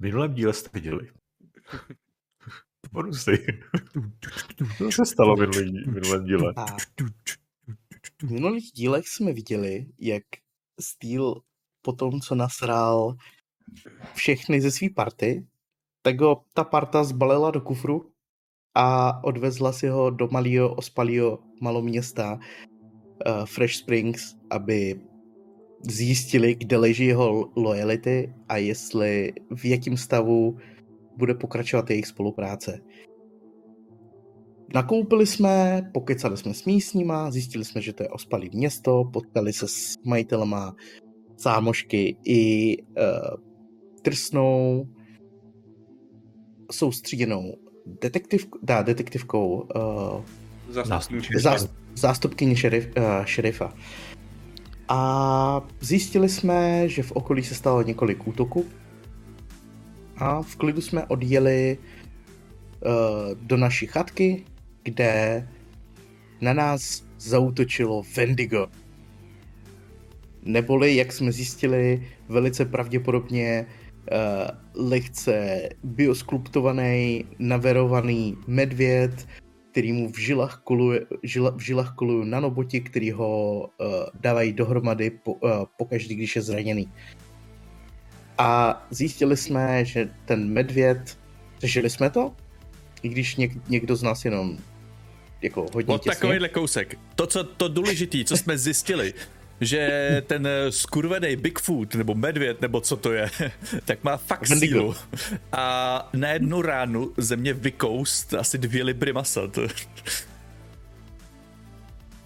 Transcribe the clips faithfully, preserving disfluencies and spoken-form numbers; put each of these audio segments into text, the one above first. minulém díle jste viděli. Bonusy. Co se stalo v minulém díle? V minulých dílech jsme viděli, jak Steel po tom, co nasral všechny ze své party, tak ho ta parta zbalila do kufru a odvezla si ho do malého ospalého maloměsta uh, Fresh Springs, aby zjistili, kde leží jeho lojality a jestli v jakém stavu bude pokračovat jejich spolupráce. Nakoupili jsme, pokecali jsme s místníma, zjistili jsme, že to je ospalý město, potkali se s majitelema zámošky i uh, trsnou soustříděnou detektiv, dá, detektivkou uh, zástupkyni šerifa. Zástupkyni šerif, uh, šerifa. A zjistili jsme, že v okolí se stalo několik útoků a v klidu jsme odjeli uh, do naší chatky, kde na nás zaútočilo Vendigo. Neboli, jak jsme zjistili, velice pravděpodobně Uh, lehce bioskulptovaný, naverovaný medvěd, který mu v žilách koluje, žila, v žilách kolují nanoboti, který ho uh, dávají dohromady po, uh, pokaždý, když je zraněný. A zjistili jsme, že ten medvěd, řešili jsme to, i když něk, někdo z nás jenom jako hodně no, těsně. Takovýhle kousek. To, co to důležitý, co jsme zjistili, že ten skurvený Bigfoot, nebo medvěd, nebo co to je, tak má fakt sílu. A na jednu ránu ze mě vykoust asi dvě libry masa.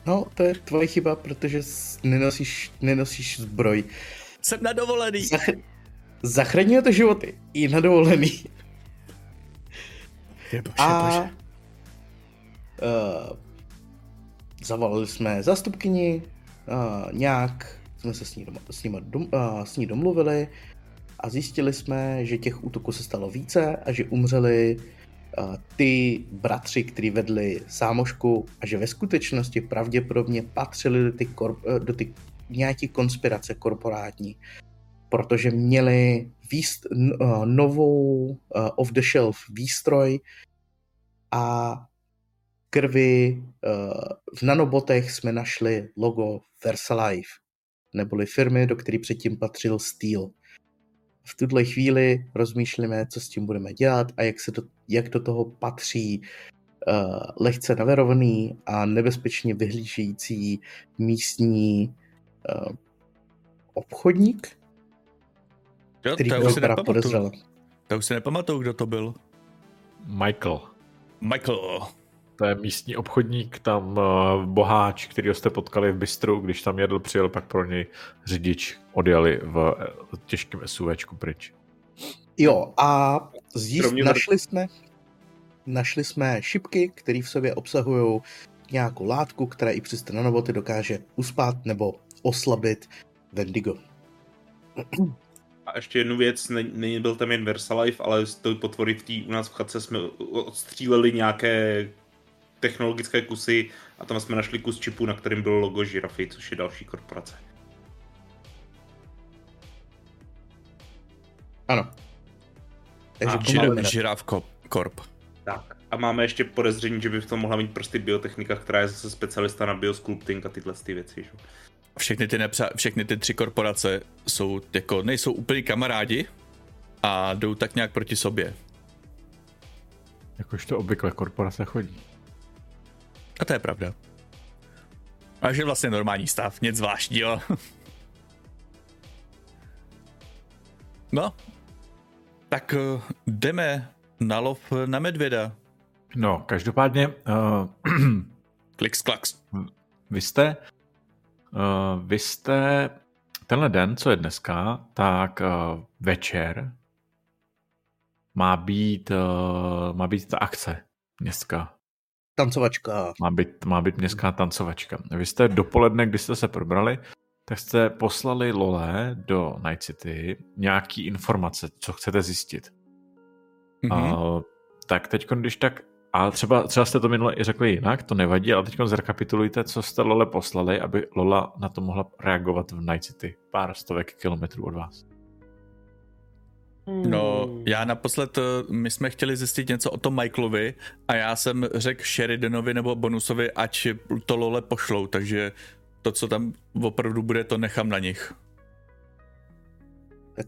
No, to je tvoje chyba, protože nenosíš, nenosíš zbroj. Jsem na dovolený. Zachr- Zachraňuje to životy. I na dovolený. Jebože, A... bože. Uh, zavolali jsme zástupkyni, Uh, nějak jsme se s ní, doma, s, nima dom, uh, s ní domluvili a zjistili jsme, že těch útoků se stalo více a že umřeli uh, ty bratři, kteří vedli sámošku a že ve skutečnosti pravděpodobně patřili do ty, korp- do ty nějaký konspirace korporátní, protože měli výst- uh, novou uh, off-the-shelf výstroj a krvi v nanobotech jsme našli logo VersaLife, neboli firmy, do které předtím patřil Steel. V tuhle chvíli rozmýšlíme, co s tím budeme dělat a jak, se do, jak do toho patří uh, lehce naverovaný a nebezpečně vyhlížející místní uh, obchodník, jo, který byl teda podezřel. To už se nepamatuju, kdo to byl. Michael. Michael. To je místní obchodník, tam boháč, kterýho jste potkali v bistru, když tam jedl, přijel, pak pro něj řidič odjeli v těžkém SUVčku pryč. Jo, a zjist, našli, jsme, našli jsme šipky, které v sobě obsahují nějakou látku, která i přes ty nanoboty dokáže uspát nebo oslabit Vendigo. A ještě jednu věc, není byl tam jen VersaLife, ale z toho potvory v tý, u nás v chatce jsme odstříleli nějaké technologické kusy a tam jsme našli kus čipu, na kterém bylo logo žirafy, což je další korporace. Ano. Takže žiraf, Giraffe Corp. Tak. A máme ještě podezření, že by v tom mohla mít prsty Biotechnika, která je zase specialista na biosculpting a tyhle ty věci. Že? Všechny ty, nepřa- všechny ty tři korporace jsou jako, nejsou úplně kamarádi a jdou tak nějak proti sobě. Jakož to obvykle korporace chodí. A to je pravda. A že vlastně normální stav, nic zvláštního. No, tak jdeme na lov na medvěda. No, každopádně... Uh, Kliks, klaks. Vy jste... Uh, vy jste... Tenhle den, co je dneska, tak uh, večer má být, uh, má být ta akce dneska. Tancovačka. Má být, má být městská tancovačka. Vy jste dopoledne, když jste se probrali, tak jste poslali Lole do Night City nějaký informace, co chcete zjistit. Mm-hmm. A, tak teď, když tak, a třeba, třeba jste to minule i řekli jinak, to nevadí, ale teď zrekapitulujte, co jste Lole poslali, aby Lola na to mohla reagovat v Night City pár stovek kilometrů od vás. No, já naposled, my jsme chtěli zjistit něco o tom Michaelovi a já jsem řekl Sheridanovi nebo Bonusovi, ať to Lole pošlou, takže to, co tam opravdu bude, to nechám na nich. Tak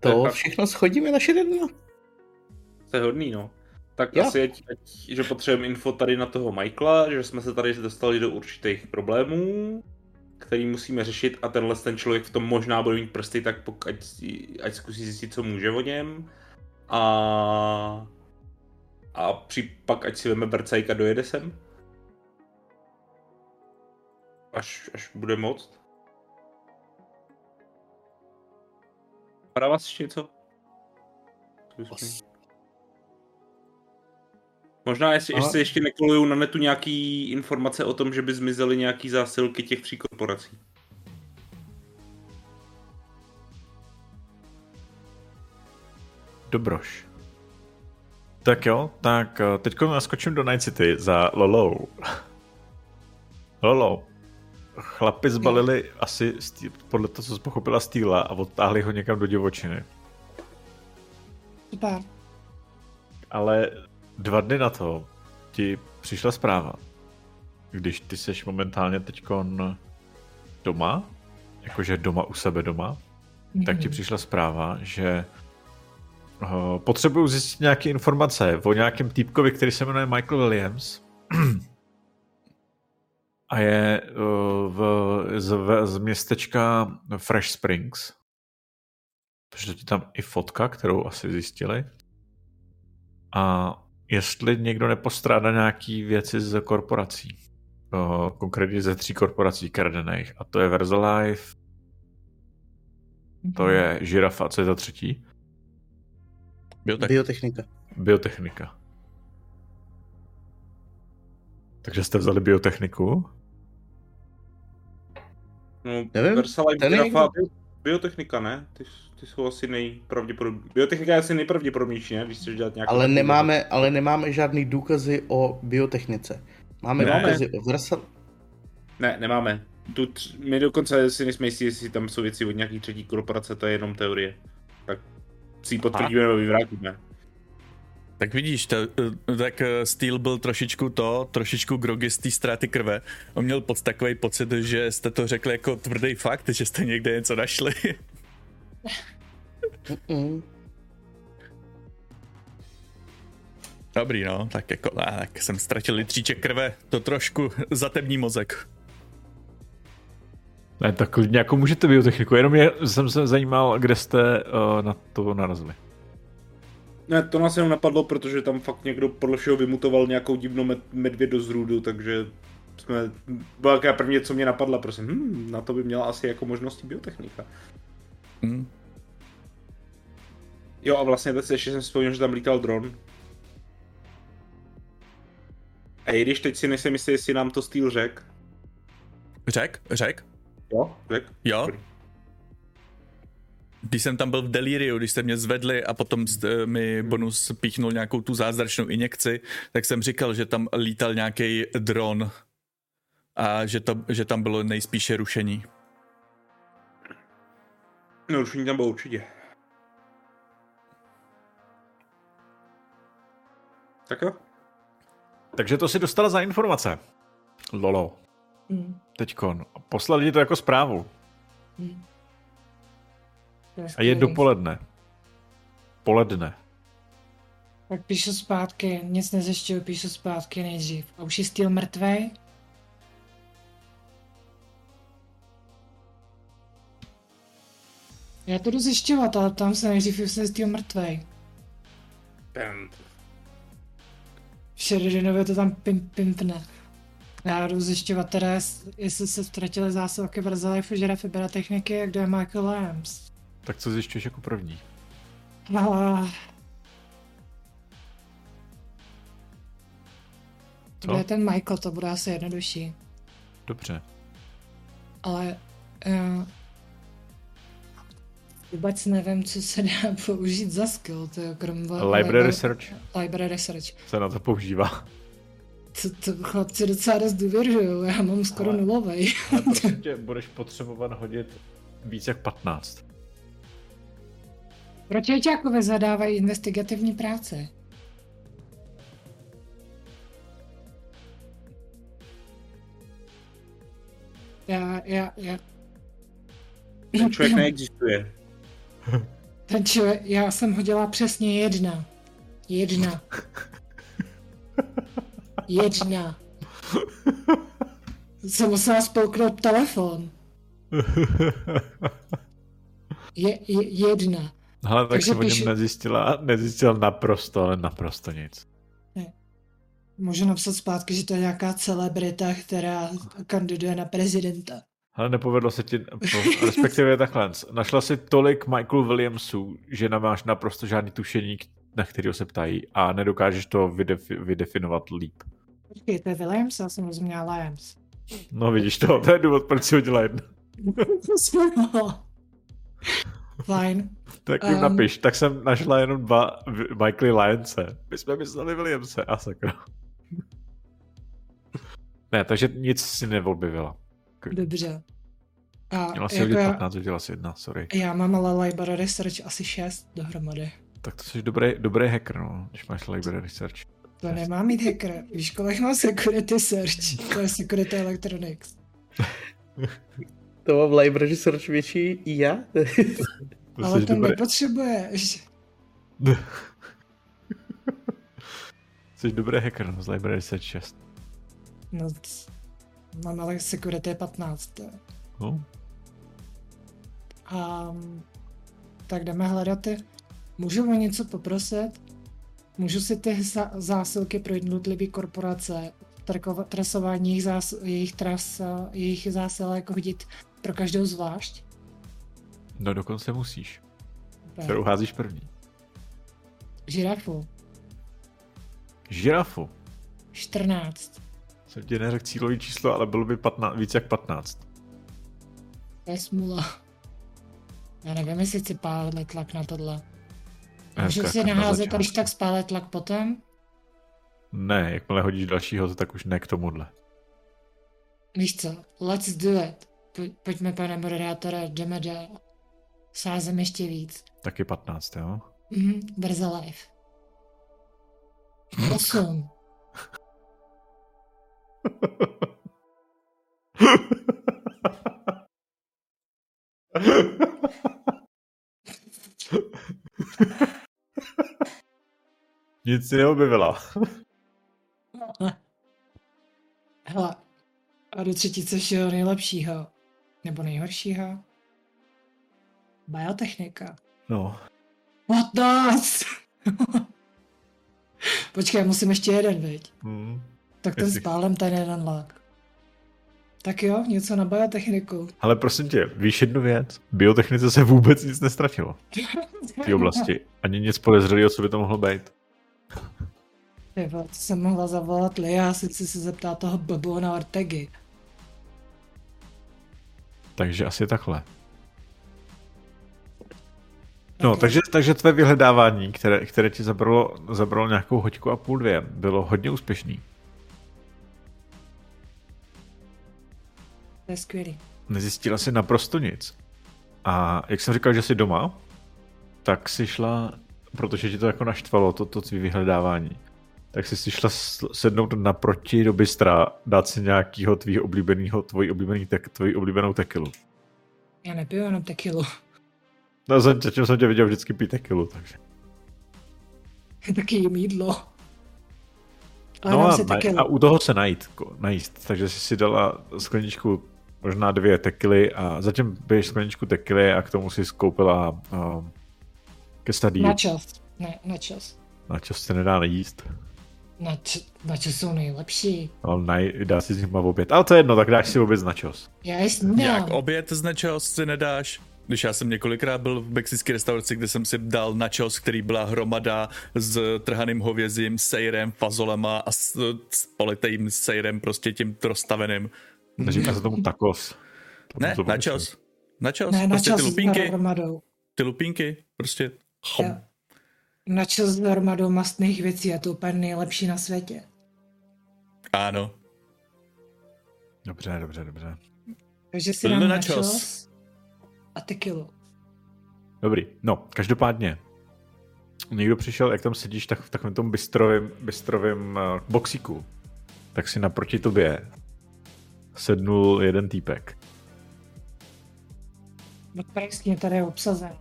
to tak všechno shodíme na Sheridana. To je hodný, no. Tak jo. Asi, ať, ať, že potřebujeme info tady na toho Michaela, že jsme se tady dostali do určitých problémů, který musíme řešit, a tenhle ten člověk v tom možná bude mít prsty, tak pok- ať, ať zkusí zjistit, co může o něm. A, a přípak, ať si veme Bercajka, dojede sem. Až, až bude moct. Padá vás ještě něco? Možná, jestli, jestli ještě nekolují na netu nějaký informace o tom, že by zmizely nějaký zásilky těch tří korporací. Dobroš. Tak jo, tak teďko naskočím do Night City za Lolou. Lolou. Chlapi zbalili asi podle toho, co jsi pochopila, Steela a odtáhli ho někam do divočiny. Super. Ale dva dny na to ti přišla zpráva. Když ty seš momentálně teďkon doma, jakože doma u sebe doma, mm-hmm. tak ti přišla zpráva, že uh, potřebuju zjistit nějaké informace o nějakém týpkovi, který se jmenuje Michael Williams a je uh, v, z, v, z městečka Fresh Springs. Protože ti tam i fotka, kterou asi zjistili. A jestli někdo nepostrádá nějaký věci z korporací. O, konkrétně ze tří korporací kradených. A to je VersaLife, to je Giraffe, co je za třetí? Biotech- Biotechnika. Biotechnika. Takže jste vzali Biotechniku? No, VersaLife, Giraffe a Biotechnika, ne? Ty... Ty jsou asi nejpravděpodobnější. Biotechnika je asi nejpravděpodobnější, ne? Když chceš dělat nějakou... Ale nemáme, ale nemáme žádný důkazy o biotechnice. Máme ne. důkazy o vrsa... Ne, nemáme. Tu tři... My dokonce si nejsme jistí, jestli tam jsou věci od nějaký třetí korporace, to je jenom teorie. Tak si ji potvrdíme nebo vyvrátíme. Tak vidíš, ta, tak Steel byl trošičku to, trošičku grogy z té ztráty krve. On měl pod takový pocit, že jste to řekli jako tvrdý fakt, že jste někde něco našli. Mm-mm. Dobrý, no, tak jako tak jsem ztratil litříček krve, to trošku zatemní mozek. Ne, tak klidně jako můžete biotechniku, jenom je, jsem se zajímal, kde jste uh, na to narazili. Ne, to nás jenom napadlo, protože tam fakt někdo podle všeho vymutoval nějakou divnou med- medvědo z růdu, takže jsme, byla jaká první, co mě napadla, prosím, hmm, na to by měla asi jako možnosti biotechnika. Hmm. Jo, a vlastně teď ještě jsem vzpomněl, že tam lítal dron. A i když teď si nejsem jistý, jestli nám to Steel řek. Řek? Řek? Jo, řek. Jo. Když jsem tam byl v delíriu, když jste mě zvedli a potom mi Bonus píchnul nějakou tu zázračnou injekci, tak jsem říkal, že tam lítal nějaký dron a že, to, že tam bylo nejspíše rušení. No, rušení tam bylo určitě. Tak jo. Takže to si dostala za informace, Lolo. Mm. Teďkon. Poslali ti to jako zprávu. Mm. A je dopoledne. Poledne. Tak píšu zpátky, nic nezjišťuju, píšu zpátky nejdřív. A už je Steel mrtvej? Já to jdu zjišťovat, ale tam se nejdřív, jestli je Steel mrtvej. Sheridanově to tam pimp, pimpne. Já jdu zjišťovat teda, jestli se ztratily zásilky VersaLife, Giraffe, Biotechniky a kde je Michael Williams. Tak co zjišťuješ jako první? A... Kde je ten Michael, to bude asi jednodušší. Dobře. Ale... Uh... Vůbec nevím, co se dá použít za skill, to je krom... Library liber... research. Library research. Se na to používá. To, to chlapci docela dost důvěřují, já mám skoro ale, nulovej. Ale prostě budeš potřebovat hodit víc jak patnáct. Proč ajťákové zadávají investigativní práce? Já, já, já... Ten člověk neexistuje. Ten člověk, já jsem hodila přesně jedna. Jedna. Jedna. Jsem musela spolknout telefon. Je, je, jedna. Hele, tak Takže jsem píši... o něm nezjistila, nezjistila naprosto, ale naprosto nic. Ne. Můžu napsat zpátky, že to je nějaká celebrita, která kandiduje na prezidenta. Ale nepovedlo se ti, respektive takhle, našla si tolik Michael Williamsů, že nemáš naprosto žádný tušení, na kterého se ptají a nedokážeš to vydefi- vydefinovat líp. Počkej, to je Williams, já jsem rozuměla Williams. No vidíš to, to je důvod, proč si udělá jedna. Fajn. Tak jim um, napiš, tak jsem našla jenom dva Michaely Lyonce. My jsme mysleli Williamse a sakra. Ne, takže nic si neodbivila. Dobře. A měla si hodit jako patnáct, udělala si jedna, sorry. Já mám ale library research asi šest dohromady. Tak to jsi dobrý, dobrý hacker, no, když máš library research. To nemám mít hacker, víš kolik mám security search, to je security electronics. To mám library search větší i já? To ale to nepotřebuješ. Jsi dobrý hacker, no, z library search šest. No, mám ale security patnáct. No. A tak jdeme hledat. Můžu o něco poprosit? Můžu si ty zásilky pro jednotlivé korporace, trko, trasování jejich, zás, jejich tras, jejich zásilek hodit pro každou zvlášť? No dokonce musíš. Okay. Kterou házíš první? Žirafu. Žirafu? čtrnáct. Jsem ti neřekl cílový číslo, ale bylo by patnáct, víc jak patnáct. To je smůla. Já nevím, jestli chci pálit tlak na tohle. Můžu si naházet, až tak spálit tlak potom? Ne, jakmile hodíš dalšího, tak už ne k tomuhle. Víš co, let's do it. Poj- pojďme, pane moderátore, jdeme dál. Sázem ještě víc. Taky patnáct, jo? Mhm, VersaLife. osm. Nic si neobjevila. Hele, a do třetice všeho nejlepšího, nebo nejhoršího? Biotechnika. No. patnáct! Počkej, musím ještě jeden, viď? Mm. Tak ten spálem ten jeden lak. Tak jo, něco na biotechniku. Ale prosím tě, víš jednu věc? Biotechnice se vůbec nic nestratilo. V té oblasti. Ani nic podezřelého, co by to mohlo být. Tyvo, co jsem mohla zavolat Lia, asi si se zeptá toho blbona Ortegy. Takže asi takhle. No, okay. takže, takže tvé vyhledávání, které, které ti zabralo, zabralo nějakou hoďku a půl dvě, bylo hodně úspěšný. To je skvělý. Nezjistila jsi naprosto nic. A jak jsem říkal, že jsi doma, tak jsi šla, protože ti to jako naštvalo, to, to tvý vyhledávání, tak jsi šla sednout naproti do bystra, dát si nějakýho tvýho oblíbenýho, tvojí oblíbený tek, tvojí oblíbenou tekilu. Já nepiju jenom tekilu. No, zatím jsem tě viděl vždycky pít tekilu, takže. Taky jim jídlo. No a, na, a u toho se najít, najíst, takže jsi si dala skleničku, možná dvě tekily a zatím piješ skleničku tekily a k tomu si skoupila uh, ke stadíu. Na čas, ne, na čas. Na čas se nedá najíst. Na, č- na čas jsou nejlepší. No, naj- dá si s nima oběd, ale to je jedno, tak dáš si oběd na čas. Já jist nedám. Jak oběd z načos si nedáš? Když já jsem několikrát byl v mexické restauraci, kde jsem si dal nachos, který byla hromada s trhaným hovězím, sejrem, fazolema a s, s politým sejrem, prostě tím roztaveným. Říká se tomu tacos. Ne, to nachos. Nachos, ne, prostě ty lupínky. Ty lupínky, prostě chom. Nachos s hromadou mastných věcí, je to úplně nejlepší na světě. Ano. Dobře, dobře, dobře. Takže si dám nachos. A tekilu. Dobrý, no, každopádně. Někdo přišel, jak tam sedíš, tak v takovém tom bystrovém, bystrovém boxíku. Tak si naproti tobě sednul jeden týpek. Odprejskně tady je obsazen.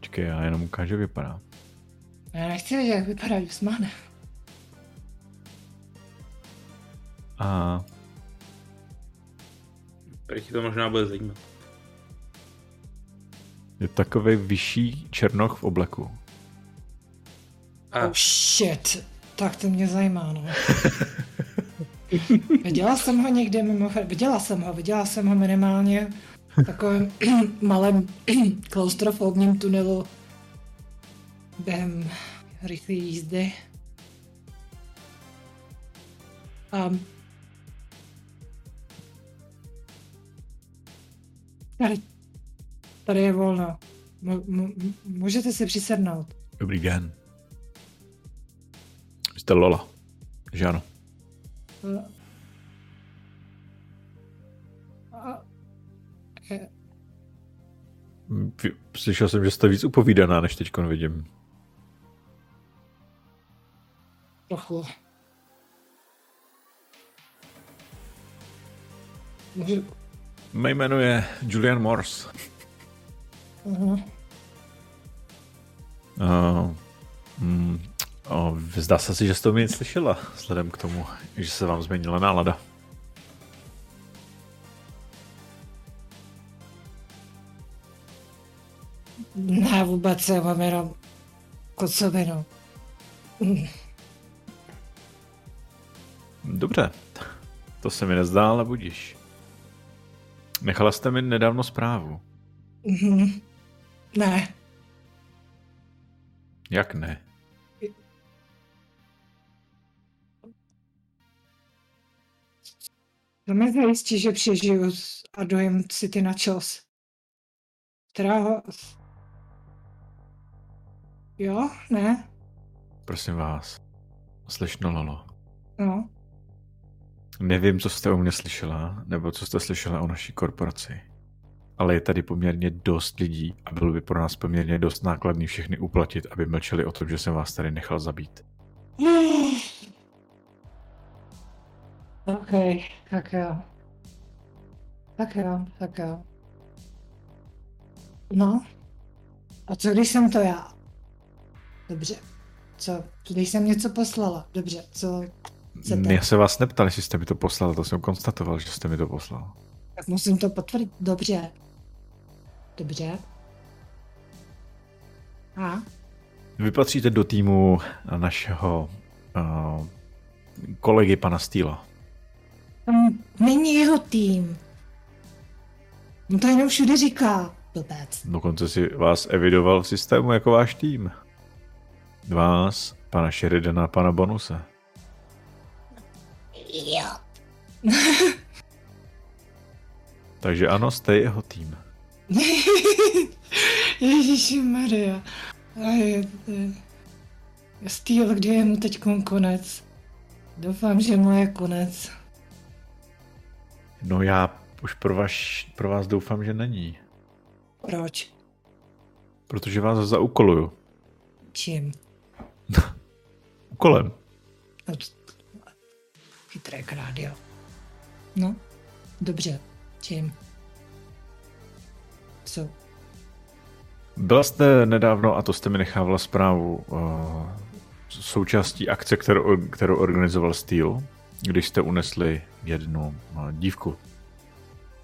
Počkej, já jenom ukážu, jak vypadá. Já nechci vidět, jak vypadá, když smáne. A... Teď to možná bude zajímat. Je takovej vyšší černoch v obleku. A... Oh shit, tak to mě zajímá, no. Viděla jsem ho někde mimochodem, viděla jsem ho, viděla jsem ho minimálně v takovém malém klaustrofobním tunelu během rychlé jízdy. A... Tady, tady je volno. M- m- můžete se přisednout. Dobrý den. Jste Lola, že ano? L- A- e- Slyšel jsem, že jste víc upovídaná, než teďkon vidím. Trochu. Můžu... Mé jméno je Julian Morse. Uh-huh. Uh, mm, oh, zdá se si, že jste o mě slyšela, vzhledem k tomu, že se vám změnila nálada. Ne, vůbec, já mám jenom kocovinu. Dobře, to se mi nezdá, ale budíš. Nechala jste mi nedávno zprávu. Mm-hmm. Ne. Jak ne? To mě zajistí, že přežiju a dojím si ty na čas. Teda ho... Jo? Ne? Prosím vás. Slyšno, Lolo. No. Nevím, co jste o mě slyšela, nebo co jste slyšela o naší korporaci, ale je tady poměrně dost lidí a bylo by pro nás poměrně dost nákladný všechny uplatit, aby mlčeli o tom, že jsem vás tady nechal zabít. OK, tak jo. Tak jo, tak jo. No, a co když jsem to já? Dobře, co když jsem něco poslala? Dobře, co... Chcete? Já se vás neptal, jestli jste mi to poslal, to jsem konstatoval, že jste mi to poslal. Tak musím to potvrdit, dobře. Dobře. A? Vy patříte do týmu našeho uh, kolegy pana Steela. Není jeho tým. On to jenom všude říká. Blbec. Dokonce si vás evidoval v systému jako váš tým. Vás, pana Sheridana a pana Bonusa. Jo. Takže ano, jste jeho tým. Ježišmarja. Steel, kde je mu teď konec? Doufám, že mu je konec. No já už pro, vaš, pro vás doufám, že není. Proč? Protože vás zaukoluju. Čím? Úkolem. No, chytré krádio. No, dobře. Čím? Co? Byla jste nedávno, a to jste mi nechávala zprávu, uh, součástí akce, kterou, kterou organizoval Steel, když jste unesli jednu uh, dívku.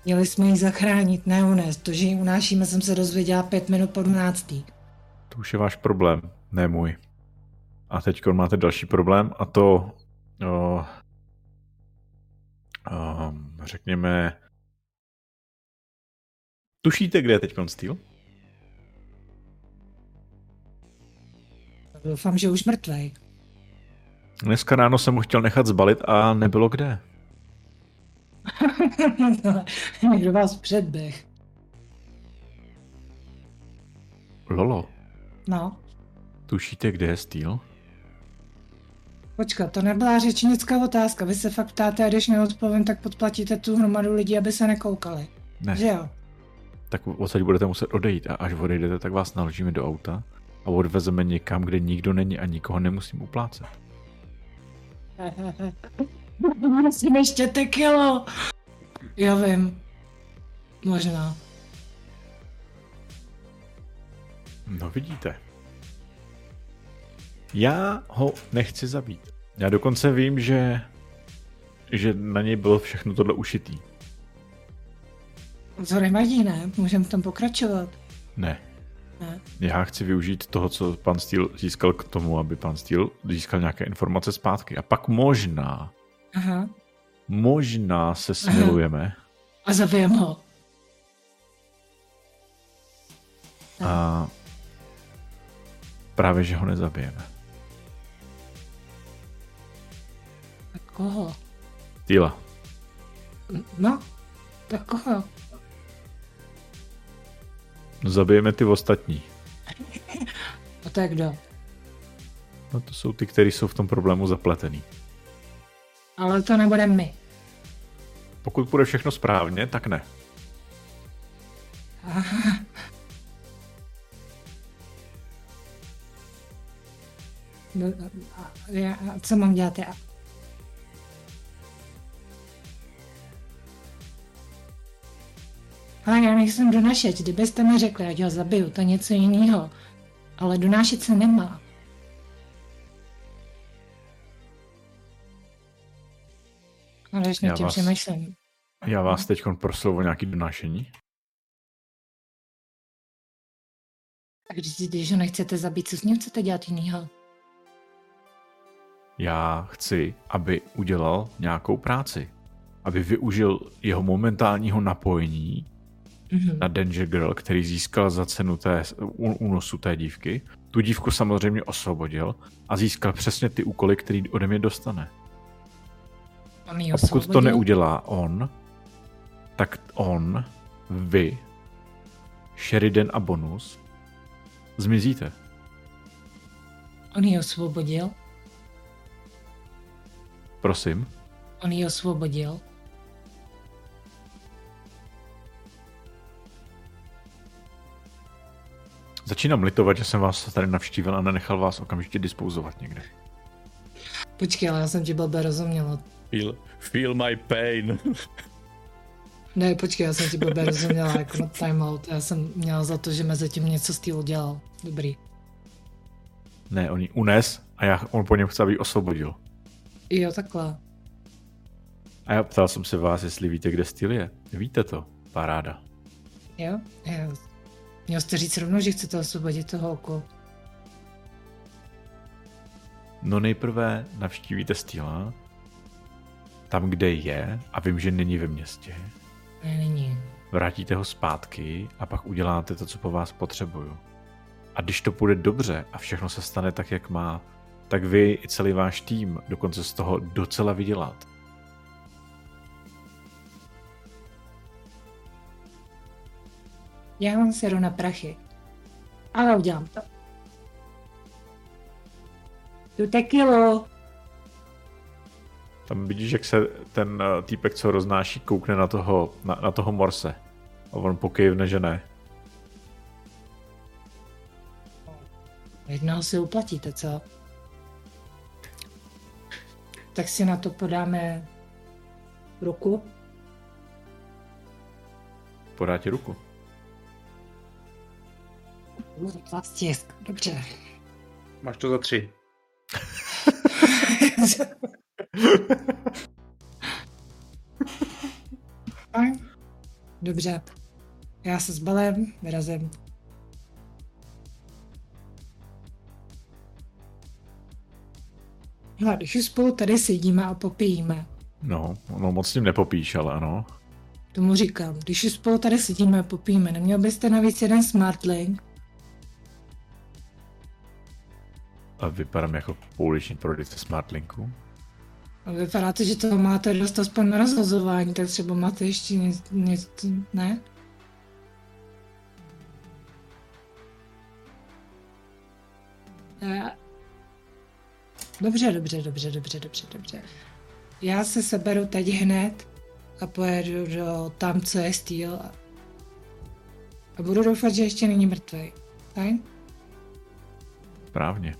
Měli jsme ji zachránit, ne unést. To, že ji unášíme, jsem se dozvěděla pět minut po dvanáctý. To už je váš problém, ne můj. A teď máte další problém, a to... Uh, Um, řekněme... Tušíte, kde je teď Steel? Doufám, že už mrtvej. Dneska ráno jsem ho chtěl nechat zbalit a nebylo kde. Někdo vás předběh. Lolo. No? Tušíte, kde je Steel? Počkat, to nebyla řečnická otázka. Vy se fakt ptáte a když neodpovím, tak podplatíte tu hromadu lidí, aby se nekoukali. Ne. Že jo? tak odsaď budete muset odejít a až odejdete, tak vás naložíme do auta a odvezeme někam, kde nikdo není a nikoho nemusím uplácet. Musím ještě tekilo. Já vím. Možná. No vidíte. Já ho nechci zabít. Já dokonce vím, že že na něj bylo všechno tohle ušitý. To nevadí, ne? Můžeme v tom pokračovat. Ne. Ne. Já chci využít toho, co pan Steel získal k tomu, aby pan Steel získal nějaké informace zpátky. A pak možná, aha, možná se smilujeme. Aha. A zabijem ho. A právě, že ho nezabijeme. Tak koho? Steela. No, tak koho? No zabijeme ty ostatní. A to je kdo? No to jsou ty, kteří jsou v tom problému zapletený. Ale to nebudeme my. Pokud bude všechno správně, tak ne. Aha. No, a já, co mám dělat já? Ale já nejsem donášeč, kdybyste mi řekli, ať ho zabiju, to něco jiného. Ale donášet se nemá. Ale ještě tím přemýšlím. Já vás teďkon prosil o nějaké donášení? A když, když ho nechcete zabít, co s ním chcete dělat jinýho? Já chci, aby udělal nějakou práci. Aby využil jeho momentálního napojení mm-hmm. na Danger Girl, který získal za cenu té, únosu té dívky. Tu dívku samozřejmě osvobodil a získal přesně ty úkoly, který ode mě dostane. A pokud to neudělá on, tak on, vy, Sheridan a Bonus, zmizíte. On ji osvobodil? Prosím? On ji osvobodil? Začínám litovat, že jsem vás tady navštívil a nenechal vás okamžitě dispouzovat někde. Počkej, ale já jsem ti blbě rozuměla. Feel, feel my pain. Ne, počkej, já jsem ti blbě rozuměla jako timeout. Já jsem měla za to, že mezi tím něco s tím udělal. Dobrý. Ne, on ji unes a já, on po něm chce, aby ji osvobodil. Jo, takhle. A já ptal jsem se vás, jestli víte, kde Steel je. Víte to, paráda. Jo, jo. Měl jste říct rovnou, že chcete osvobodit toho oku. No nejprve navštívíte Steela, tam, kde je, a vím, že není ve městě. Není. Vrátíte ho zpátky a pak uděláte to, co po vás potřebuju. A když to půjde dobře a všechno se stane tak, jak má, tak vy i celý váš tým dokonce z toho docela vyděláte. Já mám seru na prachy, ale udělám to. Tu tekilu. Tam vidíš, jak se ten týpek, co roznáší, koukne na toho, na, na toho Morse. A on pokývne, že ne. Jednoho si uplatíte, co? Tak si na to podáme ruku. Podá ti ruku. Stisk, dobře. Máš to za tři. Dobře. Já se zbalím, vyrazím. No, když už spolu tady sedíme a popijíme. No, no moc s tím nepopíš, ale ano. Tomu říkám, když už spolu tady sedíme a popijíme, neměl byste navíc jeden smartlink? A vypadám jako pouliční prodejce smartlinku. A vypadá to, že toho máte dost aspoň na rozhazování, tak třeba máte ještě něco, ne? A... Dobře, dobře, dobře, dobře, dobře, dobře. Já se seberu teď hned a pojedu do tam, co je Steel. A budu doufat, že ještě není mrtvý. Fajn? Správně.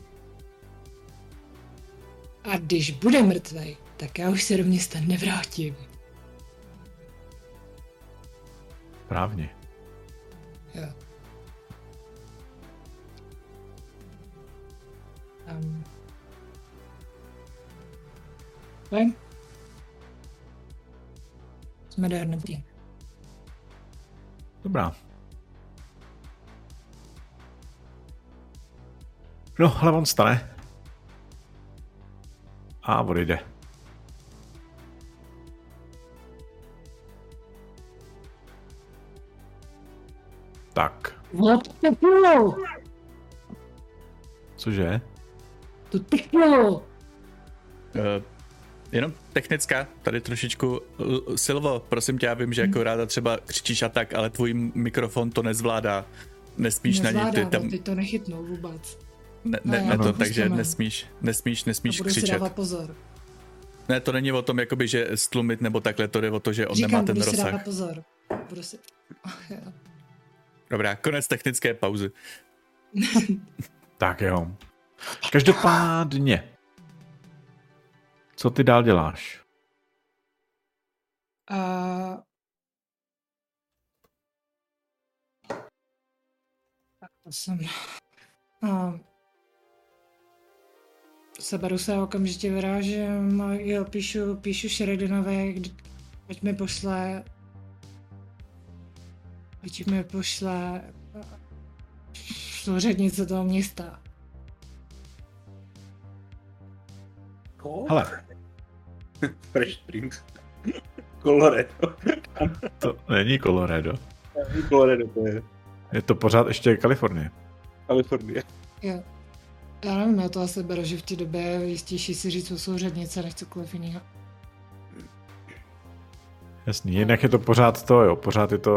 A když bude mrtvý, tak já už se do města nevrátím. Správně. Jo. Um. Fajn? Jsme dohodnutí. Dobrá. No, ale on stane. A odejde. Tak. Cože? To peklo. Jenom technická, tady trošičku. Silvo, prosím tě, já vím, že jako ráda třeba křičíš a tak, ale tvůj mikrofon to nezvládá. Nespíš nezvládá, na něj. Nezvládá, tam... ty to nechytnou vůbec. Ne, ne, ne to, takže nesmíš, nesmíš, nesmíš křičet. Si dávat pozor. Ne, to není o tom, jakoby, že stlumit nebo takhle, to jde o to, že on Říkám, nemá ten rozsah. Říkám, budu si dávat pozor. Budu si... Dobrá, konec technické pauzy. Tak jo. Každopádně. Co ty dál děláš? Uh... To jsem... Uh... Seberu se a okamžitě vyrážím a jo, píšu, píšu Sheridanovi, ať mi pošle, ať mi pošle služebnice toho města. Hele. Fresh Springs. Colorado. To není Colorado. To není Colorado, to je. Je to pořád ještě Kalifornie. Kalifornie. Jo. Já nevím, já to asi beru, že v té době je jistější si říct o souřadnice než cokoliv jinýho. Jasný, jinak je to pořád to, jo, pořád je to,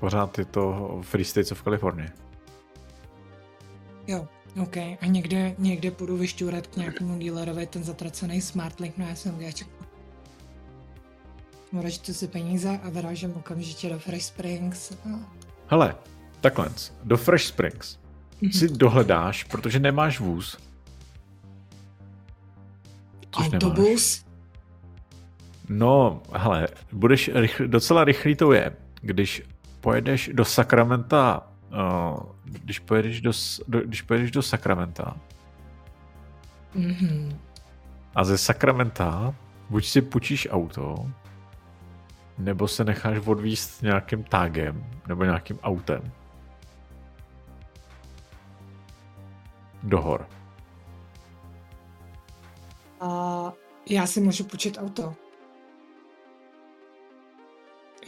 pořád je to Free States of California. Jo, ok, a někde, někde půjdu vyšťůrat k nějakému dealerovi ten zatracený smartlink, no já jsem dělačku. Mračtu si peníze a vyrážím okamžitě do Fresh Springs. A... Hele, takhle, do Fresh Springs si dohledáš, protože nemáš vůz. Což autobus? Nemáš. No, hele, budeš rychl, docela rychlý to je, když pojedeš do Sacramenta, uh, když pojedeš do, do, když pojedeš do Sacramenta. Mm-hmm. A ze Sacramenta buď si půjčíš auto, nebo se necháš odvízt nějakým tágem, nebo nějakým autem. Do hor. A já si můžu půjčit auto.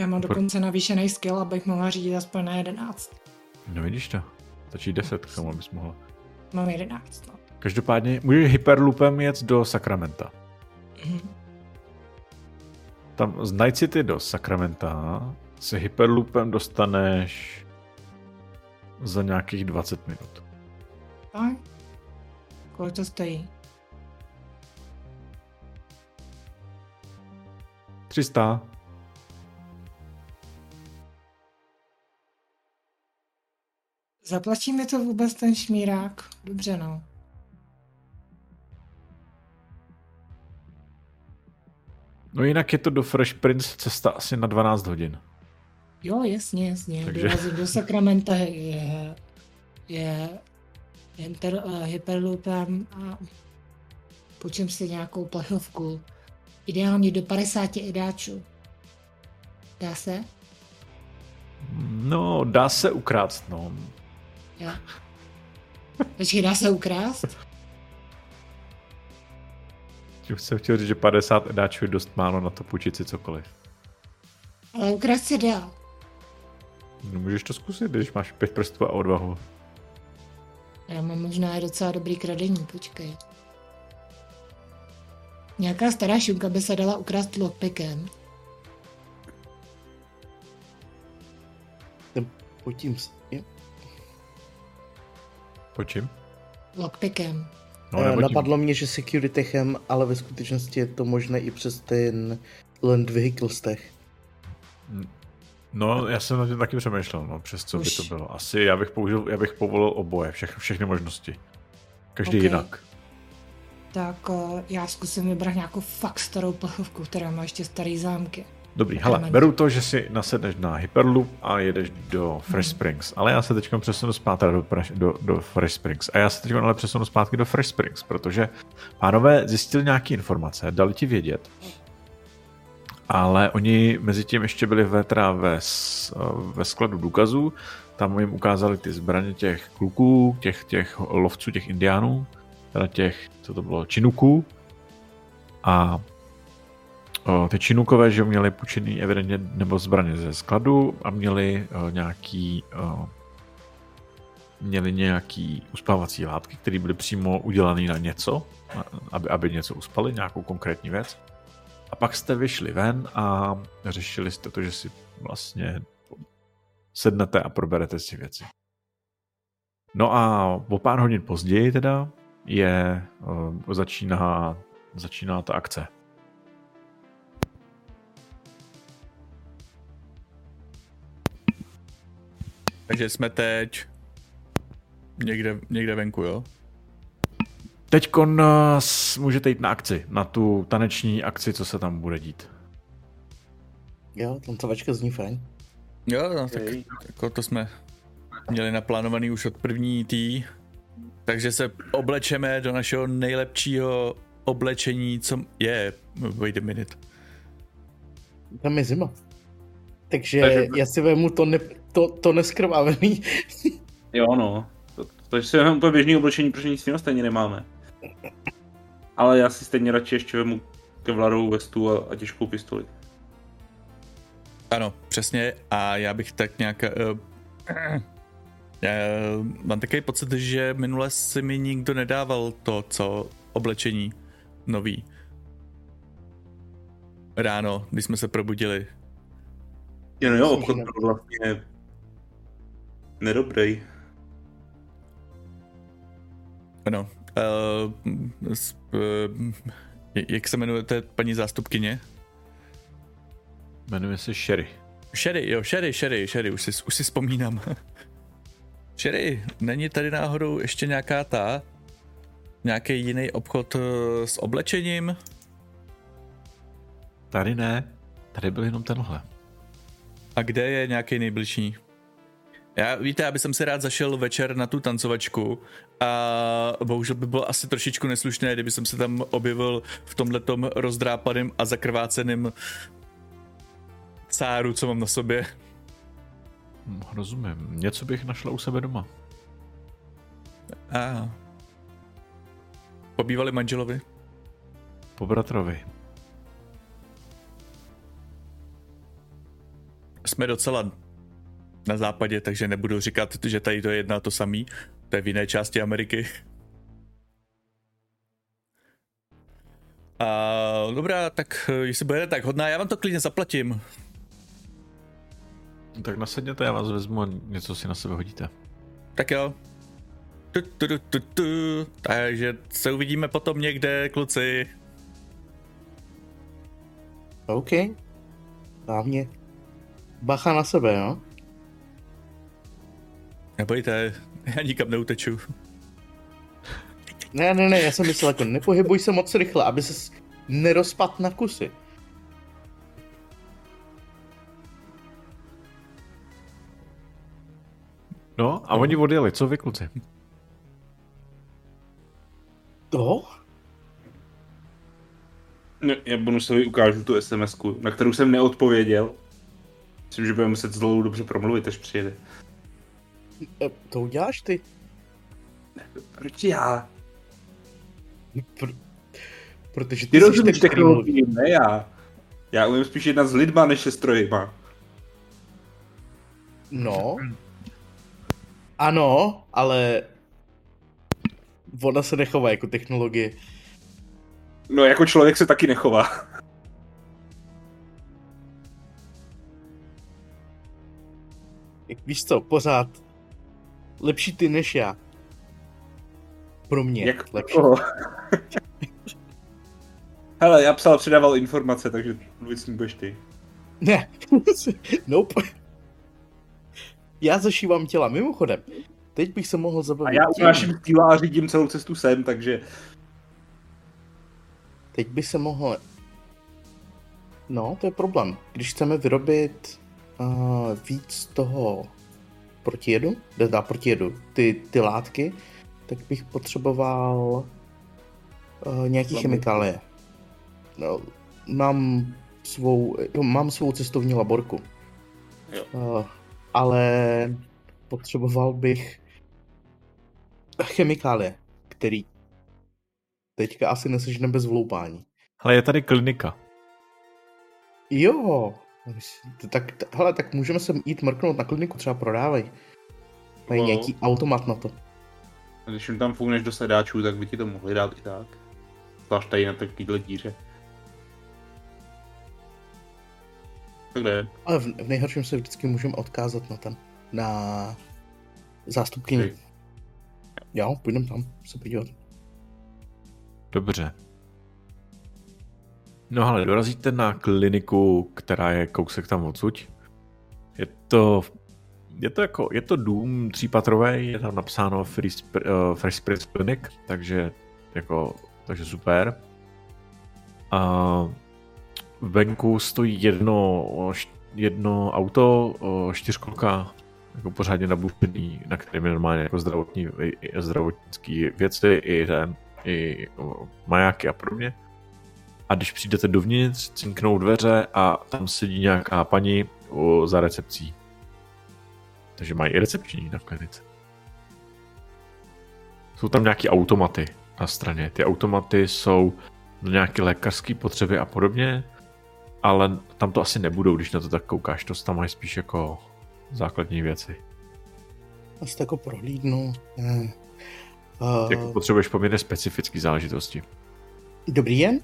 Já mám Por... dokonce navýšený skill, abych mohla řídit aspoň na jedenáct. No vidíš to. Tačí deset k tomu, abys mohla. Mám jedenáct, no. Každopádně můžeš hyperloopem jet do Sacramenta. Mm-hmm. Tam z Night City do Sacramenta se hyperloopem dostaneš za nějakých dvacet minut. A? Kolik to stojí? tři sta. Zaplatí mi to vůbec ten šmírák? Dobře, no. No jinak je to do Fresh Prince cesta asi na dvanáct hodin. Jo, jasně, jasně. Takže... Dorazím do Sacramenta je... je... Hyper, uh, hyperloopem a počím si nějakou plechovku. Ideálně do padesáti idáčů. Dá se? No, dá se ukrást, no. Jo. Počkej, dá se ukrást? Jsem chtěl říct, že padesát idáčů je dost málo na to půjčit si cokoliv. Ale ukrást se dá. No, můžeš to zkusit, když máš pět prstů a odvahu. Já mám možná i docela dobrý kradení, počkej. Nějaká stará šunka by se dala ukrást lockpickem. Počím se. Počím? Lockpickem. No, eh, napadlo mě, že securitechem, ale ve skutečnosti je to možné i přes ten Land Vehicles tech. No, já jsem na tím taky přemýšlel, no, přes co Už. by to bylo. Asi já bych použil, já bych povolil oboje, vše, všechny možnosti. Každý okay. jinak. Tak uh, já zkusím vybrat nějakou fakt starou plechovku, která má ještě starý zámky. Dobrý, hele, beru to, že si nasedneš na Hyperloop a jedeš do Fresh Springs, ale já se teďka přesunu zpátky do, do, do Fresh Springs. A já se teďka ale přesunu zpátky do Fresh Springs, protože pánové zjistili nějaké informace, dali ti vědět, ale oni mezi tím ještě byli ve, ve, ve skladu důkazů, tam jim ukázali ty zbraně těch kluků, těch, těch lovců, těch indiánů, teda těch, co to bylo, činuků a O, ty činukové, že měli půjčený evidentně nebo zbraně ze skladu a měli o, nějaký o, měli nějaký uspávací látky, které byly přímo udělané na něco, aby, aby něco uspali, nějakou konkrétní věc. A pak jste vyšli ven a řešili jste to, že si vlastně sednete a proberete si věci. No a o pár hodin později teda je o, začíná, začíná ta akce. Takže jsme teď někde, někde venku, jo? Teďkon můžete jít na akci, na tu taneční akci, co se tam bude dít. Jo, tancovačka zní fajn. Jo, no, tak jako to jsme měli naplánovaný už od první tý. Takže se oblečeme do našeho nejlepšího oblečení, co je. Wait a minute. Tam je zima. Takže, Takže... já si vemu to ne... To, to neskrvávený. Jo, no. Takže si máme úplně běžný oblečení, protože nic jiného stejně nemáme. Ale já si stejně radši ještě vemu kevlarovou vestu a, a těžkou pistoli. Ano, přesně. A já bych tak nějak... Uh, uh, mám takový pocit, že minule si mi nikdo nedával to, co oblečení nový. Ráno, když jsme se probudili. Jo, no jo, obchod byl vlastně nedobrej. Ano. Uh, uh, jak se jmenujete, paní zástupkyně? Jmenuje se Sherry. Sherry, jo, Sherry, Sherry, Sherry, už si, už si vzpomínám. Sherry, není tady náhodou ještě nějaká ta, nějaký jiný obchod s oblečením? Tady ne, tady byl jenom tenhle. A kde je nějaký nejbližší? Já, víte, já bych se rád zašel večer na tu tancovačku a bohužel by bylo asi trošičku neslušné, kdyby jsem se tam objevil v tomhletom rozdrápaném a zakrváceném cáru, co mám na sobě. Rozumím. Něco bych našla u sebe doma. A po bývalém manželovi? Po bratrovi. Jsme docela na západě, takže nebudu říkat, že tady to je jedno a to samý. To je v jiné části Ameriky. A dobrá, tak jestli budete tak hodná, já vám to klidně zaplatím. Tak nasedněte, já vás vezmu a něco si na sebe hodíte. Tak jo. Tu, tu, tu, tu, tu. Takže se uvidíme potom někde, kluci. OK. Dávně. Bacha na sebe, jo? Nebojte, já nikam neuteču. Ne, ne, ne, já jsem myslel jako nepohybuj se moc rychle, aby ses nerozpadl na kusy. No a oni odjeli, co vy, kluci? To? No, já bonusovi ukážu tu es em esku, na kterou jsem neodpověděl. Myslím, že budeme muset s Lolou dobře promluvit, až přijede. To uděláš ty? Proč já? Pr- protože ty, ty rozumíš technologii, ne já. Já umím spíš jednat s lidma, než se strojima. No. Ano, ale... Voda se nechová jako technologie. No, jako člověk se taky nechová. Víš co, pořád lepší ty než já. Pro mě jak lepší. Hele, já psal, předával informace, takže mluvit s ním budeš ty. Ne, nope. Já zašívám těla, mimochodem. Teď bych se mohl zabavit. A já u našich těla řídím celou cestu sem, takže... Teď by se mohl... No, to je problém. Když chceme vyrobit uh, víc toho protijedu, teda protijedu, ty, ty látky, tak bych potřeboval uh, nějaký Lamy. chemikálie. No, mám svou, mám svou cestovní laborku. Jo. Uh, ale potřeboval bych chemikálie, který teďka asi nesežne bez vloupání. Ale je tady klinika. Jo, tak, t- hele, tak můžeme se jít mrknout na kliniku, třeba prodávej. Tady no. Nějaký automat na to. A když jim tam fůneš do sedáčů, tak by ti to mohli dát i tak. Zvlášť tady na takovýhle díře. Tak ne. Ale v, v nejhorším se vždycky můžeme odkázat na ten, na zástupkyni. Jo, půjdeme tam se podívat. Dobře. No ale dorazíte na kliniku, která je kousek tam odsuť. Je to, je to jako, je to dům třípatrový, je tam napsáno Free Spr- uh, Fresh Springs Clinic, takže jako, takže super. A venku stojí jedno, jedno auto, čtyřkolka, jako pořádně nabušený, na kterém je normálně jako zdravotní, zdravotnické věci i ten, i majáky a podobně. A když přijdete dovnitř, cinknou dveře a tam sedí nějaká paní za recepcí. Takže mají i recepční na klinice. Jsou tam nějaký automaty na straně. Ty automaty jsou na nějaké lékařské potřeby a podobně, ale tam to asi nebudou, když na to tak koukáš. To tam mají spíš jako základní věci. Asi tak jako prohlídnu. Hmm. Uh... Jako potřebuješ poměrně specifické záležitosti. Dobrý den.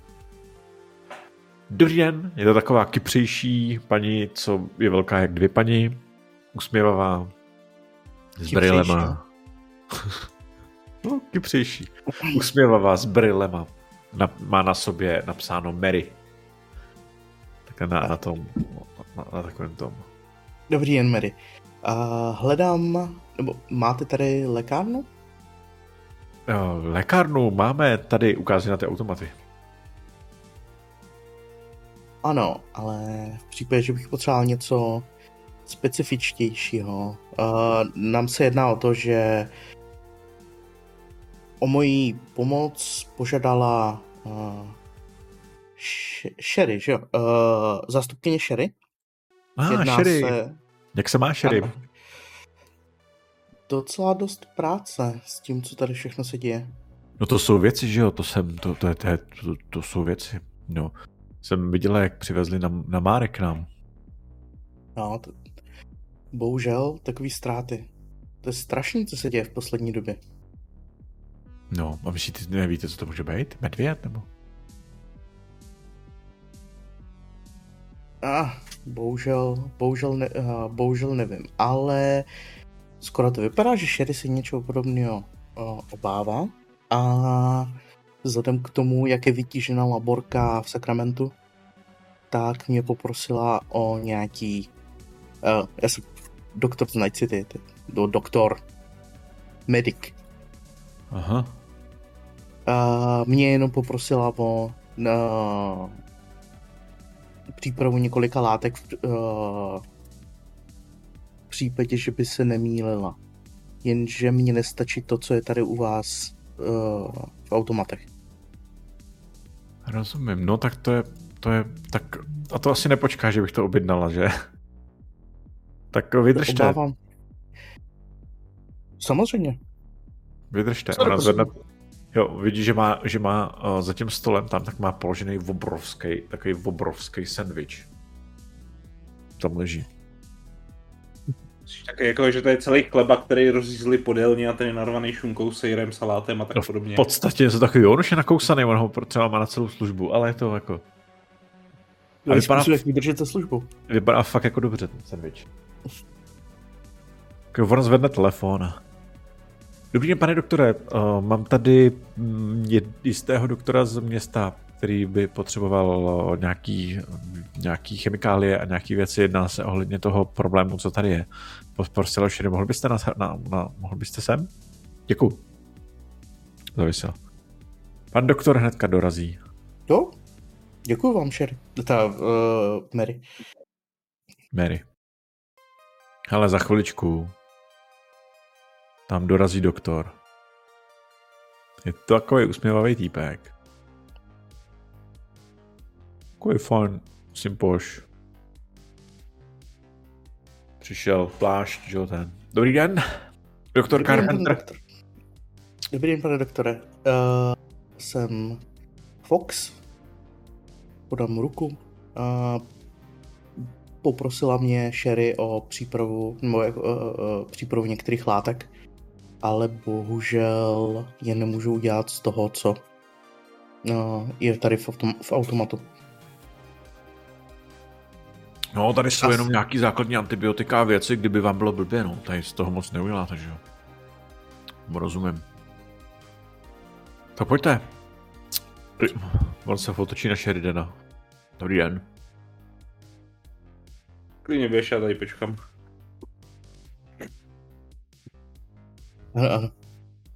Dobrý den, je to taková kypřejší paní, co je velká jak dvě paní, usměvavá, s brýlema. No, kypřejší. Usměvavá, s brýlema. Na, má na sobě napsáno Mary. Tak na, na tom, na, na takovém tom. Dobrý den, Mary. Uh, hledám, nebo máte tady lékárnu? Uh, lékárnu máme tady, ukážu na ty automaty. Ano, ale v případě, že bych potřeboval něco specifičtějšího, uh, nám se jedná o to, že o moji pomoc požádala uh, Sherry, že jo? Uh, zástupkyně Sherry. Ah, Sherry. Se... Jak se má Sherry? Ano. Docela dost práce s tím, co tady všechno se děje. No to jsou věci, že jo? To, jsem, to, to, to, to, to jsou věci, no. Jsem viděla, jak přivezli na, na Márek k nám. No, to, bohužel, takový ztráty. To je strašný, co se děje v poslední době. No, a myslíte, nevíte, co to může být? Medvěd, nebo? Ah, bohužel, bohužel, ne, uh, bohužel nevím, ale skoro to vypadá, že Sherry se něčeho podobného uh, obává a... Vzhledem k tomu, jak je vytížená laborka v Sacramentu, tak mě poprosila o nějaký... Uh, já jsem doktor z Night City, do doktor, medic. Aha. Uh, mě jenom poprosila o uh, přípravu několika látek v, uh, v případě, že by se nemýlila. Jenže mně nestačí to, co je tady u vás uh, v automatech. Rozumím, no tak to je, to je, tak, a to asi nepočká, že bych to objednala, že? Tak vydržte. Obávám. Samozřejmě. Vydržte. Ona zvedne, jo, vidí, že má, že má uh, za tím stolem tam, tak má položený obrovský, takový obrovský sandwich. Tam leží. Tak jako, že to je celý chleba, který rozřízli podélně a ten je narvaný šunkou, sejrem, salátem a tak no, podobně. V podstatě je to takový, on už je nakousaný, on ho třeba má na celou službu, ale je to jako... A no, vypadá, způsob, vydržete službu. Vypadá fakt jako dobře ten sandwich. On zvedne telefon. Dobrý den, pane doktore, uh, mám tady jistého doktora z města který by potřeboval nějaký, nějaký chemikálie a nějaký věci. Jedná se ohledně toho problému, co tady je. Prostě Šery, mohl byste nás, na, na, mohl byste sem? Děkuju. Zavisel. Pan doktor hnedka dorazí. Jo, děkuju vám, Šery. Ta, uh, Mary. Mary. Hele, za chviličku tam dorazí doktor. Je to takový usměvavý týpek. Takový fajn simpoš. Přišel plášť, že ten. Dobrý den, doktor Dobrý Carpenter. Den, doktor. Dobrý den, pane doktore. Uh, jsem Fox. Podám mu ruku. Uh, poprosila mě Sherry o přípravu, nebo, uh, uh, přípravu některých látek. Ale bohužel je nemůžu udělat z toho, co no, je tady v, autom- v automatu. No, tady jsou As... jenom nějaký základní antibiotika a věci, kdyby vám bylo blbě, no. Tady z toho moc neuděláte, že jo. Rozumím. Tak pojďte. On se fotočí na Sheridana. Dobrý den. Klidně běž, já tady počkám. Ano, ano.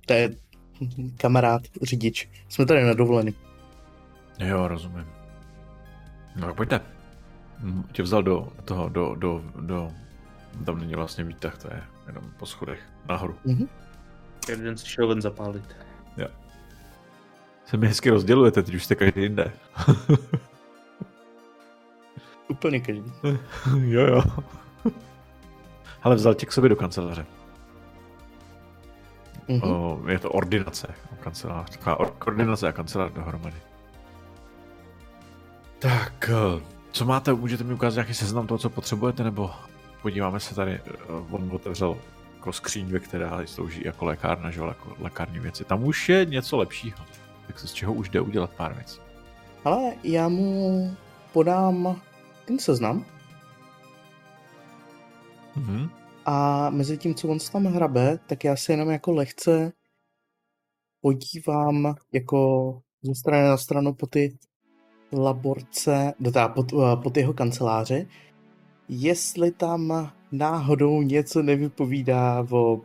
To je kamarád, řidič. Jsme tady na dovolený. Jo, rozumím. No tak pojďte. Tě vzal do toho, do, do, do... Tam není vlastně výtah, to je jenom po schodech. Nahoru. Mhm. Jeden si šel ven zapálit. Jo. Se mi hezky rozdělujete, teď už jste každý jinde. Úplně každý. Jo, jo. Ale vzal tě k sobě do kanceláře. Mm-hmm. Je to ordinace a kancelář. Taková ordinace a kancelář dohromady. Tak, co máte? Můžete mi ukázat nějaký seznam toho, co potřebujete, nebo podíváme se tady, on otevřel jako skříň, která slouží jako lékárna, že jako lékární věci. Tam už je něco lepšího, tak se z čeho už jde udělat pár věcí. Ale já mu podám ten seznam. Mhm. A mezi tím, co on se tam hrabe, tak já se jenom jako lehce podívám jako ze strany na stranu po ty laborce, teda po, po ty jeho kanceláři, jestli tam náhodou něco nevypovídá o,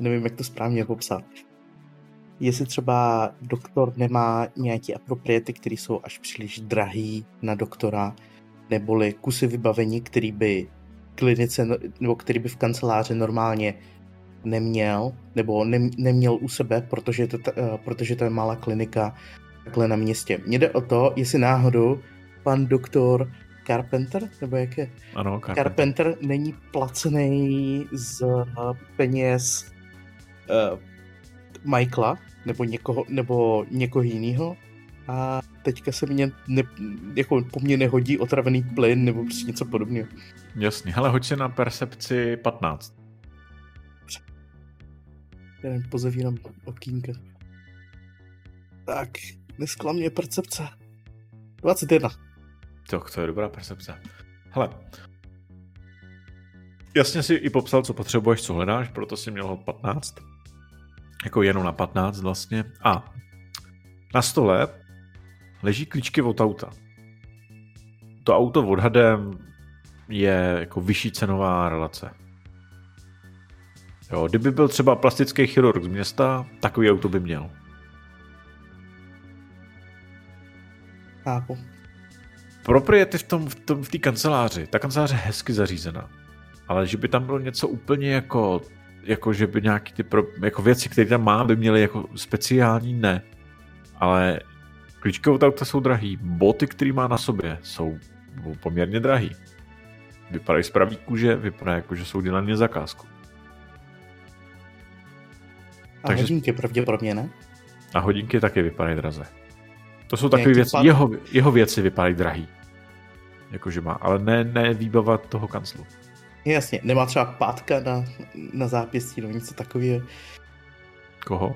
nevím, jak to správně popsat, jestli třeba doktor nemá nějaké apropriety, které jsou až příliš drahý na doktora, neboli kusy vybavení, který by klinice, nebo který by v kanceláři normálně neměl, nebo ne, neměl u sebe, protože to, protože to je malá klinika takhle na městě. Mně jde o to, jestli náhodou pan doktor Carpenter, nebo jak je? Ano, Carpenter. Carpenter není placený z peněz uh, Michaela, nebo někoho, nebo někoho jiného. A teďka se mě ne, jako po mně nehodí otravený plyn nebo prostě něco podobného. Jasně, hele, hoď se na percepci patnáct. Já jen pozavírám okýnka. Tak, dneska mě percepce. dvacet jedna. Tak, to je dobrá percepce. Hele, jasně si i popsal, co potřebuješ, co hledáš, proto si měl patnáct. Jako jenom na patnáct vlastně. A na stole leží klíčky od auta. To auto odhadem je jako vyšší cenová relace. Jo, kdyby byl třeba plastický chirurg z města, takový auto by měl. Chápu. Propriety v tom, v tom, v té kanceláři. Ta kancelář je hezky zařízená. Ale že by tam bylo něco úplně jako, jako že by nějaký ty pro, jako věci, které tam má, by měly jako speciální, ne. Ale klíčky od auta jsou drahý. Boty, které má na sobě, jsou poměrně drahý. Vypadají z pravý kůže, vypadají jako, že jsou dělané na zakázku. A takže hodinky pravděpodobně, ne? A hodinky taky vypadají draze. To jsou takové věci, pán... jeho, jeho věci vypadají drahý. Jakože má, ale ne, ne výbava toho kanclu. Jasně, nemá třeba pátka na, na zápěstí nebo něco takového. Koho?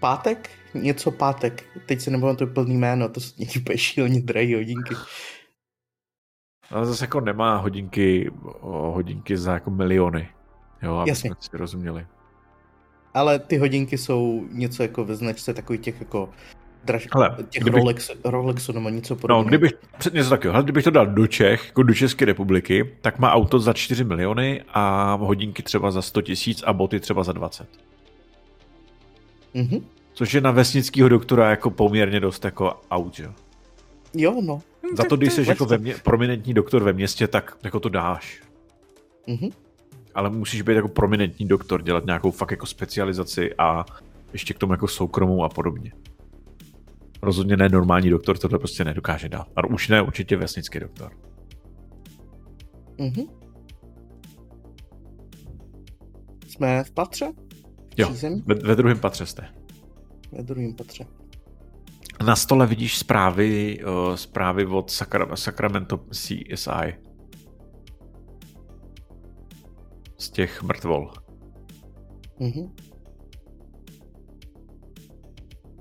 Pátek? Něco pátek. Teď se nebudeme to plný jméno, to jsou nějaký šíleně drahé hodinky. Ale zase jako nemá hodinky, hodinky za jako miliony, jo, aby jasně. Jsme si rozuměli. Ale ty hodinky jsou něco jako ve značce takových těch jako draž... Hele, těch kdybych... Rolex, Rolexů nebo něco podobného. No, kdybych, něco takového, hele, kdybych to dal do Čech, jako do České republiky, tak má auto za čtyři miliony a hodinky třeba za sto tisíc a boty třeba za dvacet. Mhm. Což je na vesnického doktora jako poměrně dost jako aut, jo? Jo, no. Za to, když jsi jako ve mě, prominentní doktor ve městě, tak jako to dáš. Mhm. Ale musíš být jako prominentní doktor, dělat nějakou fakt jako specializaci a ještě k tomu jako soukromou a podobně. Rozhodně ne normální doktor, tohle prostě nedokáže dát. Ale už ne, určitě vesnický doktor. Mhm. Jsme v patře? Jo, ve, ve druhém patře jste. Ve druhém patře. Na stole vidíš zprávy, uh, zprávy od Sakra- Sacramento C S I. Z těch mrtvol. Mhm.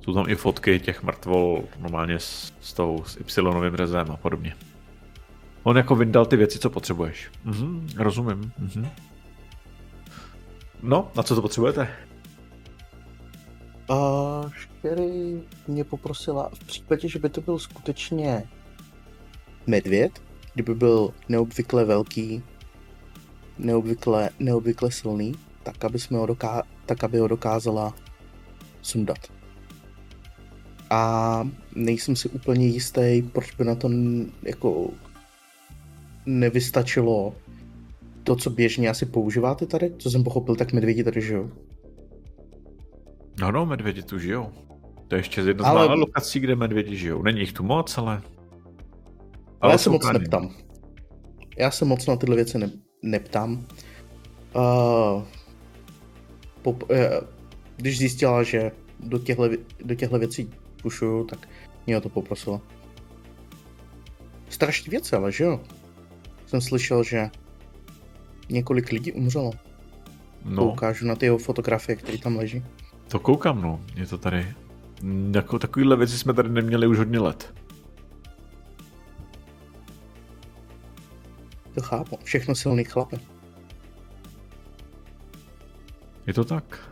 Jsou tam i fotky těch mrtvol normálně s, s tou s ypsilonovým řezem a podobně. On jako vyndal ty věci, co potřebuješ. Mhm, rozumím. Mhm. No, na co to potřebujete? Uh, Sherry mě poprosila v případě, že by to byl skutečně medvěd, kdyby byl neobvykle velký, neobvykle, neobvykle silný, tak aby, jsme ho doká- tak, aby ho dokázala sundat. A nejsem si úplně jistý, proč by na to n- jako nevystačilo to, co běžně asi používáte tady. Co jsem pochopil, tak medvědi tady žijou. No, no, medvědi tu žijou. To je ještě z jedna z mála lokací, kde medvědi žijou. Není jich tu moc, ale... Ale já se moc tady neptám. Já se moc na tyhle věci ne- neptám. Uh, pop, uh, když zjistila, že do těchto do těchto věcí pušuju, tak mě o to poprosila. Strašný věc, ale že jo? Jsem slyšel, že několik lidí umřelo. No. Poukážu na ty jeho fotografie, které tam leží. To koukám, no. Je to tady... Jako takovýhle věci jsme tady neměli už hodně let. To chápu. Všechno silný chlape. Je to tak.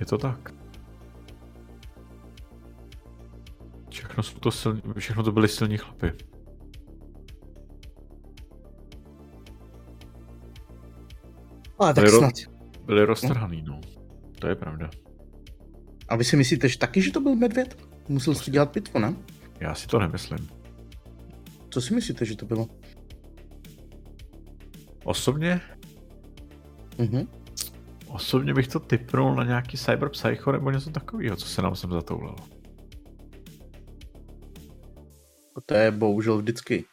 Je to tak. Všechno, jsou to, silní, všechno to byly silní chlapy. Ale tak byli snad. Ro, byli roztrhaný, no. To je pravda. A vy si myslíte, že taky, že to byl medvěd? Musel jsi dělat pitvu, ne? Já si to nemyslím. Co si myslíte, že to bylo? Osobně? Mhm. Osobně bych to tipnul na nějaký cyberpsycho nebo něco takového, co se nám sem zatoulalo. To je bohužel vždycky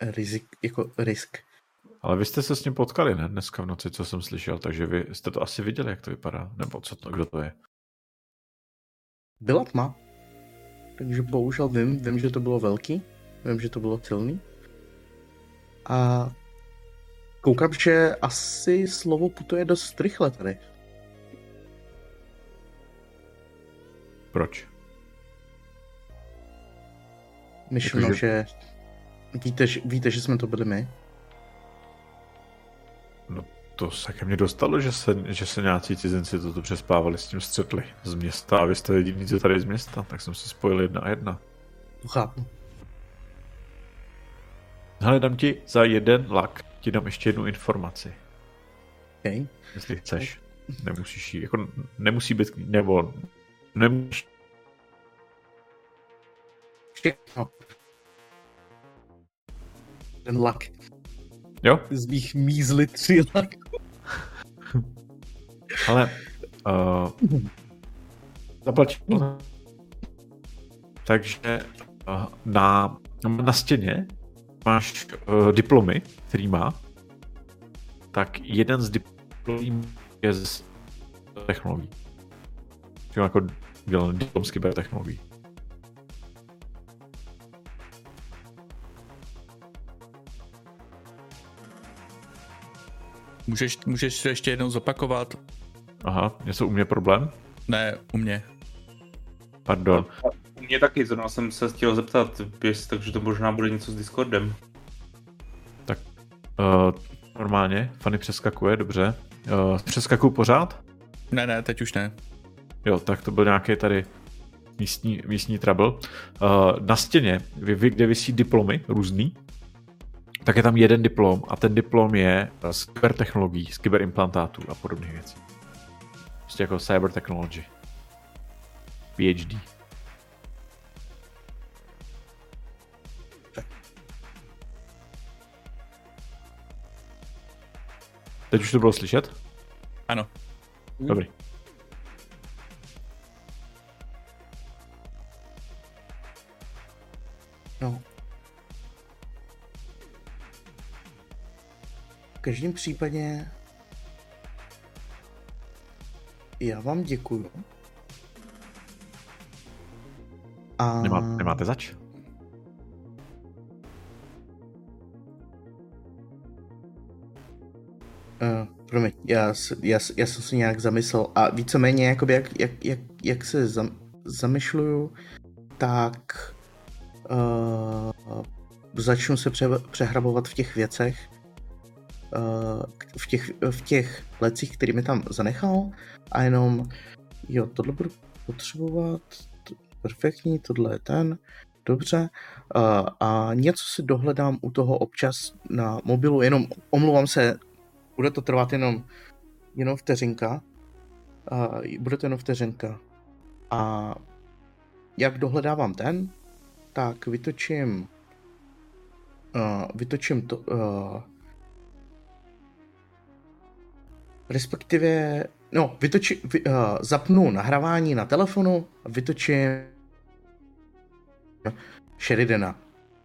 rizik, jako risk. Ale vy jste se s ním potkali, ne? Dneska v noci, co jsem slyšel, takže vy jste to asi viděli, jak to vypadá, nebo co to, kdo to je. Byla tma, takže bohužel vím, vím, že to bylo velký, vím, že to bylo silný. A koukám, že asi slovo putuje dost rychle tady. Proč? Myšleno, takže... že... Víte, že... Víte, že jsme to byli my? No to se ke mně dostalo, že se, že se nějací cizinci toto přespávali, s tím střetli z města a vy jste jediní, co tady z města, tak jsem se spojil jedna a jedna. Chápu. Hele, dám ti za jeden lak, ti dám ještě jednu informaci. Okay. Jestli chceš, nemusíš jí, jako nemusí být, nebo nemusíš. Všechno. Ten lak. Jo? Z mých mízly tři laků. Ale... Uh, zaplatil. Takže uh, na, na stěně máš uh, diplomy, který má. Tak jeden z diplomů je z technologií. Tím jako dělaný diplom z biotechnologií. Můžeš, můžeš to ještě jednou zopakovat? Aha, něco u mě problém? Ne, u mě. Pardon. U mě taky, zrovna jsem se chtěl zeptat, jestli, takže to možná bude něco s Discordem. Tak, uh, normálně, Fanny přeskakuje, dobře. Uh, přeskakuju pořád? Ne, ne, teď už ne. Jo, tak to byl nějaký tady místní, místní trouble. Uh, na stěně, kde visí diplomy různý, tak je tam jeden diplom a ten diplom je z kybertechnologií, z kyberimplantátů a podobných věcí. Prostě jako cyber technology. P H D. Teď už to bylo slyšet? Ano. Dobrý. No. V každém případě já vám děkuju. A... Nemá, nemáte zač? Uh, promiň, já, já, já jsem si nějak zamyslel a víceméně jakoby jak, jak, jak, jak se zam, zamyšluju, tak uh, začnu se pře, přehrabovat v těch věcech, uh, v, těch, v těch lecích, který mi tam zanechal a jenom, jo, tohle budu potřebovat, to, perfektní, tohle je ten, dobře, uh, a něco si dohledám u toho občas na mobilu, jenom omlouvám se, bude to trvat jenom, jenom vteřinka. Uh, bude to jenom vteřinka. A jak dohledávám ten, tak vytočím uh, vytočím to... Uh, respektive... No, vytočím... Vy, uh, zapnu nahrávání na telefonu a vytočím Sheridana.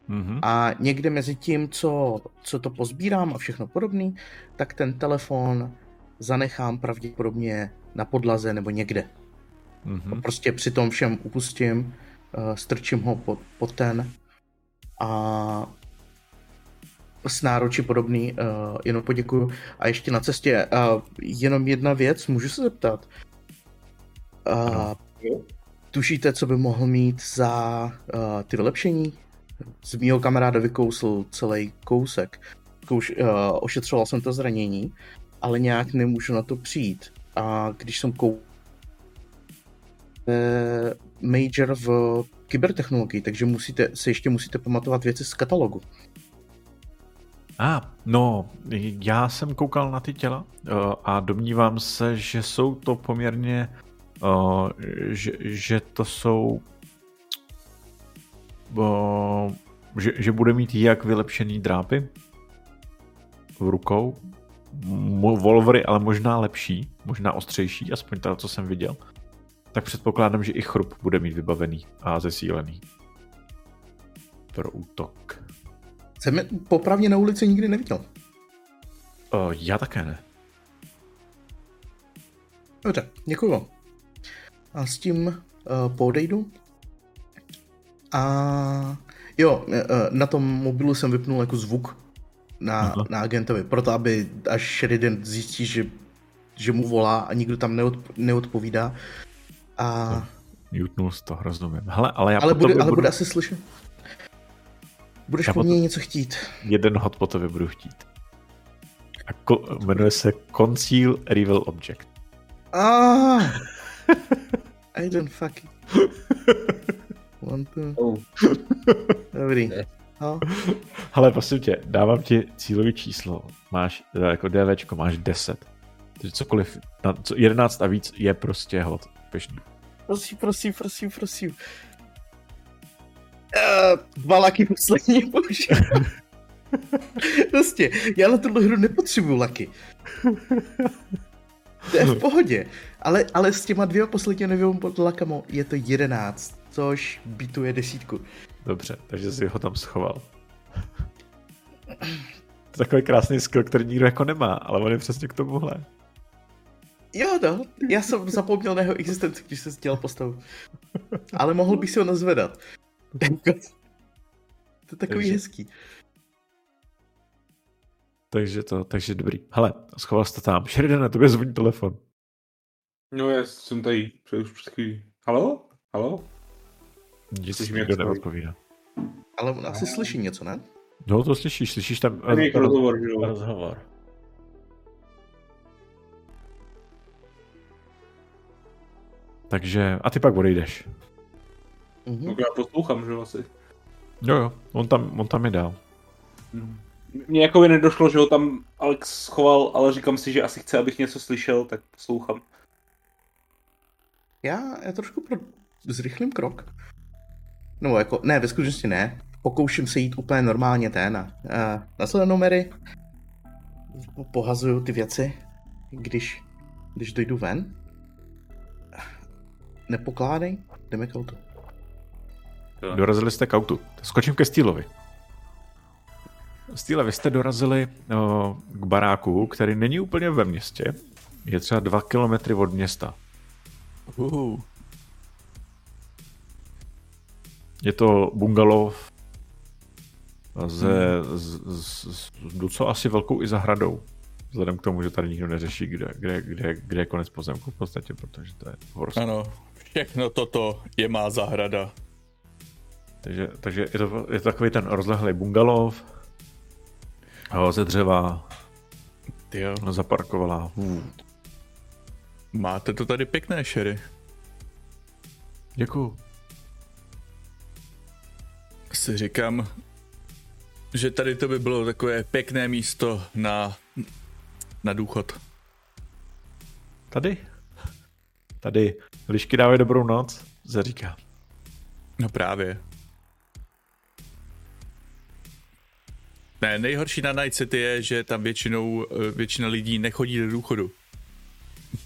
Mm-hmm. A někde mezi tím, co, co to pozbírám a všechno podobný, tak ten telefon zanechám pravděpodobně na podlaze nebo někde. Mm-hmm. Prostě při tom všem upustím, strčím ho pod, pod ten a s náročí podobný, jenom poděkuju. A ještě na cestě jenom jedna věc, můžu se zeptat. No. Tušíte, co by mohl mít za ty vylepšení? Z mýho kamaráda vykousl celý kousek. Kouš, uh, ošetřoval jsem to zranění, ale nějak nemůžu na to přijít. A když jsem koukal eh, major v kybertechnologii, takže musíte, se ještě musíte pamatovat věci z katalogu. A, ah, no, já jsem koukal na ty těla uh, a domnívám se, že jsou to poměrně, uh, že, že to jsou Uh, že, že bude mít jak vylepšený drápy v rukou, Mo- volvery, ale možná lepší, možná ostřejší, aspoň to, co jsem viděl, tak předpokládám, že i chrup bude mít vybavený a zesílený pro útok. Jsem popravdě na ulici nikdy neviděl. Uh, já také ne. Dobře, děkuju vám. A s tím uh, podejdu. A jo, na tom mobilu jsem vypnul jako zvuk na, na agentovi, proto aby až Sheridan zjistí, že, že mu volá a nikdo tam neodp- neodpovídá. A... Jutnul jsi to, rozumím. Hele, ale já ale, bude, ale budu... bude asi slyšet. Budeš já po mně něco chtít. Jeden hod po tobě budu chtít. A ko- jmenuje se Conceal Rival Object. Ah, I don't fucking... One, two. Oh. Dobrý. No. Hele, prosím tě, dávám ti cílové číslo. Máš jako DVčko, máš deset. Takže cokoliv, na, co, jedenáct a víc je prostě hod. Pěšný. Prosím, prosím, prosím, prosím. Uh, dva laky poslední použil. Prostě, já na tuhle hru nepotřebuju laky. To je v pohodě. Ale, ale s těma dvěma posledními lakama je to jedenáct. Což bituje desítku. Dobře, takže jsi ho tam schoval. To je takový krásný skill, který nikdo jako nemá, ale on je přesně k tomuhle. Jo, no, já jsem zapomněl na jeho existenci, když jsem dělal postavu. Ale mohl bych si ho nazvedat. To je takový takže, hezký. Takže to, takže dobrý. Hele, schoval jsi to tam. Sheridane, tobě zvoní telefon. No, já jsem tady už před chvílí. Haló? Haló? Nic nikdo neodpovídá. Ale on asi slyší něco, ne? No to slyšíš, slyšíš tam roz... rozhovor. rozhovor. Takže, a ty pak odejdeš. Mm-hmm. Já poslouchám, že asi. Jo jo, on tam, on tam je dál. Mně jako by nedošlo, že ho tam Alex schoval, ale říkám si, že asi chce, abych něco slyšel, tak poslouchám. Já, já trošku pro... zrychlím krok. No jako, ne, ve skutečnosti ne. Pokouším se jít úplně normálně ten a uh, nasledanou Mary. Pohazuju ty věci, když, když dojdu ven. Nepokládej, jdeme k autu. Dorazili jste k autu. Skočím ke Steelovi. Steele, vy jste dorazili no, k baráku, který není úplně ve městě. Je třeba dva kilometry od města. Uhu. Je to bungalov s docela asi velkou i zahradou. Vzhledem k tomu, že tady nikdo neřeší, kde, kde, kde, kde je konec pozemku v podstatě, protože to je horské. Ano, všechno toto je má zahrada. Takže, takže je, to, je to takový ten rozlehlý bungalov ze dřeva. Tyjo. Zaparkovala. Hmm. Máte to tady pěkné, Sherry. Děkuju. Si říkám, že tady to by bylo takové pěkné místo na, na důchod. Tady? Tady. Lišky dávají dobrou noc, zaříká. No právě. Ne, nejhorší na Night City je, že tam většinou, většina lidí nechodí do důchodu.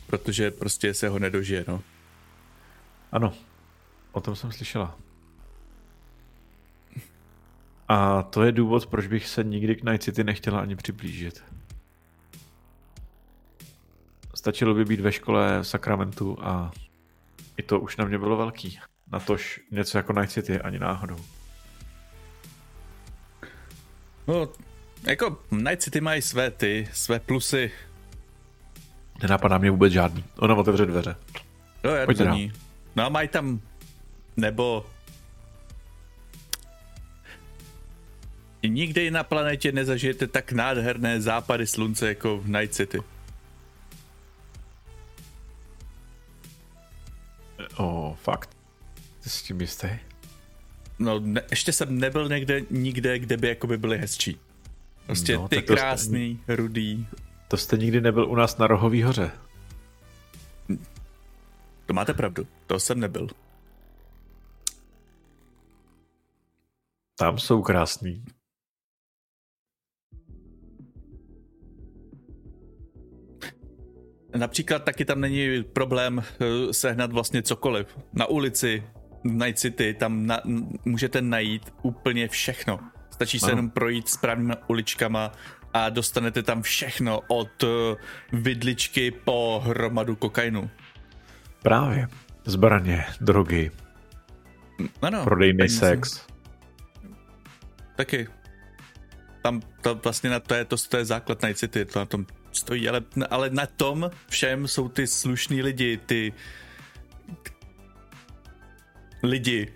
Protože prostě se ho nedožije, no. Ano, o tom jsem slyšela. A to je důvod, proč bych se nikdy k Night City nechtěla ani přiblížit. Stačilo by být ve škole v Sacramentu a i to už na mě bylo velký. Natož něco jako Night City ani náhodou. No, jako Night City mají své ty, své plusy. Nenapadá mě vůbec žádný. Ona otevře dveře. No, já rozumím. No a mají tam, nebo... Nikde na planetě nezažijete tak nádherné západy slunce jako v Night City. O, oh, fakt. Ty s tím jistý? No, ne, ještě jsem nebyl někde, nikde, kde by jakoby byly hezčí. Prostě no, ty krásný, jste, rudý. To jste nikdy nebyl u nás na Rohový hoře. To máte pravdu, to jsem nebyl. Tam jsou krásný. Například taky tam není problém sehnat vlastně cokoliv. Na ulici, v Night City, tam na, můžete najít úplně všechno. Stačí se jenom projít správnými uličkama a dostanete tam všechno od vidličky po hromadu kokainu. Právě. Zbraně, drogy, ano, prodejný sex. Taky. Tam to vlastně na to je, to, to je základ Night City, to na tom stojí, ale, ale na tom všem jsou ty slušní lidi, ty lidi,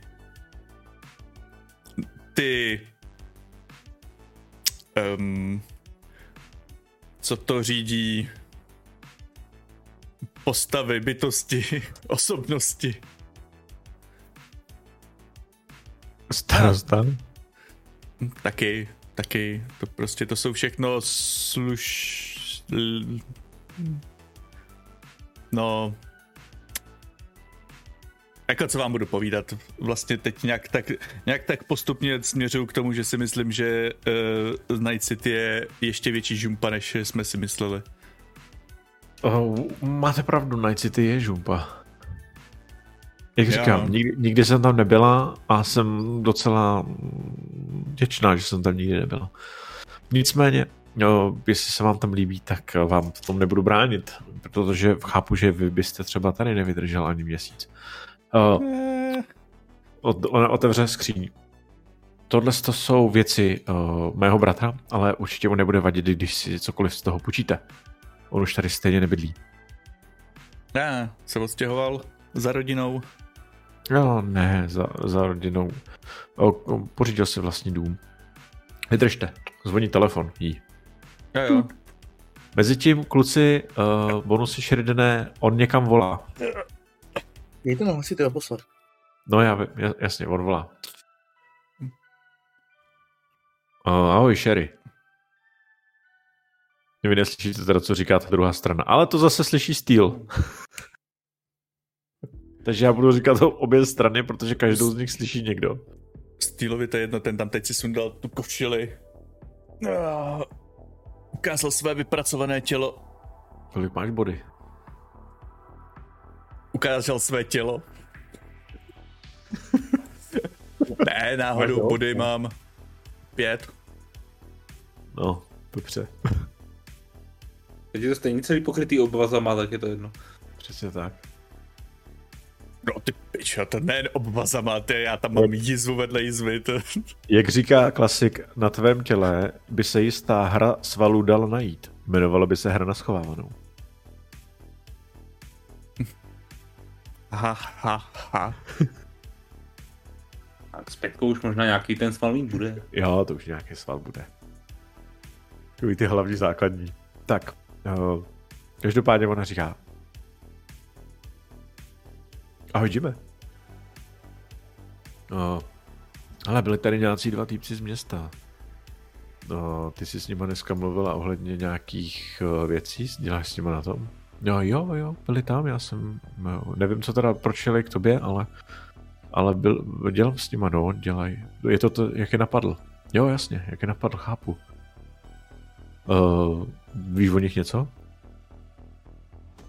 ty, um, co to řídí, postavy, bytosti, osobnosti. Starosta. Taky, taky, to prostě to jsou všechno sluš... No... Jako co vám budu povídat, vlastně teď nějak tak, nějak tak postupně směřuju k tomu, že si myslím, že uh, Night City je ještě větší žumpa, než jsme si mysleli. Oh, máte pravdu, Night City je žumpa. Jak říkám, nikdy, nikdy jsem tam nebyla a jsem docela vděčná, že jsem tam nikdy nebyla. Nicméně, jo, jestli se vám tam líbí, tak vám v tom nebudu bránit, protože chápu, že vy byste třeba tady nevydržel ani měsíc. Uh, ona otevře skříň. Tohle to jsou věci uh, mého bratra, ale určitě mu nebude vadit, když si cokoliv z toho počíte. On už tady stejně nebydlí. Já se odstěhoval za rodinou. No ne, za, za rodinou. O, o, pořídil si vlastní dům. Vydržte, zvoní telefon. Jí. Jo jo. Mezitím, kluci, uh, bonusy Sheridané, on někam volá. Mějte nám asi toho poslat. No já, jasně, odvolá. Uh, ahoj, Sherry. Vy neslyšíte teda, co říká ta druhá strana, ale to zase slyší Steel. Takže já budu říkat to obě strany, protože každou z nich slyší někdo. Steelovi to je jedno, ten tam teď si sundal tu košili. Uh, ukázal své vypracované tělo. Kolik máš body? Ukázal své tělo. Ne, náhodou body mám pět. No, dobře. Takže to stejně celý pokrytý obvazama, tak je to jedno. Přesně tak. No ty pičo, to nejen obvazama, ty, já tam mám jizvu vedle jizvy. To... Jak říká klasik, na tvém těle by se jistá hra svalů dala najít. Jmenovalo by se hra na schovávanou. Ha, ha, ha. Tak s Petkou už možná nějaký ten sval mít bude. Jo, to už nějaký sval bude. Takový ty hlavní základní. Tak, uh, každopádně ona říká. Ahoj, Jimmy. Uh, ale byli tady nějací dva týpci z města. Uh, ty jsi s nima dneska mluvila ohledně nějakých uh, věcí, děláš s nima na tom? No jo, jo, byli tam, já jsem, nevím, co teda, proč jeli k tobě, ale, ale byl, dělám s nima, no, dělaj. Je to to, jak je napadl. Jo, jasně, jak je napadl, chápu. Uh, víš o nich něco?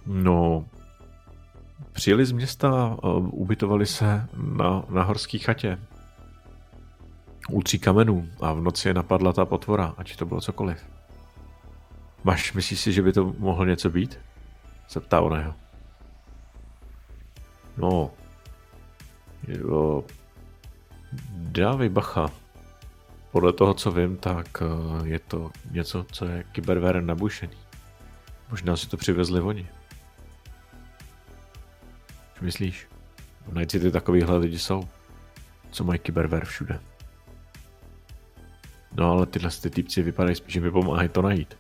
No, přijeli z města, uh, ubytovali se na, na horské chatě. U tří kamenů a v noci je napadla ta potvora, ať to bylo cokoliv. Máš, myslíš si, že by to mohlo něco být? Se ptá ona jeho. No. Jo. Dávej bacha. Podle toho, co vím, tak je to něco, co je kybervérem nabušený. Možná si to přivezli oni. Co myslíš? V Night City takovýhle lidi jsou. Co mají kybervér všude. No ale tyhle ty týpci vypadají spíš, že mi pomáhají to najít.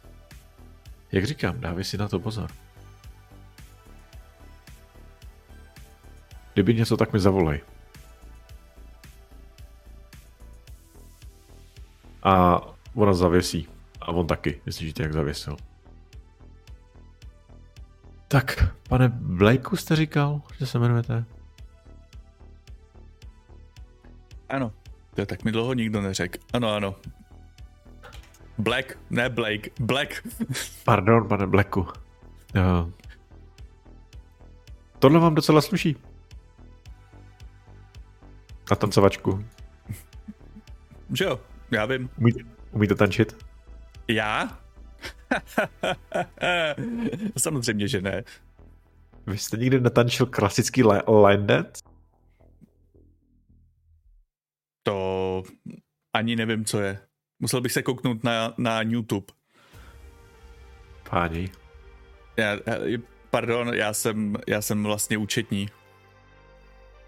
Jak říkám, dávej si na to pozor. Kdyby něco, tak mi zavolej. A ona zavěsí. A on taky, myslíte, jak zavěsil. Tak, pane Blakeu jste říkal, že se jmenujete? Ano. To tak mi dlouho nikdo neřekl. Ano, ano. Black, ne Blake, Black. Pardon, pane Blacku. Uh, tohle vám docela sluší. Na tancovačku. Že jo, já vím. Umí, umíte tančit? Já? Samozřejmě, že ne. Vy jste nikdy netančil klasický li- line dance? To ani nevím, co je. Musel bych se kouknout na, na YouTube. Páni. Já, pardon, já jsem, já jsem vlastně účetní.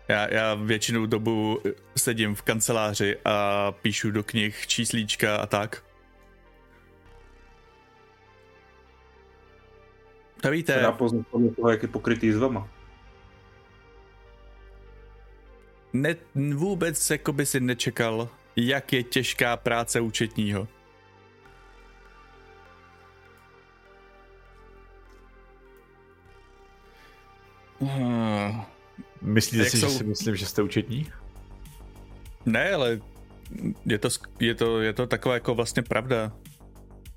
Já, já většinou dobu sedím v kanceláři a píšu do knih číslíčka a tak. To víte. Já poznám toho, jak je pokrytý s vama. Ne, vůbec jako by si nečekal, jak je těžká práce účetního. Hmm. Myslíte si, jsou... že si myslím, že jste účetní? Ne, ale je to, je to, je to taková jako vlastně pravda.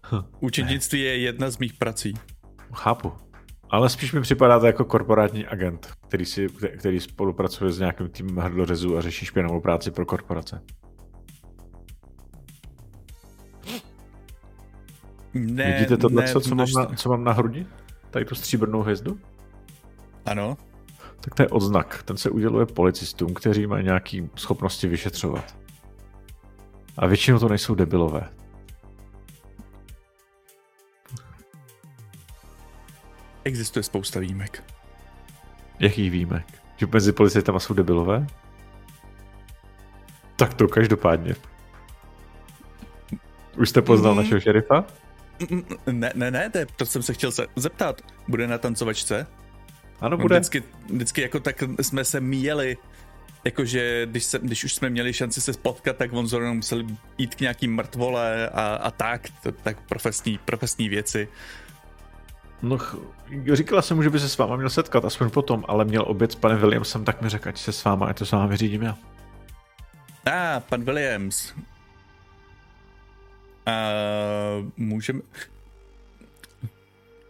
Huh, Účetnictví ne. je jedna z mých prací. Chápu. Ale spíš mi připadá to jako korporátní agent, který, si, který spolupracuje s nějakým týmem hrdlořezů a řeší špinavou práci pro korporace. Ne, vidíte tohle, ne, co, co, mám na, co mám na hrudi? Tady tu stříbrnou hvězdu? Ano. Tak to je odznak. Ten se uděluje policistům, kteří mají nějaké schopnosti vyšetřovat. A většinou to nejsou debilové. Existuje spousta výjimek. Jakých výjimek? Že mezi policajtama jsou debilové? Tak to každopádně. Už jste poznal mm. našeho šerifa? Ne, ne, ne, to jsem se chtěl zeptat. Bude na tancovačce? Ano, bude. Vždycky, vždycky jako tak jsme se míjeli jakože když, se, když už jsme měli šanci se spotkat, tak on zrovna musel jít k nějaký mrtvole a, a tak, to, tak profesní, profesní věci. No, říkala jsem mu, že by se s váma měl setkat, aspoň potom, ale měl oběd s panem Williamsem, tak mi řekl, ať se s váma, ať to s váma vyřídím já. A, ah, pan Williams. A, můžeme...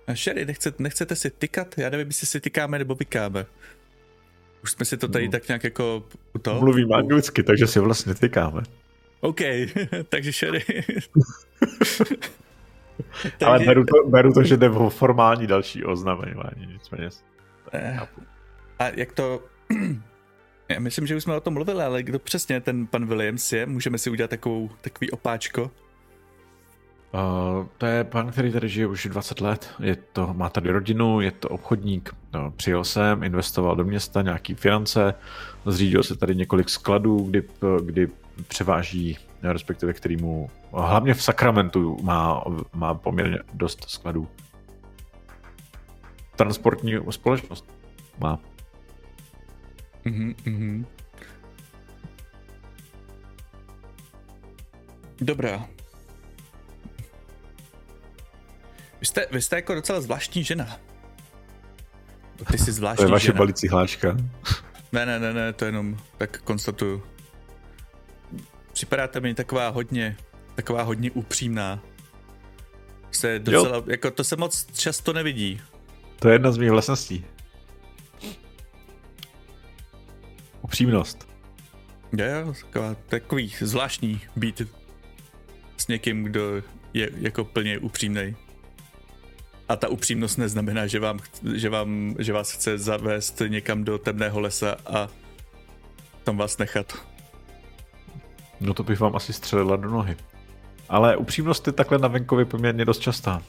A Sherry, nechcete, nechcete si tykat? Já nevím, jestli si tykáme nebo vykáme. Už jsme si to tady no. tak nějak jako... To? Mluvíme anglicky, takže si vlastně tykáme. OK, takže Sherry... Takže... Ale beru to, beru to, že jde o formální další oznamenování, nicméně. A jak to... Já myslím, že už jsme o tom mluvili, ale kdo přesně ten pan Williams je? Můžeme si udělat takovou, takový opáčko? Uh, to je pan, který tady žije už dvacet let. Je to, má tady rodinu, je to obchodník. No, přijel sem, investoval do města nějaký finance, zřídil se tady několik skladů, kdy, kdy převáží, respektive kterýmu... Hlavně v Sacramentu má, má poměrně dost skladů. Transportní společnost má. Mm-hmm, mm-hmm. Dobrá. Vy jste, vy jste jako docela zvláštní žena. Ty jsi zvláštní žena. To je vaše balící hláška. Ne, ne, ne, ne, to jenom tak konstatuju. Připadáte mi taková hodně... Taková hodně upřímná. Se docela, jako to se moc často nevidí. To je jedna z mých vlastností. Upřímnost. Jo, jo, taková, takový zvláštní být s někým, kdo je jako plně upřímnej. A ta upřímnost neznamená, že, vám, že, vám, že vás chce zavést někam do temného lesa a tam vás nechat. No to bych vám asi střelila do nohy. Ale upřímnost je takhle na venkově poměrně dost častá.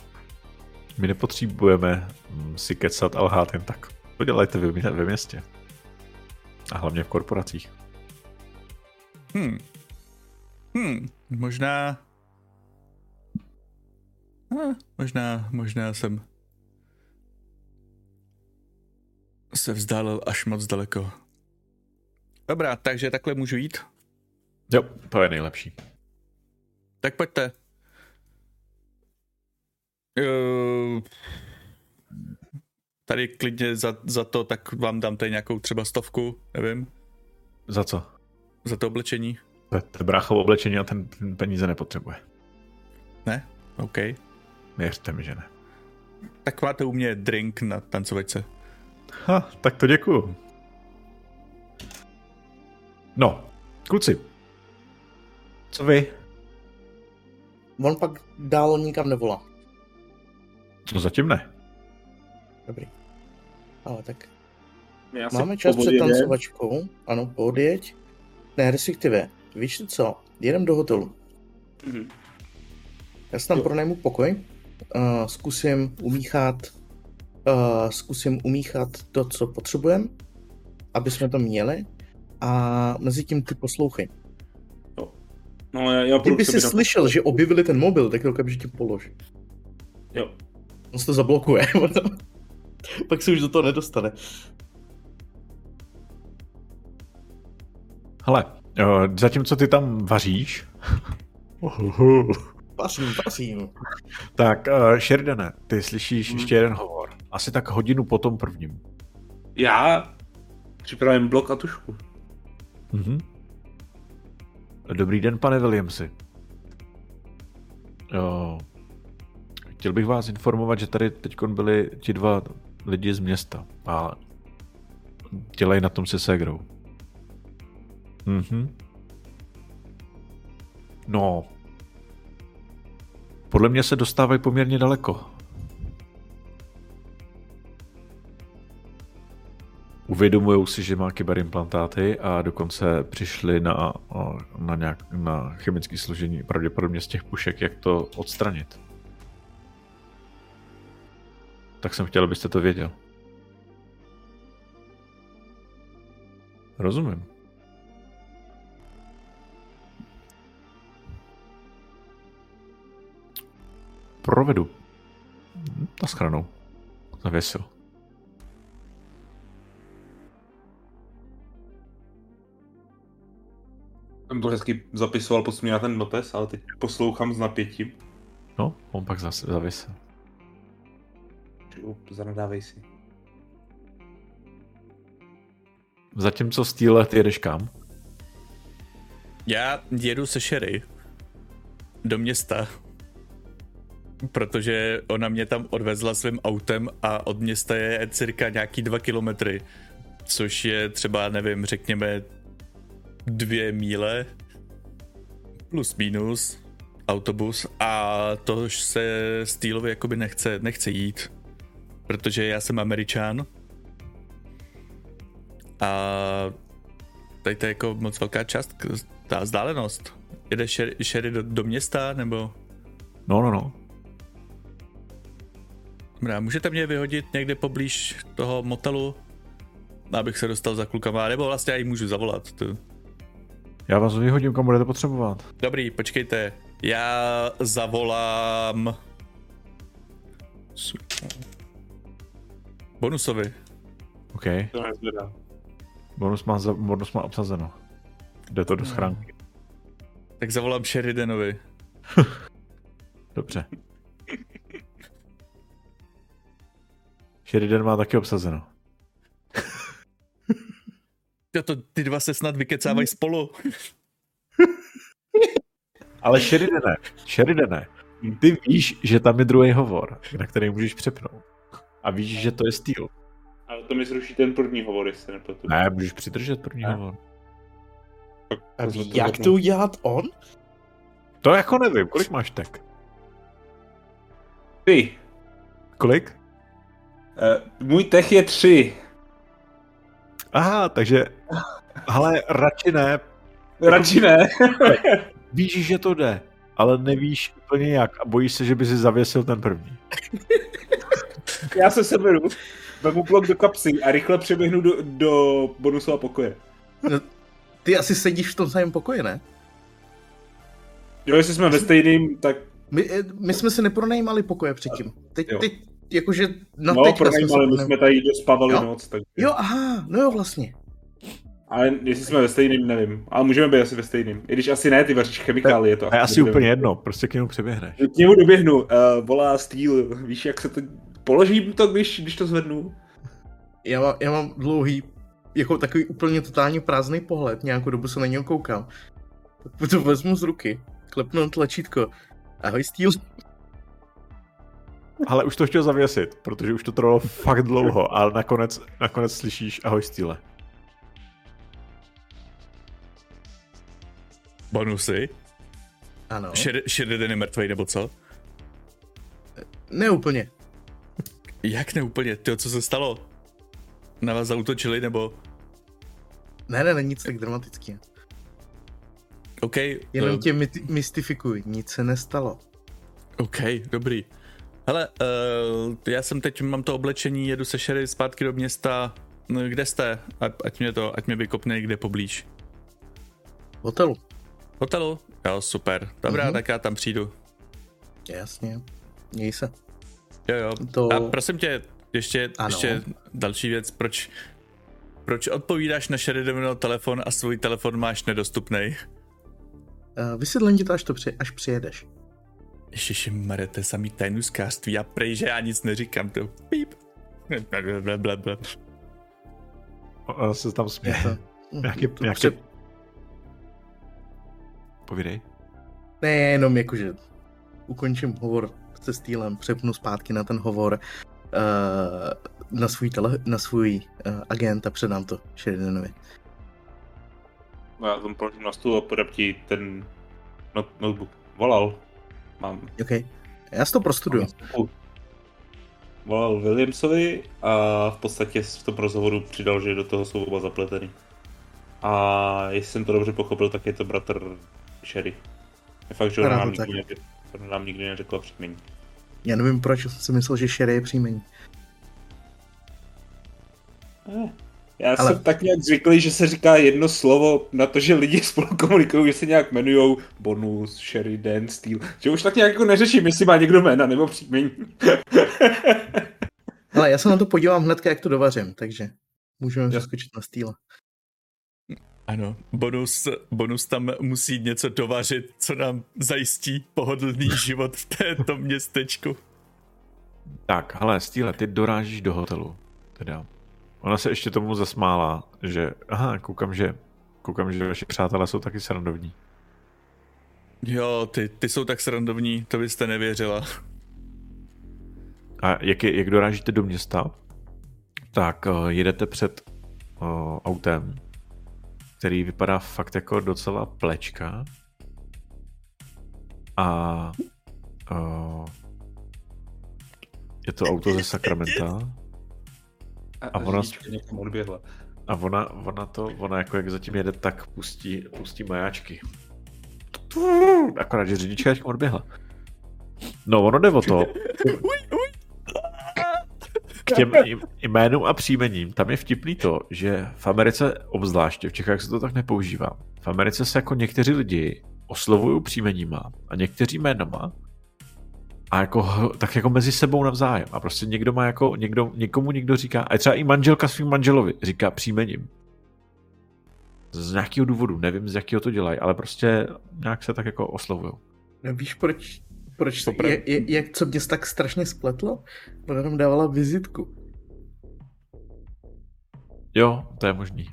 My nepotřebujeme si kecat a lhát jen tak. To dělejte vy ve městě. A hlavně v korporacích. Hmm. Hmm. Možná... Ah, možná, možná jsem... se vzdálil až moc daleko. Dobrá, takže takhle můžu jít? Jo, to je nejlepší. Tak pojďte. Tady klidně za, za to, tak vám dám tady nějakou třeba stovku, nevím. Za co? Za to oblečení. To je bráchovo oblečení a ten peníze nepotřebuje. Ne? OK. Věřte mi, že ne. Tak máte u mě drink na tancovačce. Ha, tak to děkuju. No, kluci. Co vy? On pak dál nikam nevolá. No zatím ne. Dobrý. Ale tak... Já máme čas před tancovačkou. Ano, odjeď. Ne, respektive. Víš co? Jedem do hotelu. Mm-hmm. Já si tam pronajmu pokoj. Uh, zkusím umíchat... Uh, zkusím umíchat to, co potřebujeme. Aby jsme to měli. A mezi tím ty poslouchej. No, já, já kdyby jsi slyšel, dát... že objevili ten mobil, tak to okamžitě polož. Jo. On se to zablokuje. Pak se už do toho nedostane. Hele, jo, zatímco ty tam vaříš... Pasím, pasím. Tak, uh, Sheridane, ty slyšíš hmm. ještě jeden hovor. Asi tak hodinu po tom prvním. Já připravím blok a tušku. Mhm. Dobrý den, pane Williamsi. Jo. Chtěl bych vás informovat, že tady teďkon byli ti dva lidi z města a dělají na tom se ségrou. Mhm. No. Podle mě se dostávají poměrně daleko. Uvědomujou si, že má kyberimplantáty a dokonce přišli na, na, nějak, na chemické složení pravděpodobně z těch pušek, jak to odstranit. Tak jsem chtěl, abyste to věděl. Rozumím. Provedu. Na schranou. Zavěsil. Jsem to hezky zapisoval postupně na ten notes, ale teď poslouchám s napětím. No, on pak zase zavisl. Zanadávej si. Zatímco Steele, ty jedeš kam? Já jedu se Sherry do města, protože ona mě tam odvezla svým autem a od města je cirka nějaký dva kilometry, což je třeba, nevím, řekněme dvě míle, plus minus, autobus, a to se Steelovi jakoby nechce, nechce jít, protože já jsem Američan a tady to je jako moc velká část, ta vzdálenost. Jede Sherry, Sherry do, do města, nebo? No, no, no. Dobrá, můžete mě vyhodit někde poblíž toho motelu, abych se dostal za klukama, nebo vlastně já jí můžu zavolat. To... Já vás vyhodím, kam budete potřebovat. Dobrý, počkejte. Já zavolám... Bonusovi. OK. To nezvědá. Bonus má, za... Bonus má obsazeno. Jde to do schránky. Tak zavolám Sheridanovi. Dobře. Sheridan má taky obsazeno. To, ty dva se snad vykecávají spolu. Ale Sheridane, Sheridane, ty víš, že tam je druhý hovor, na který můžeš přepnout. A víš, že to je Steel. Ale to mi zruší ten první hovor, jestli nepletu. Ne, můžeš přidržet první ne. hovor. A ví, jak to udělat on? To jako nevím, kolik máš tak? Ty. Kolik? Uh, můj tech je tři. Aha, takže... Ale radši ne. Radši ne. Víš, že to jde, ale nevíš úplně jak a bojíš se, že by si zavěsil ten první. Já se seberu, vemu blok do kapsy a rychle přeběhnu do, do bonusova pokoje. No, ty asi sedíš v tom samém pokoji, ne? Jo, jestli jsme ve stejným, tak... My, my jsme si nepronajímali pokoje předtím. Teď, teď... Jakože na no, teďka jsme se... my jsme tady dospávali jo? noc, takže... Jo, aha, no jo, vlastně. Ale jestli jsme ve stejným, nevím. Ale můžeme být asi ve stejným. I když asi ne, ty vaříš chemikálie, je to... A je asi úplně jedno, prostě k němu přeběhneš. K němu doběhnu, uh, volá Steel, víš, jak se to... Položím to, když, když to zvednu. Já mám, já mám dlouhý, jako takový úplně totálně prázdný pohled, nějakou dobu se na něj koukám. To vezmu z ruky, klepnu na tlačítko. Ahoj, Steel. Ale už to chtěl zavěsit, protože už to trvalo fakt dlouho, ale nakonec, nakonec slyšíš ahoj Steele. Bonusy? Ano. Sheridan je mrtvej, nebo co? Neúplně. Jak neúplně? Tyjo, co se stalo? Na vás zaútočili, nebo? Ne, ne, ne, nic tak dramatický. OK. Jenom uh... tě my- mystifikuj, nic se nestalo. OK, dobrý. Hele, uh, já jsem teď, mám to oblečení, jedu se Sherry zpátky do města. Kde jste? A, ať mě to, ať mě vykopne někde poblíž. Hotelu. Hotelu? Jo, super. Dobrá, mm-hmm. Tak já tam přijdu. Jasně, měj se. Jo, jo. To... A prosím tě, ještě, ještě další věc, proč, proč odpovídáš na Sheridanův telefon a svůj telefon máš nedostupnej? Uh, Vysvětlím ti to, až, to při, až přijedeš. Ježišimare, to je samý tajnůzkářství, já prej, že já nic neříkám, to píp. Blablabla. Ono se tam směje. Nějaký, nějaký... Před... Povídej. Ne, jenom jakože ukončím hovor se Steelem, přepnu zpátky na ten hovor, uh, na svůj, tele, na svůj uh, agent a předám to Sheridanovi. No já tam položím na stůl a podeptí ten not- notebook. Volal. Mám. OK, já si to prostuduju. Volal Williamsovi a v podstatě v tom rozhovoru přidal, že do toho jsou oba zapletený. A jestli jsem to dobře pochopil, tak je to bratr Sherry. Je fakt, že ona nám, nám nikdy neřekla příjmení. Já nevím proč, jsem si myslel, že Sherry je příjmení. Eh, já Ale... jsem tak nějak zvyklý, že se říká jedno slovo na to, že lidi spolu komunikují, že se nějak jmenujou Bonus, Sheridan, Steel. Že už tak nějak jako neřeším, jestli má někdo jména nebo příjmení. Ale já se na to podívám hnedka, jak to dovařím, takže můžeme zaskočit na Steela. Ano, bonus, bonus tam musí něco dovařit, co nám zajistí pohodlný život v této městečku. Tak, ale Steele, ty dorážíš do hotelu. Teda. Ona se ještě tomu zasmála, že aha, koukám, že koukám, že vaši přátelé jsou taky srandovní. Jo, ty, ty jsou tak srandovní, to byste nevěřila. A jak, je, jak dorážíte do města, tak uh, jedete před uh, autem, který vypadá fakt jako docela plečka. A uh, je to auto ze Sacramenta. A ona, a ona, ona to, ona jako jak zatím jede, tak pustí, pustí majáčky. Akorát, že řidička odběhla. No, ono jde o to. K těm jménům a příjmením, tam je vtipný to, že v Americe, obzvláště v Čechách se to tak nepoužívá, v Americe se jako někteří lidi oslovují příjmeníma a někteří jménama a jako, tak jako mezi sebou navzájem. A prostě někdo má jako, někdo, někomu někdo říká, a třeba i manželka svým manželovi říká příjmením. Z nějakého důvodu, nevím, z jakého to dělají, ale prostě nějak se tak jako oslovují. Víš, proč, proč je, je, jak co mě tak strašně spletlo? Ona nám dávala vizitku. Jo, to je možný.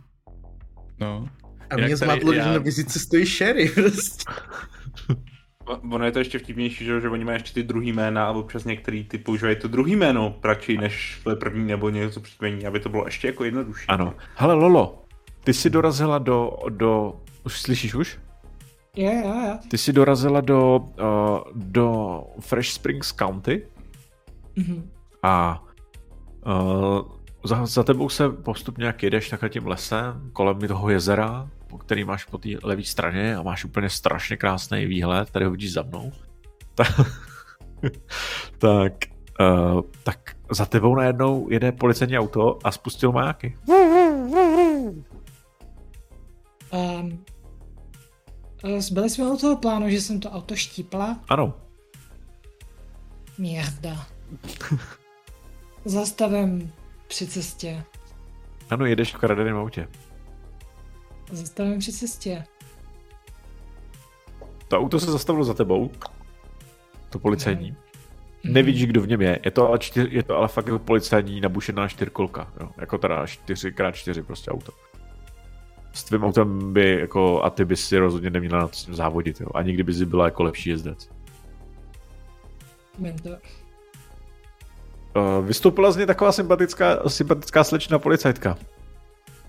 No. A mě zmátlo, já... že na vizitce stojí Sherry. Prostě. Ono je to ještě vtipnější, že, že oni mají ještě ty druhý jména a občas některý ty používají to druhý jméno radši než první nebo něco příjmení, aby to bylo ještě jako jednodušší. Ano. Hele, Lolo, ty jsi dorazila do, do... Už slyšíš už? Jo, jo, jo. Ty jsi dorazila do, uh, do Fresh Springs County mm-hmm. a uh, za, za tebou se postupně jak jedeš takhle tím lesem, kolem toho jezera, po který máš po té levé straně a máš úplně strašně krásný výhled, tady ho vidíš za mnou. Ta, tak, uh, tak za tebou najednou jede policejní auto a spustil majáky. Um, zbyli jsme u toho plánu, že jsem to auto štípla? Ano. Mierda. Zastavím při cestě. Ano, jedeš v kradeném autě. Zastavím při cestě. To auto se zastavilo za tebou. To policajní. Mm. Nevidíš, kdo v něm je. Je to ale, čtyř, je to ale fakt jako policajní nabušená čtyřkolka. Jo? Jako teda čtyři krát čtyři prostě auto. S tvým autem by jako, a ty bys si rozhodně neměla na to s tím závodit, jo. A nikdy bys byla jako lepší jezdec. Mentor. Uh, vystoupila z něj taková sympatická, sympatická slečna policajtka.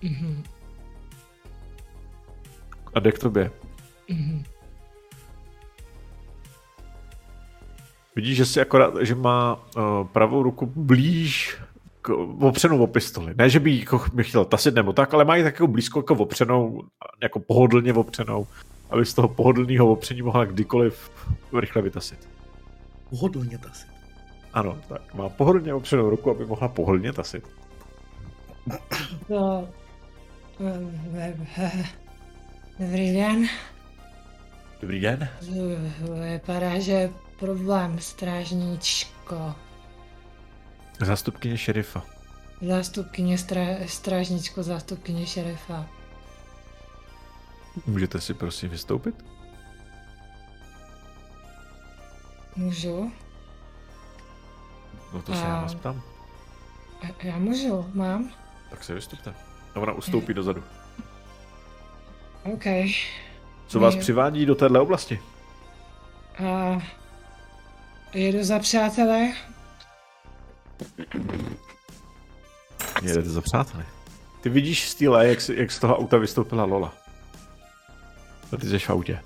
Mm-hmm. A jde k tobě. Mm-hmm. Vidíš, že si akorát, že má uh, pravou ruku blíž opřenou o pistoli. Ne, že by jí chtěl tasit nebo tak, ale mají takovou blízko jako opřenou, jako pohodlně opřenou, aby z toho pohodlného opření mohla kdykoliv rychle vytasit. Pohodlně tasit? Ano, tak. Má pohodlně opřenou ruku, aby mohla pohodlně tasit. No. Dobrý den. Dobrý den. Vypadá, že je problém, strážníčko. Zástupkyně šerifa. Zástupkyně stra- strážničko, zástupkyně šerifa. Můžete si prosím vystoupit? Můžu. No to a... se já vás ptám. A já můžu, mám. Tak se vystupte. A ona ustoupí a... dozadu. OK. Co vás My... přivádí do téhle oblasti? A... Jedu za přátelé. Jedete za přáteli. Ty vidíš Steele, jak, jak z toho auta vystoupila Lola. A ty jsi v autě.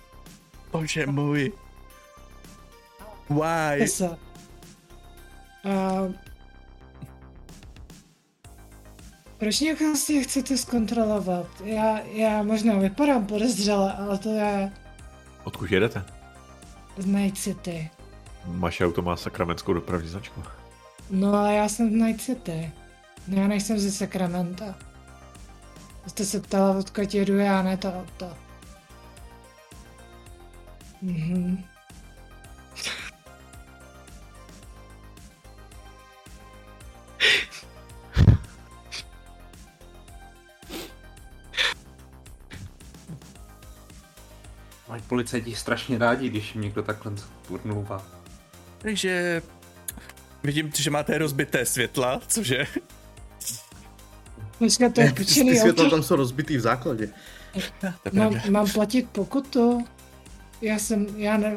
Bože můj. Why? Uh, proč nějakou si chcete zkontrolovat? Já, já možná vypadám podezřele, ale to je... Odkud jedete? Z Night City. Máš auto, má sakramentskou dopravní značku. No ale já jsem v Night City. No, já nejsem ze Sacramento. Jste se ptala, odkud jedu já, ne to auto. Mhm. Mají policajti strašně rádi, když jim někdo takhle turnulvá. Takže vidím, že máte rozbité světla, cože? Myslím, to je pičený auto. Ty světla tam jsou rozbitý v základě. Mám, mám platit pokutu? Já jsem, já ne,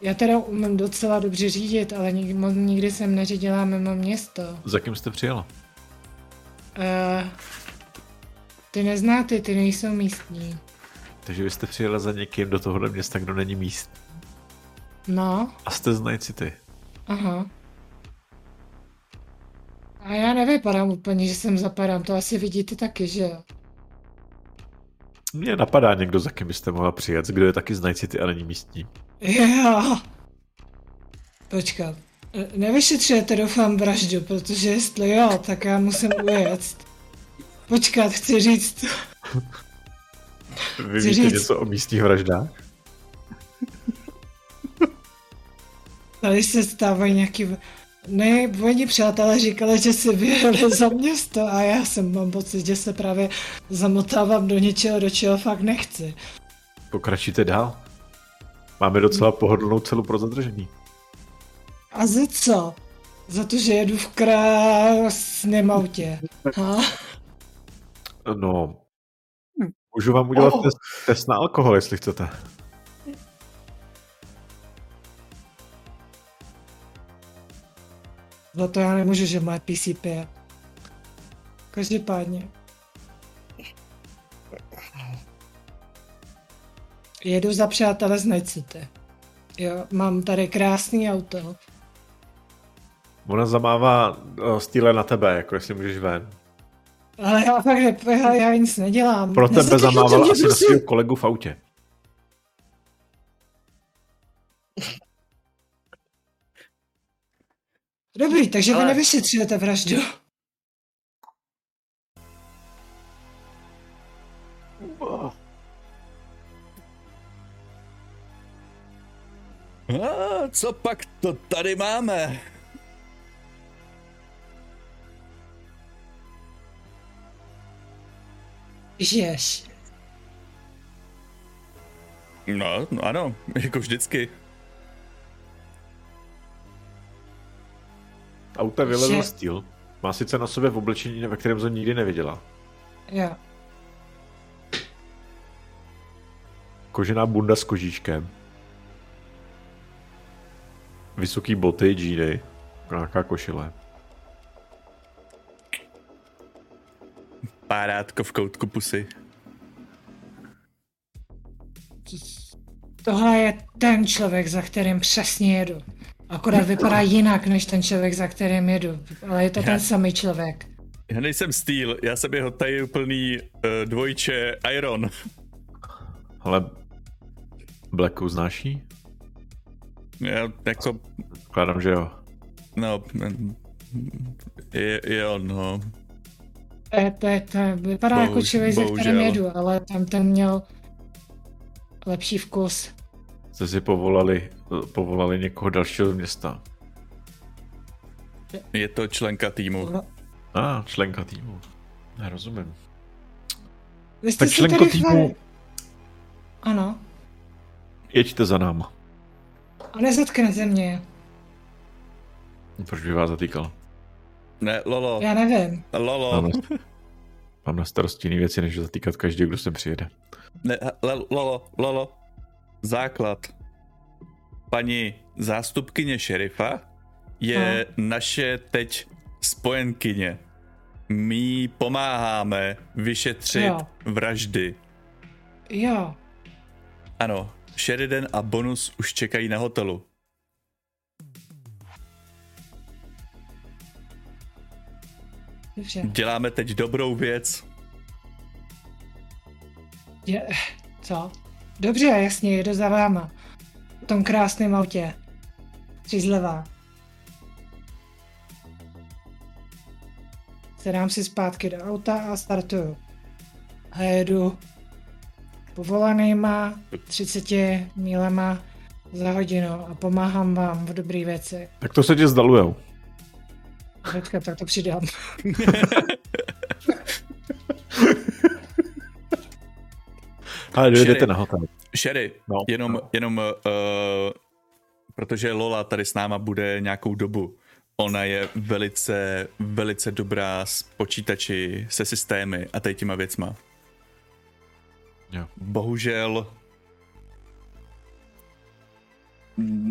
já teda umím docela dobře řídit, ale nikdy, nikdy jsem neřídila mimo město. Za kým jste přijela? Uh, ty neznáte, ty nejsou místní. Takže vy jste přijela za někým do tohohle města, kdo není místní. No. A jste z Night City. Aha. A já nevypadám úplně, že sem zapadám, to asi vidíte taky, že jo? Mně napadá někdo, za kým byste mohla přijet, kdo je taky z Night City a není místní. Jo. Počkat. Nevyšetřujete, doufám, vraždu, protože jestli jo, tak já musím ujet. Počkat, chci říct. Vy chci víte říct... něco o místních vraždách? Tady se stávají nějaký... Ne, oni přátelé říkali, že se vyjeli za město a já jsem mám pocit, že se právě zamotávám do něčeho, do čeho fakt nechci. Pokračujte dál. Máme docela pohodlnou celu pro zadržení. A za co? Za to, že jedu v krásném autě. Ha? No, můžu vám udělat oh. test, test na alkohol, jestli chcete. Za to já nemůžu, že má P C P. Každopádně. Jedu za přátelé z Night City. Jo, mám tady krásný auto. Ona zamává Stýle na tebe, jako jestli můžeš ven. Ale já fakt ne, já, já nic nedělám. Pro tebe zamávala asi na svýho kolegu v autě. Dobrý, takže ale... vy nevyšetřujete vraždu. A co pak to tady máme? Žiješ. No, no ano, jako vždycky. Auta vylezl že... Steel. Má sice na sobě v oblečení, ve kterém jsem nikdy neviděla. Jo. Kožená bunda s kožíškem. Vysoký boty, džíny. Nějaká košile. Párátko v koutku pusy. Tohle je ten člověk, za kterým přesně jedu. Akorát vypadá jinak, než ten člověk, za kterým jedu, ale je to já, ten samý člověk. Já nejsem Steel, já jsem jeho tajuplný uh, dvojče Iron. Ale Black uznáší? Já jako... Vkládám, že jo. No, je, je on, no. E, to, je, to vypadá Bohuž, jako člověk, bohužel. Za kterým jedu, ale tam ten měl lepší vkus. Jste si povolali, povolali někoho dalšího z města. Je to členka týmu. A, ah, členka týmu. Já rozumím. Vy jste tak členko týmu... Chvali... Ano. Jeďte za náma. A nezatknete mě. Proč by vás zatýkal? Ne, Lolo. Já nevím. Lolo. Mám na, mám na starosti jiné věci, než zatýkat každý, kdo sem přijede. Ne, l- Lolo, Lolo. Základ. Paní zástupkyně šerifa je no. naše teď spojenkyně. My pomáháme vyšetřit jo. vraždy. Jo. Ano, Sheridan a Bonus už čekají na hotelu. Dobře. Děláme teď dobrou věc. Je, co? Dobře, jasně, jedu za váma. V tom krásném autě. Tři zleva. Sedám si zpátky do auta a startuju. A jedu povolanýma třiceti mílema za hodinu a pomáhám vám v dobrý věci. Tak to se tě zdalujou. Počkat, tak to přidám. Ale dojdete na hotel. Sherry, no. jenom, jenom uh, protože Lola tady s náma bude nějakou dobu. Ona je velice, velice dobrá s počítači, se systémy a tady těma věcma. Jo. Bohužel,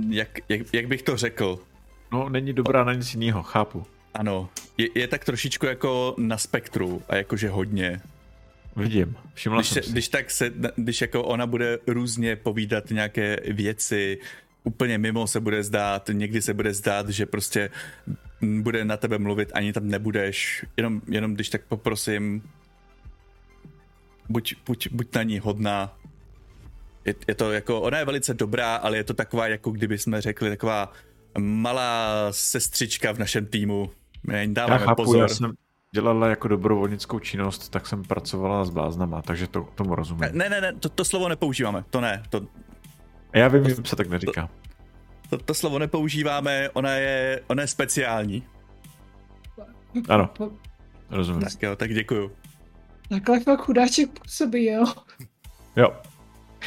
jak, jak, jak bych to řekl? No, není dobrá na nic jiného, chápu. Ano, je, je tak trošičku jako na spektru a jakože hodně. Vidím, všimla když jsem se, si. Když, tak se, když jako ona bude různě povídat nějaké věci, úplně mimo se bude zdát, někdy se bude zdát, že prostě bude na tebe mluvit, ani tam nebudeš, jenom, jenom když tak poprosím, buď, buď, buď na ní hodná. Je, je to jako, ona je velice dobrá, ale je to taková, jako kdyby jsme řekli, taková malá sestřička v našem týmu. My dáváme já chápu, pozor. Já jsem dělala jako dobrovolnickou činnost, tak jsem pracovala s bláznama, takže to tomu rozumím. Ne, ne, ne, to, to slovo nepoužíváme, to ne, to... Já vím, že se tak neříká. To, to, to slovo nepoužíváme, ona je, ona je speciální. Ano, rozumím. Tak jo, tak děkuju. Takhle fakt chudáček působí, jo? Jo.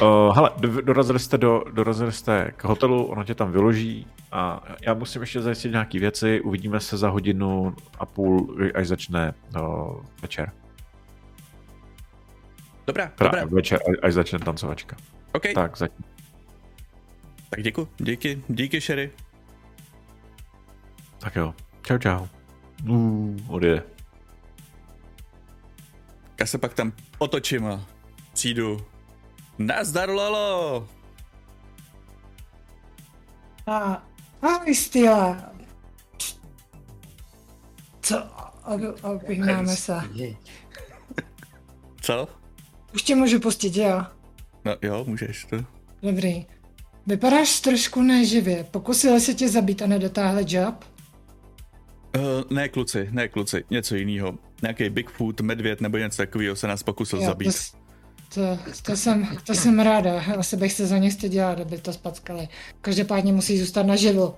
Uh, hele, do, dorazili, jste do, dorazili jste k hotelu, ono tě tam vyloží a já musím ještě zajistit nějaké věci, uvidíme se za hodinu a půl, až začne uh, večer. Dobrá, Prá, dobrá. Večer, až začne tancovačka. OK. Tak, zatím. Tak děkuji, díky, díky Sherry. Tak jo, čau čau. Uuu, odjede. Já se pak tam otočím a přijdu. Nazdar, Lolo! A, ahoj, Stila. Co? Objímáme se. Co? Už tě můžu pustit, jo? No jo, můžeš to. Dobrý. Vypadáš trošku neživě. Pokusili se tě zabít a nedotáhli job? Uh, ne, kluci, ne, kluci. Něco jinýho. Nějaký Bigfoot, medvěd nebo něco takového se nás pokusil jo, zabít. To, to, to, jsem, to jsem ráda. Asi bych se za ně styděla, kdyby to spackali. Každopádně musí zůstat naživu.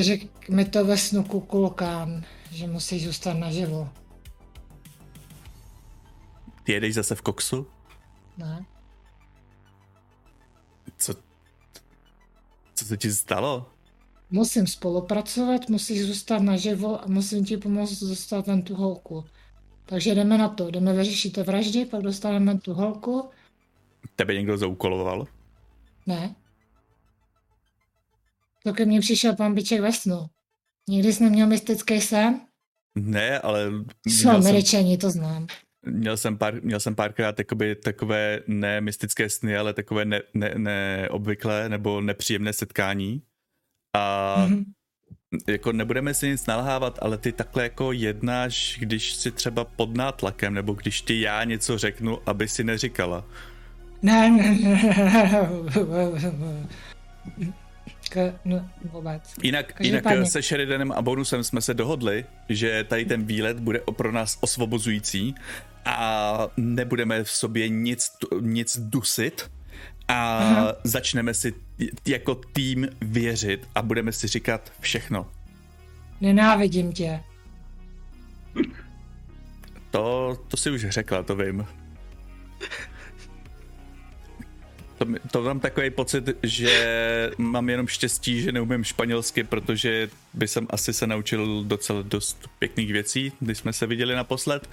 Řekl mi to ve snu Kukulkán, že musí zůstat naživu. Ty jedeš zase v koksu? Ne. Co? Co se ti stalo? Musím spolupracovat, musíš zůstat naživo a musím ti pomoct dostat ten tu holku. Takže jdeme na to, jdeme vyřešit vraždy, pak dostaneme tu holku. Tebe někdo zaukoloval? Ne. To ke mně přišel pán Biček ve snu. Nikdy jsi neměl mystický sen? Ne, ale... Jsou Američani, jsem... to znám. Měl jsem, pár, měl jsem párkrát takové ne mystické sny, ale takové ne, ne, neobvyklé nebo nepříjemné setkání. A mm-hmm. jako nebudeme si nic nalhávat, ale ty takhle jako jednáš, když si třeba pod nátlakem, nebo když ti já něco řeknu, aby si neříkala. Ne, ne, ne, no, vůbec. Jinak, jinak se Sheridanem a Bonusem jsme se dohodli, že tady ten výlet bude pro nás osvobozující a nebudeme v sobě nic, nic dusit a aha. začneme si jako tým věřit a budeme si říkat všechno. Nenávidím tě. To, to si už řekla, to vím. To, to mám takový pocit, že mám jenom štěstí, že neumím španělsky, protože by jsem asi se naučil docela dost pěkných věcí, když jsme se viděli naposled.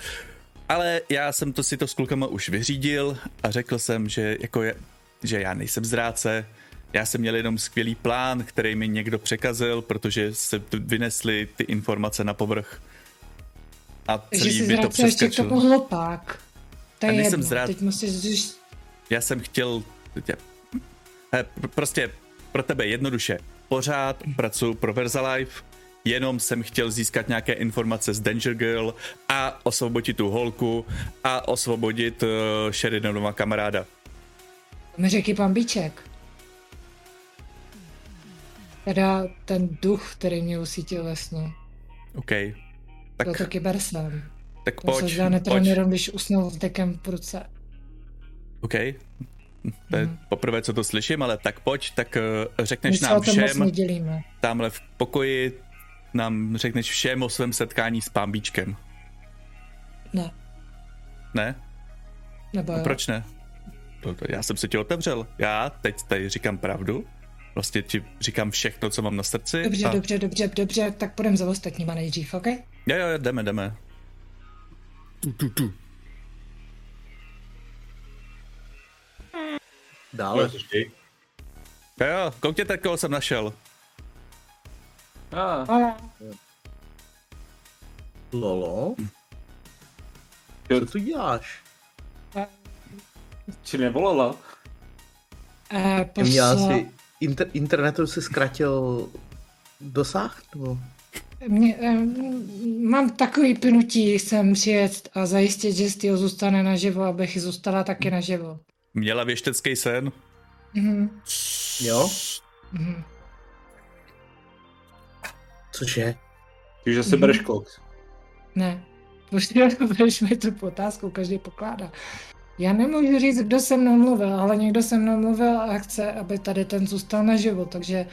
Ale já jsem to si to s klukama už vyřídil a řekl jsem, že, jako je, že já nejsem zrádce. Já jsem měl jenom skvělý plán, který mi někdo překazil, protože se vynesly ty informace na povrch. A celý by to přeskočil. Ještě k tomu hlupák. To je jedno, jsem zrád... teď musíš zůst... Já jsem chtěl... Prostě pro tebe jednoduše. Pořád pracuji pro VersaLife, jenom jsem chtěl získat nějaké informace z Danger Girl a osvobodit tu holku a osvobodit uh, Sheridanova kamaráda. To mi řekl pan Bíček. Teda ten duch, který mě usítil ve snu. OK. Tak... Byl to kybersem. Tak to pojď, se pojď. Jenom, když usnul v dekem pruce. OK. To je poprvé, co to slyším, ale tak pojď, tak řekneš nám všem, tamhle v pokoji nám řekneš všem o svém setkání s Pámbíčkem. Ne. Ne? Nebo jo. Proč ne? Já jsem se ti otevřel. Já teď tady říkám pravdu. Vlastně ti říkám všechno, co mám na srdci. Dobře, a... dobře, dobře, dobře, tak půjdeme za ostatníma nejdřív, ok? Jo, jo, jdeme, jdeme. Tu, tu, tu. Dále. Jo, jo, koukněte, koho jsem našel. Ah. Ah. Lolo? Co tu děláš? Či nevolala? Eh, posla... si inter- internetu si zkratil dosah? Nebo... Mě, eh, mám takový pnutí, jsem přijet a zajistit, že Steel zůstane naživo, abych zůstala taky naživo. Měla věštecký sen? Mhm. Jo? Mhm. Cože? Tyže se bereš koks? Ne. Už mi tu otázku, každý pokládá. Já nemůžu říct, kdo se mnou mluvil, ale někdo se mnou mluvil a chce, aby tady ten zůstal naživu, takže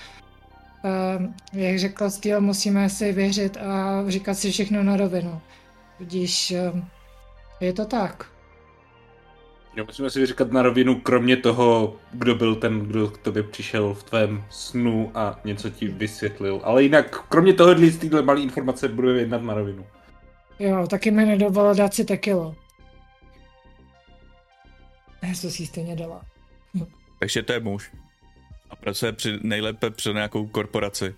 um, jak řekl Steel, musíme si věřit a říkat si všechno na rovinu. Vidíš, um, je to tak. No, musíme si říkat na rovinu, kromě toho, kdo byl ten, kdo k tobě přišel v tvém snu a něco ti vysvětlil. Ale jinak, kromě toho, z téhle malé informace budeme jednat na rovinu. Jo, taky mi nedovolila dát si tekilo. Já to si stejně dala. Hm. Takže to je muž. A pracuje při, nejlépe při nějakou korporaci.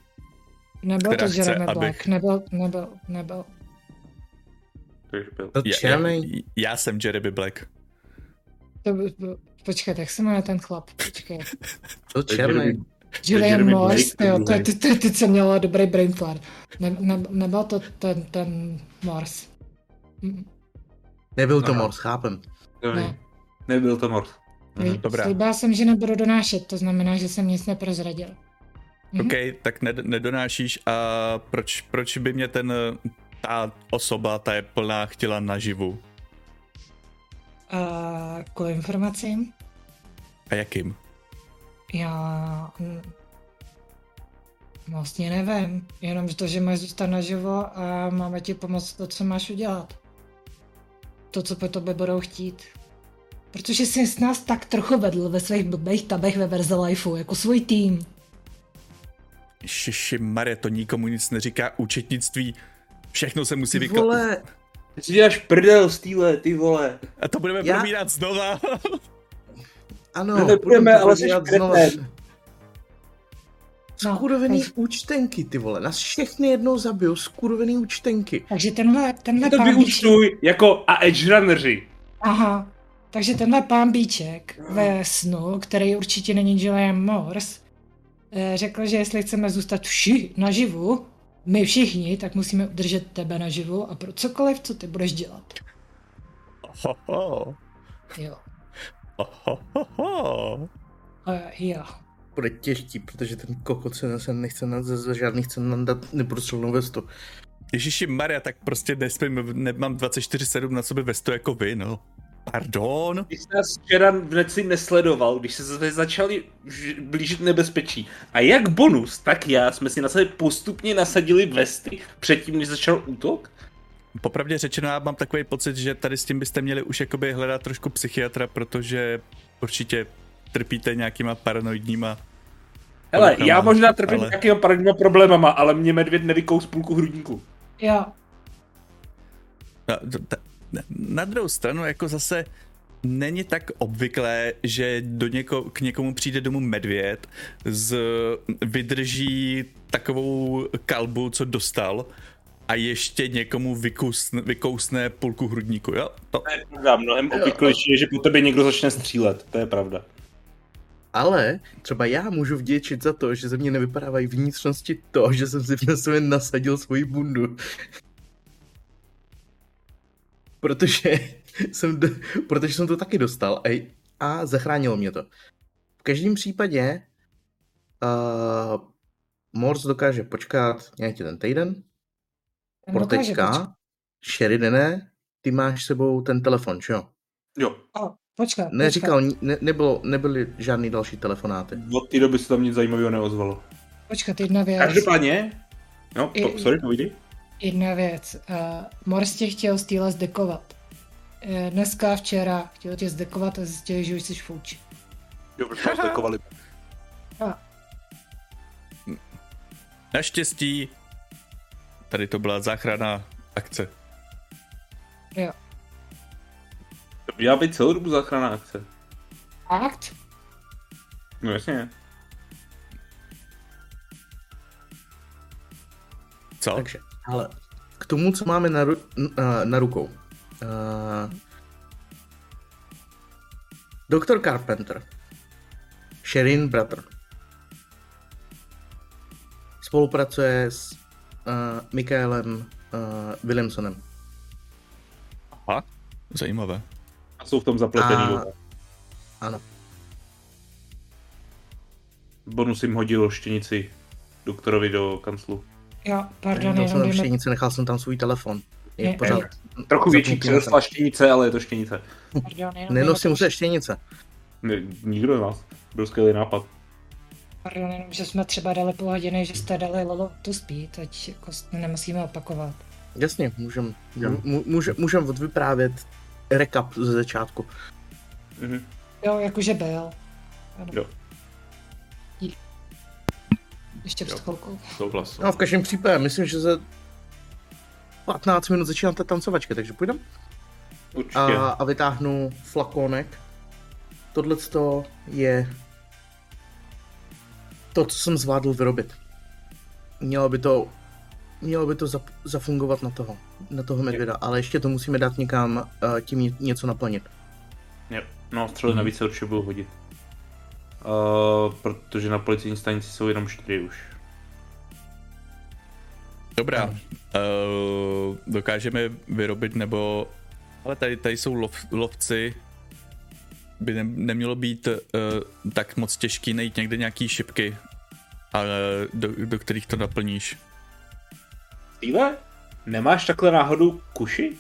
Nebyl to Jeremy Black, abych... nebyl, nebyl, nebyl. To je já, já, já jsem Jeremy Black. To, počkej, jak se jmenuje ten chlap? Počkej. To černý. Julian Morse, jo, ty, ty, ty, ty jsi měla dobrý brain fart. Ne, ne, nebyl to ten, ten Morse. Nebyl to Aha. Morse, chápem. Ne. Nebyl to Morse. Mhm, dobrá. Slíbala jsem, že nebudu donášet, to znamená, že jsem nic neprozradil. Mhm. Ok, tak ned- nedonášíš a proč, proč by mě ten, ta osoba, ta je plná, chtěla naživu? A k informacím. A jakým? Já vlastně nevím, jenom to, že máš zůstat naživo a máme ti pomoct to, co máš udělat. To, co po tobě budou chtít. Protože jsi s nás tak trochu vedl ve svých blbých tabech ve VersaLifeu, jako svůj tým. Šišimare, to nikomu nic neříká, účetnictví, všechno se musí vykládat. Ty si děláš prdel, Steele, ty vole. A to budeme Já... probírat znova. Ano, no, budeme to probírat znova. Skurvený no, účtenky, ty vole. Nás všechny jednou zabijou, skurvený účtenky. Takže tenhle, tenhle to pán Bíček... To vyúčtuj jako a edgerunneři. Aha, takže tenhle pán Bíček ve snu, který určitě není Julian Morse, řekl, že jestli chceme zůstat vši naživu, my všichni, tak musíme udržet tebe naživu a pro cokoliv, co ty budeš dělat. Ohoho. Jo. Ohoho. Uh, jo. Bude těžký, protože ten kokot se nese nechce za žádných chce nandat neprůstřelnou vestu. Ježiši Maria, tak prostě nespím, nemám dvacet čtyři sedm na sobě vestu jako vy, no. Pardon? Když nás včera v noci nesledoval, když se začali blížit nebezpečí. A jak bonus, tak já jsme si na sebe postupně nasadili vesty předtím, než začal útok? Popravdě řečeno, já mám takový pocit, že tady s tím byste měli už jakoby hledat trošku psychiatra, protože určitě trpíte nějakýma paranoidníma... Hele, já možná trpím ale... nějakýma paranoidníma problémama, ale mě medvěd nevykous půlku hrudníku. Jo. No, to, to... Na druhou stranu, jako zase není tak obvyklé, že do něko, k někomu přijde domů medvěd, z, vydrží takovou kalbu, co dostal, a ještě někomu vykusne, vykousne půlku hrudníku, jo? To je pravda, mnohem obvyklejší je, že po tebe někdo začne střílet, to je pravda. Ale třeba já můžu vděčit za to, že ze mě nevypadávají vnitřnosti to, že jsem si na sebe nasadil svoji bundu. Protože jsem, do, protože jsem to taky dostal a, a zachránilo mě to. V každém případě uh, Morse dokáže počkat nějaký ten týden. Portečka, Sheridane, ty máš s sebou ten telefon, že jo? Jo. A, počkat, Neříkal, počkat. Ne, nebylo, nebyly žádný další telefonáty. Od té doby se tam nic zajímavého neozvalo. Počkat, jedna věc. Každopádně, no, to, I, sorry, povídej. Jedna věc. Morse tě chtěl Steela zdekovat. Dneska a včera chtěl tě zdekovat a zjistili, že už jsi fouč. Jo, protože nás zdekovali. Naštěstí tady to byla záchranná akce. Jo. To byla by celou dobu záchranná akce. Fakt? No jasně. Co? Takže, ale k tomu, co máme na, ru, na, na rukou. Uh, doktor Carpenter. Sherin bratr. Spolupracuje s uh, Michaelem uh, Williamsonem. Aha, zajímavé. A jsou v tom zapletený. A... Ano. Bonus jim hodil štěnici doktorovi do kanclu. Jo, pardon, jenom jsem štěnice, nechal jsem tam svůj telefon. Je, je pořád... Je. Trochu větší přirostla štěnice, ale je to štěnice. Pardon, jenom... Nenosím se štěnice. Ne, nikdo z nás. Byl skvělý nápad. Pardon, jenom, že jsme třeba dali půl hodiny, že jste dali Lolo tu spít, ať jako nemusíme opakovat. Jasně, můžem, můžem, můžem odvyprávět recap ze začátku. Mhm. Jo, jakože byl. Ano. Jo. Ještě před chvilkou. No, v každém případě, myslím, že za patnáct minut začíná ta tancovačka, takže půjdem. Určitě. A, a vytáhnu flakonek. Tohleto je to, co jsem zvládl vyrobit. Mělo by to, mělo by to zap, zafungovat na toho, na toho medvěda, yep. Ale ještě to musíme dát někam, uh, tím něco naplnit. Yep. No, střely hmm. navíc se určitě budou hodit. Uh, protože na policejní stanici jsou jenom čtyři už. Dobrá. Uh, dokážeme vyrobit nebo... Ale tady, tady jsou lov, lovci. By ne, nemělo být uh, tak moc těžký najít někde nějaký šipky, ale do, do kterých to naplníš. Týle? Nemáš takhle náhodou kuši?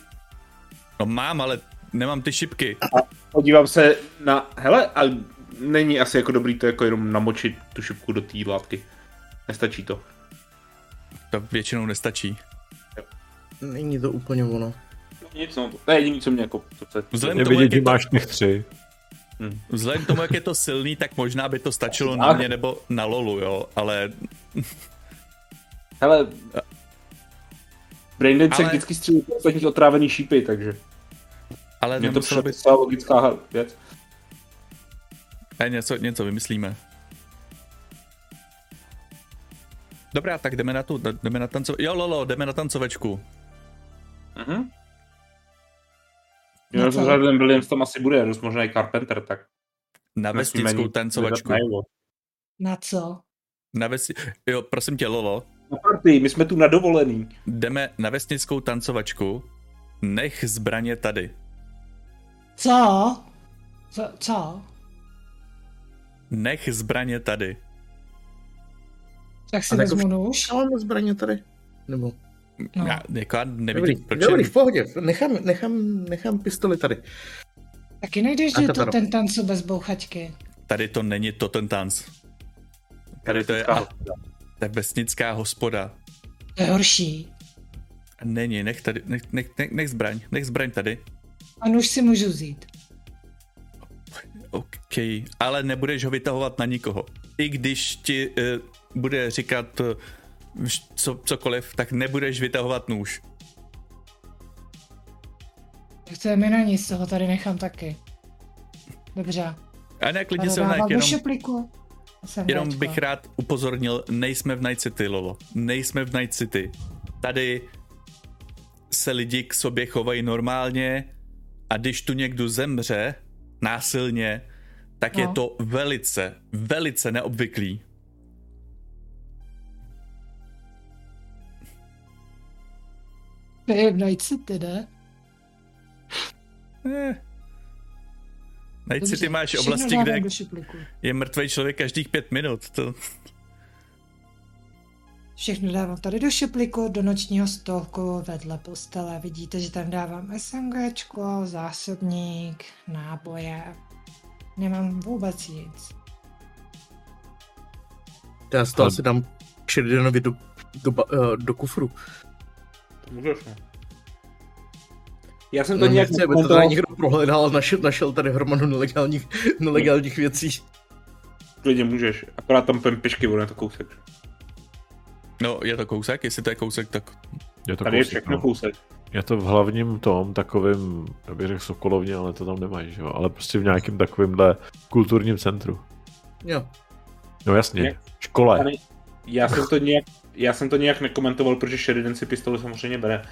No mám, ale nemám ty šipky. A podívám se na... Hele, ale... Není asi jako dobrý to jako jenom namočit tu šipku do té látky. Nestačí to. To většinou nestačí. Není to úplně ono. Nic, no, to je jediný, co mě jako... Vzhledem tomu, jak je to... máš těch tři. Hmm. Vzhledem tomu, jak je to silný, tak možná by to stačilo na mě nebo na Lolu, jo, ale... Hele... Braindance ale... vždycky střílí ostatních otrávený šípy, takže... Ale mě to přišla být... logická věc. A něco, něco vymyslíme. Dobrá, tak jdeme na tu, jdeme na tancovečku. Jo, Lolo, jdeme na tancovečku. Mhm. Jo, s Žádlem Williams tam asi bude, dost možná i Carpenter, tak... Na vesnickou tancovačku. Na co? Na vesi... Jo, prosím tě, Lolo. Na party, my jsme tu na dovolený. Jdeme na vesnickou tancovačku. Nech zbraně tady. Co? Co? Co? Nech zbraně tady. Tak si vezmu nůž. Ale zbraně tady. Nebo... No. Já, jako já nevidím, dobrý, proč... Dobrý, jen... v pohodě. Nechám, nechám, nechám pistoli tady. Taky nejdeš, že to ten tancu bez bouchačky. Tady to není to ten tanc. Tady to je... A, ta vesnická hospoda. To je horší. Není, nech tady, nech, nech, nech zbraň, nech zbraň tady. A nůž si můžu vzít. OK, ale nebudeš ho vytahovat na nikoho. I když ti uh, bude říkat uh, co, cokoliv, tak nebudeš vytahovat nůž. Tak to je mi na nic, toho tady nechám taky. Dobře. A ne, klidně se v Night, jenom, jenom bych rád upozornil, nejsme v Night City, Lolo. Nejsme v Night City. Tady se lidi k sobě chovají normálně a když tu někdo zemře, násilně, tak no. Je to velice, velice neobvyklý. To je v Night City, ne? Eh. Night City máš oblasti, kde je mrtvej člověk každých pět minut. To... Všechno dávám tady do šuplíku, do nočního stolku, vedle postele. Vidíte, že tam dávám SMGčko, zásobník, náboje. Nemám vůbec nic. Já si to asi dám Sheridanovi do, do, do, do kufru. můžeš, ne? Já jsem to nějak nechci, aby to tady někdo prohledal a našel, našel tady hromadu nelegálních, nelegálních věcí. Klidně můžeš, akorát tam půjdem pěšky, ono je to kousek. No, je to kousek, jestli to je kousek, tak... Je to tady kousek, je všechno no. kousek. Je to v hlavním tom takovým, já bych řekl Sokolovně, ale to tam nemají, že jo, ale prostě v nějakým takovýmhle kulturním centru. Jo. No jasně, nějak... škole. Tady, já, jsem to nějak, já jsem to nějak nekomentoval, protože Sheridan si pistoli samozřejmě bere.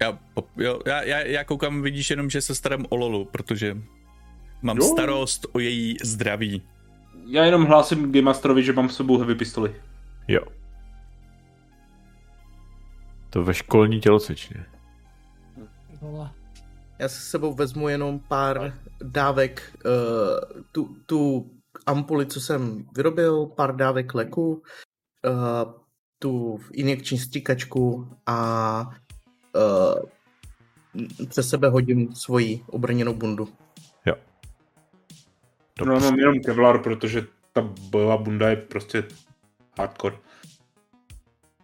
Já, jo, já, já, já koukám, vidíš jenom, že se starám o Lolu, protože mám jo. starost o její zdraví. Já jenom hlásím Game Masterovi, že mám s sebou heavy pistoli. Jo. To ve školní tělocvičně. Já si s sebou vezmu jenom pár dávek, uh, tu, tu ampuli, co jsem vyrobil, pár dávek leku, uh, tu injekční stříkačku a Uh, přes sebe hodím svoji obrněnou bundu. Jo. No, mám jenom kevlar, protože ta bojová bunda je prostě hardcore.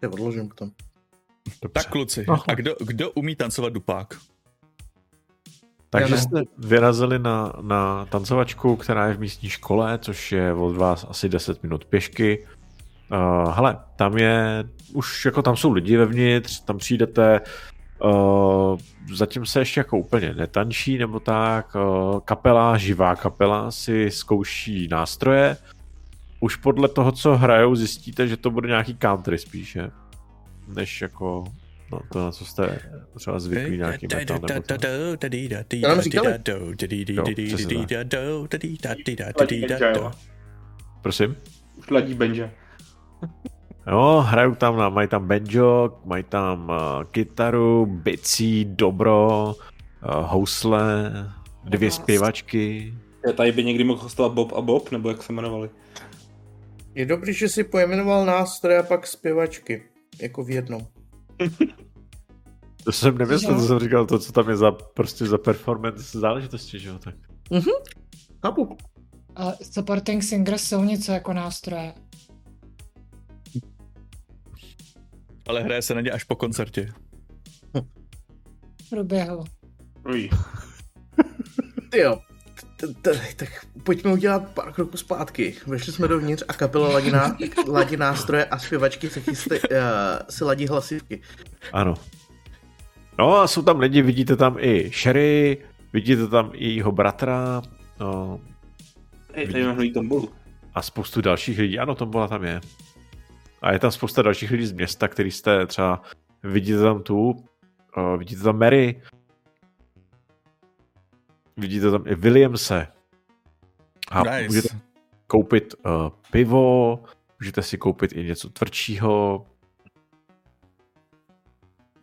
Já odložím k tomu. Tak kluci, aha. A kdo, kdo umí tancovat dupák? Takže jste vyrazili na, na tancovačku, která je v místní škole, což je od vás asi deset minut pěšky. Uh, hele, tam je, už jako tam jsou lidi vevnitř, tam přijdete, uh, zatím se ještě jako úplně netančí, nebo tak, uh, kapela, živá kapela si zkouší nástroje, už podle toho, co hrajou, zjistíte, že to bude nějaký country spíše, než jako, no to, na co jste třeba zvyklí nějaký metal, nebo tak. Já nám říkali? Jo, přesně tak. Prosím? Už ladí benže. No, hrajou tam, na, mají tam banjo, mají tam uh, kytaru, bicí, dobro, uh, housle, dvě zpěvačky. Je, tady by někdy mohl hostovat Bob a Bob, nebo jak se jmenovali? Je dobrý, že si pojmenoval nástroje a pak zpěvačky, jako v jednom. To jsem nemyslel, to jsem říkal, to, co tam je za, prostě za performance záležitosti, že jo, tak. Mhm, chápu. A supporting singers jsou něco jako nástroje. Ale hraje se na ně až po koncertě. Proběhlo. Uj. Jo, tak pojďme udělat pár kroků zpátky. Vešli jsme dovnitř a kapela ladí nástroje a zpěvačky si ladí hlasivky. Ano. No a jsou tam lidi, vidíte tam i Sherry, vidíte tam i jeho bratra. No, tady mám hlavní tombolu. A spoustu dalších lidí. Ano, tombola tam je. A je tam spousta dalších lidí z města, který jste třeba, vidíte tam tu, uh, vidíte tam Mary, vidíte tam i Williamse. A nice. Můžete koupit uh, pivo, můžete si koupit i něco tvrdšího.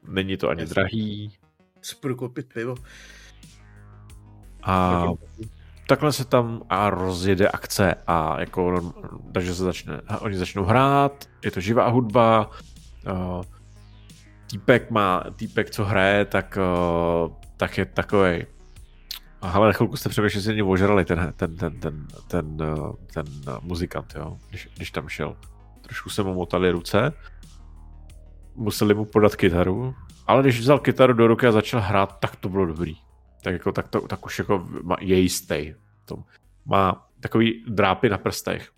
Není to ani yes. drahý. Si budu koupit pivo. A takhle se tam a rozjede akce a jako, takže se začne, oni začnou hrát, je to živá hudba, uh, týpek má, týpek co hraje, tak, uh, tak je takovej, hele, na chvilku jste přemýšleli, že si mě ožrali ten, ten, ten, ten, ten, uh, ten uh, muzikant, jo, když, když tam šel. Trošku se mu motali ruce, museli mu podat kytaru, ale když vzal kytaru do ruky a začal hrát, tak to bylo dobrý. Tak, jako, tak, to, tak už jako je jistý. Má takový drápy na prstech.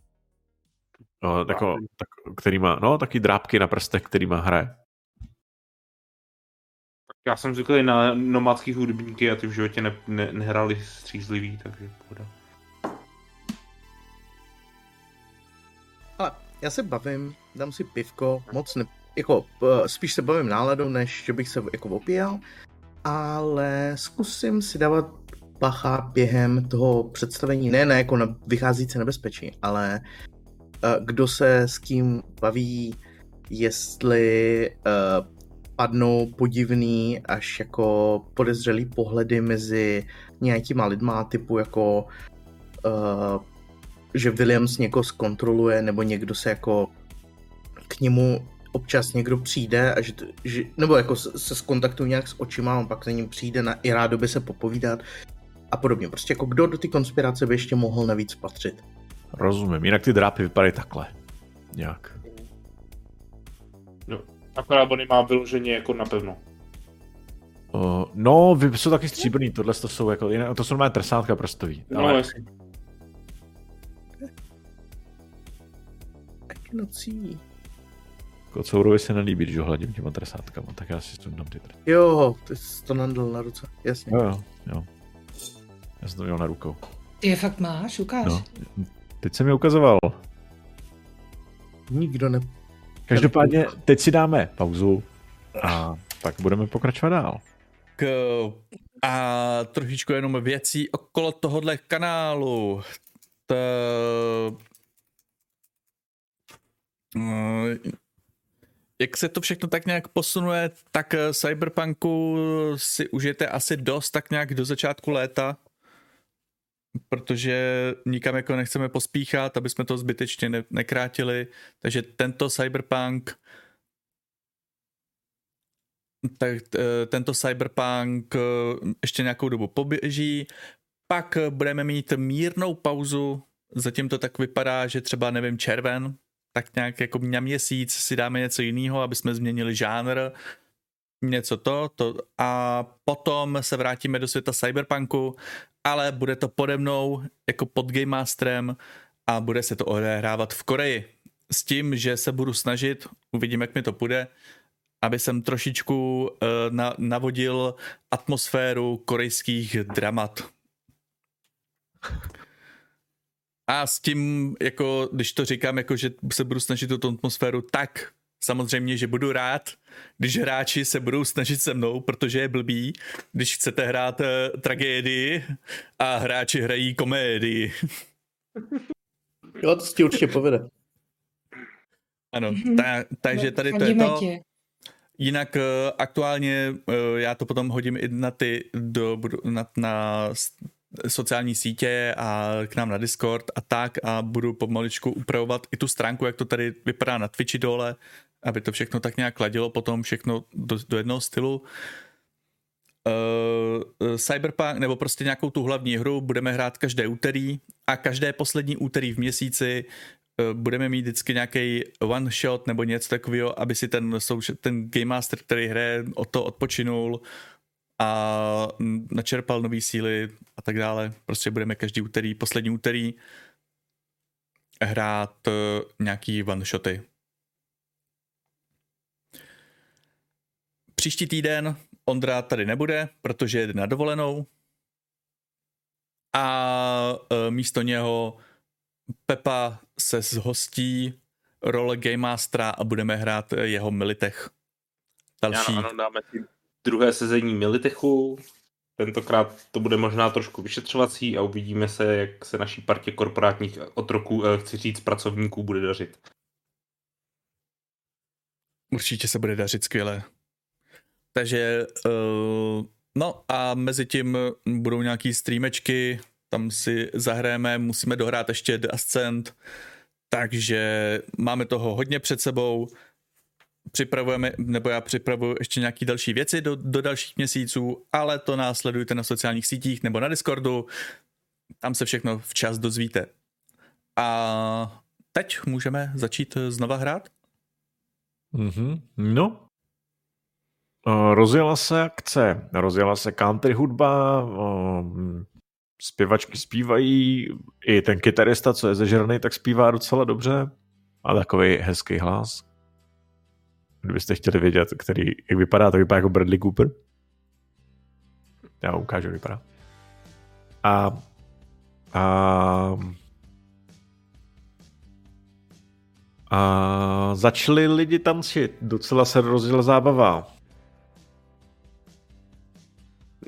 No, tako, tak, který má, no, taky drápky na prstech, který má hraje. Já jsem zvyklý na nomádský hudebníky a ty v životě ne, ne, nehrali střízlivý, takže pohoda. Ale já se bavím, dám si pivko, moc ne, jako, spíš se bavím náladou, než že bych se jako opíjal. Ale zkusím si dávat bacha během toho představení, ne, ne jako na vycházící nebezpečí, ale uh, kdo se s kým baví, jestli uh, padnou podivný až jako podezřelý pohledy mezi nějakýma lidma, typu jako, uh, že Williams někoho zkontroluje, nebo někdo se jako k němu občas někdo přijde, a že, že, nebo jako se skontaktuje nějak s očima, on pak za ním přijde na, i rádo by se popovídat a podobně. Prostě jako kdo do ty konspirace by ještě mohl navíc patřit. Rozumím, jinak ty drápy vypadají takhle. Nějak. Akorát bony má vyloženě jako napevno. Uh, no, jsou taky stříbrný, tohle to jsou jako, to jsou normálně trsátka prstový. No, ale... jasně. Taky nocí. Kocourovi se nelíbí, že ho hladím těma trsátkama, tak já si stundám ty trsátka. Jo, ty jsi to nadl na ruce, jasně. Jo, jo, jo. Já jsem to měl na rukou. Ty je fakt máš, ukáž. No, teď jsem je ukazoval. Nikdo ne... Každopádně teď si dáme pauzu a tak budeme pokračovat dál. K, a trošičku jenom věcí okolo tohohle kanálu. To, jak se to všechno tak nějak posunuje, tak Cyberpunku si užijete asi dost tak nějak do začátku léta. Protože nikam jako nechceme pospíchat, aby jsme to zbytečně ne- nekrátili, takže tento cyberpunk tak tento cyberpunk ještě nějakou dobu poběží, pak budeme mít mírnou pauzu, zatím to tak vypadá, že třeba nevím červen, tak nějak jako na měsíc si dáme něco jiného, aby jsme změnili žánr, něco to, to a potom se vrátíme do světa cyberpunku, ale bude to pode mnou jako pod Game Masterem a bude se to odehrávat v Koreji. S tím, že se budu snažit, uvidím, jak mi to půjde, aby jsem trošičku uh, na, navodil atmosféru korejských dramat. A s tím, jako, když to říkám, jako, že se budu snažit o tu atmosféru, tak samozřejmě, že budu rád, když hráči se budou snažit se mnou, protože je blbý, když chcete hrát uh, tragédii a hráči hrají komédii. Jo, to ti určitě povede. Ano, ta, takže tady to je to. Jinak uh, aktuálně uh, já to potom hodím i na ty do, na, na sociální sítě a k nám na Discord a tak a budu pomaličku upravovat i tu stránku, jak to tady vypadá na Twitchi dole, aby to všechno tak nějak ladilo potom všechno do, do jednoho stylu. Uh, Cyberpunk, nebo prostě nějakou tu hlavní hru budeme hrát každé úterý a každé poslední úterý v měsíci uh, budeme mít vždycky nějaký one shot nebo něco takového, aby si ten, ten Game Master, který hraje, od toho odpočinul a načerpal nový síly a tak dále. Prostě budeme každý úterý, poslední úterý hrát uh, nějaký one shoty. Příští týden Ondra tady nebude, protože jede na dovolenou a místo něho Pepa se zhostí role Game Mastera a budeme hrát jeho Militech. Další. Ano, ano, dáme si druhé sezení Militechu, tentokrát to bude možná trošku vyšetřovací a uvidíme se, jak se naší partě korporátních otroků, chci říct pracovníků, bude dařit. Určitě se bude dařit skvěle. Takže, no a mezi tím budou nějaký streamečky, tam si zahrajeme, musíme dohrát ještě The Ascent, takže máme toho hodně před sebou, připravujeme, nebo já připravuju ještě nějaké další věci do, do dalších měsíců, ale to následujte na sociálních sítích nebo na Discordu, tam se všechno včas dozvíte. A teď můžeme začít znova hrát? Mm-hmm. No. Rozjela se akce, rozjela se country hudba, zpěvačky zpívají, i ten kytarista, co je zežraný, tak zpívá docela dobře. Má takový hezký hlas. Kdybyste chtěli vědět, který, jak vypadá, to vypadá jako Bradley Cooper. Já vám ukážu, jak vypadá. A, a, a začali lidi tancit, docela se rozjela zábava.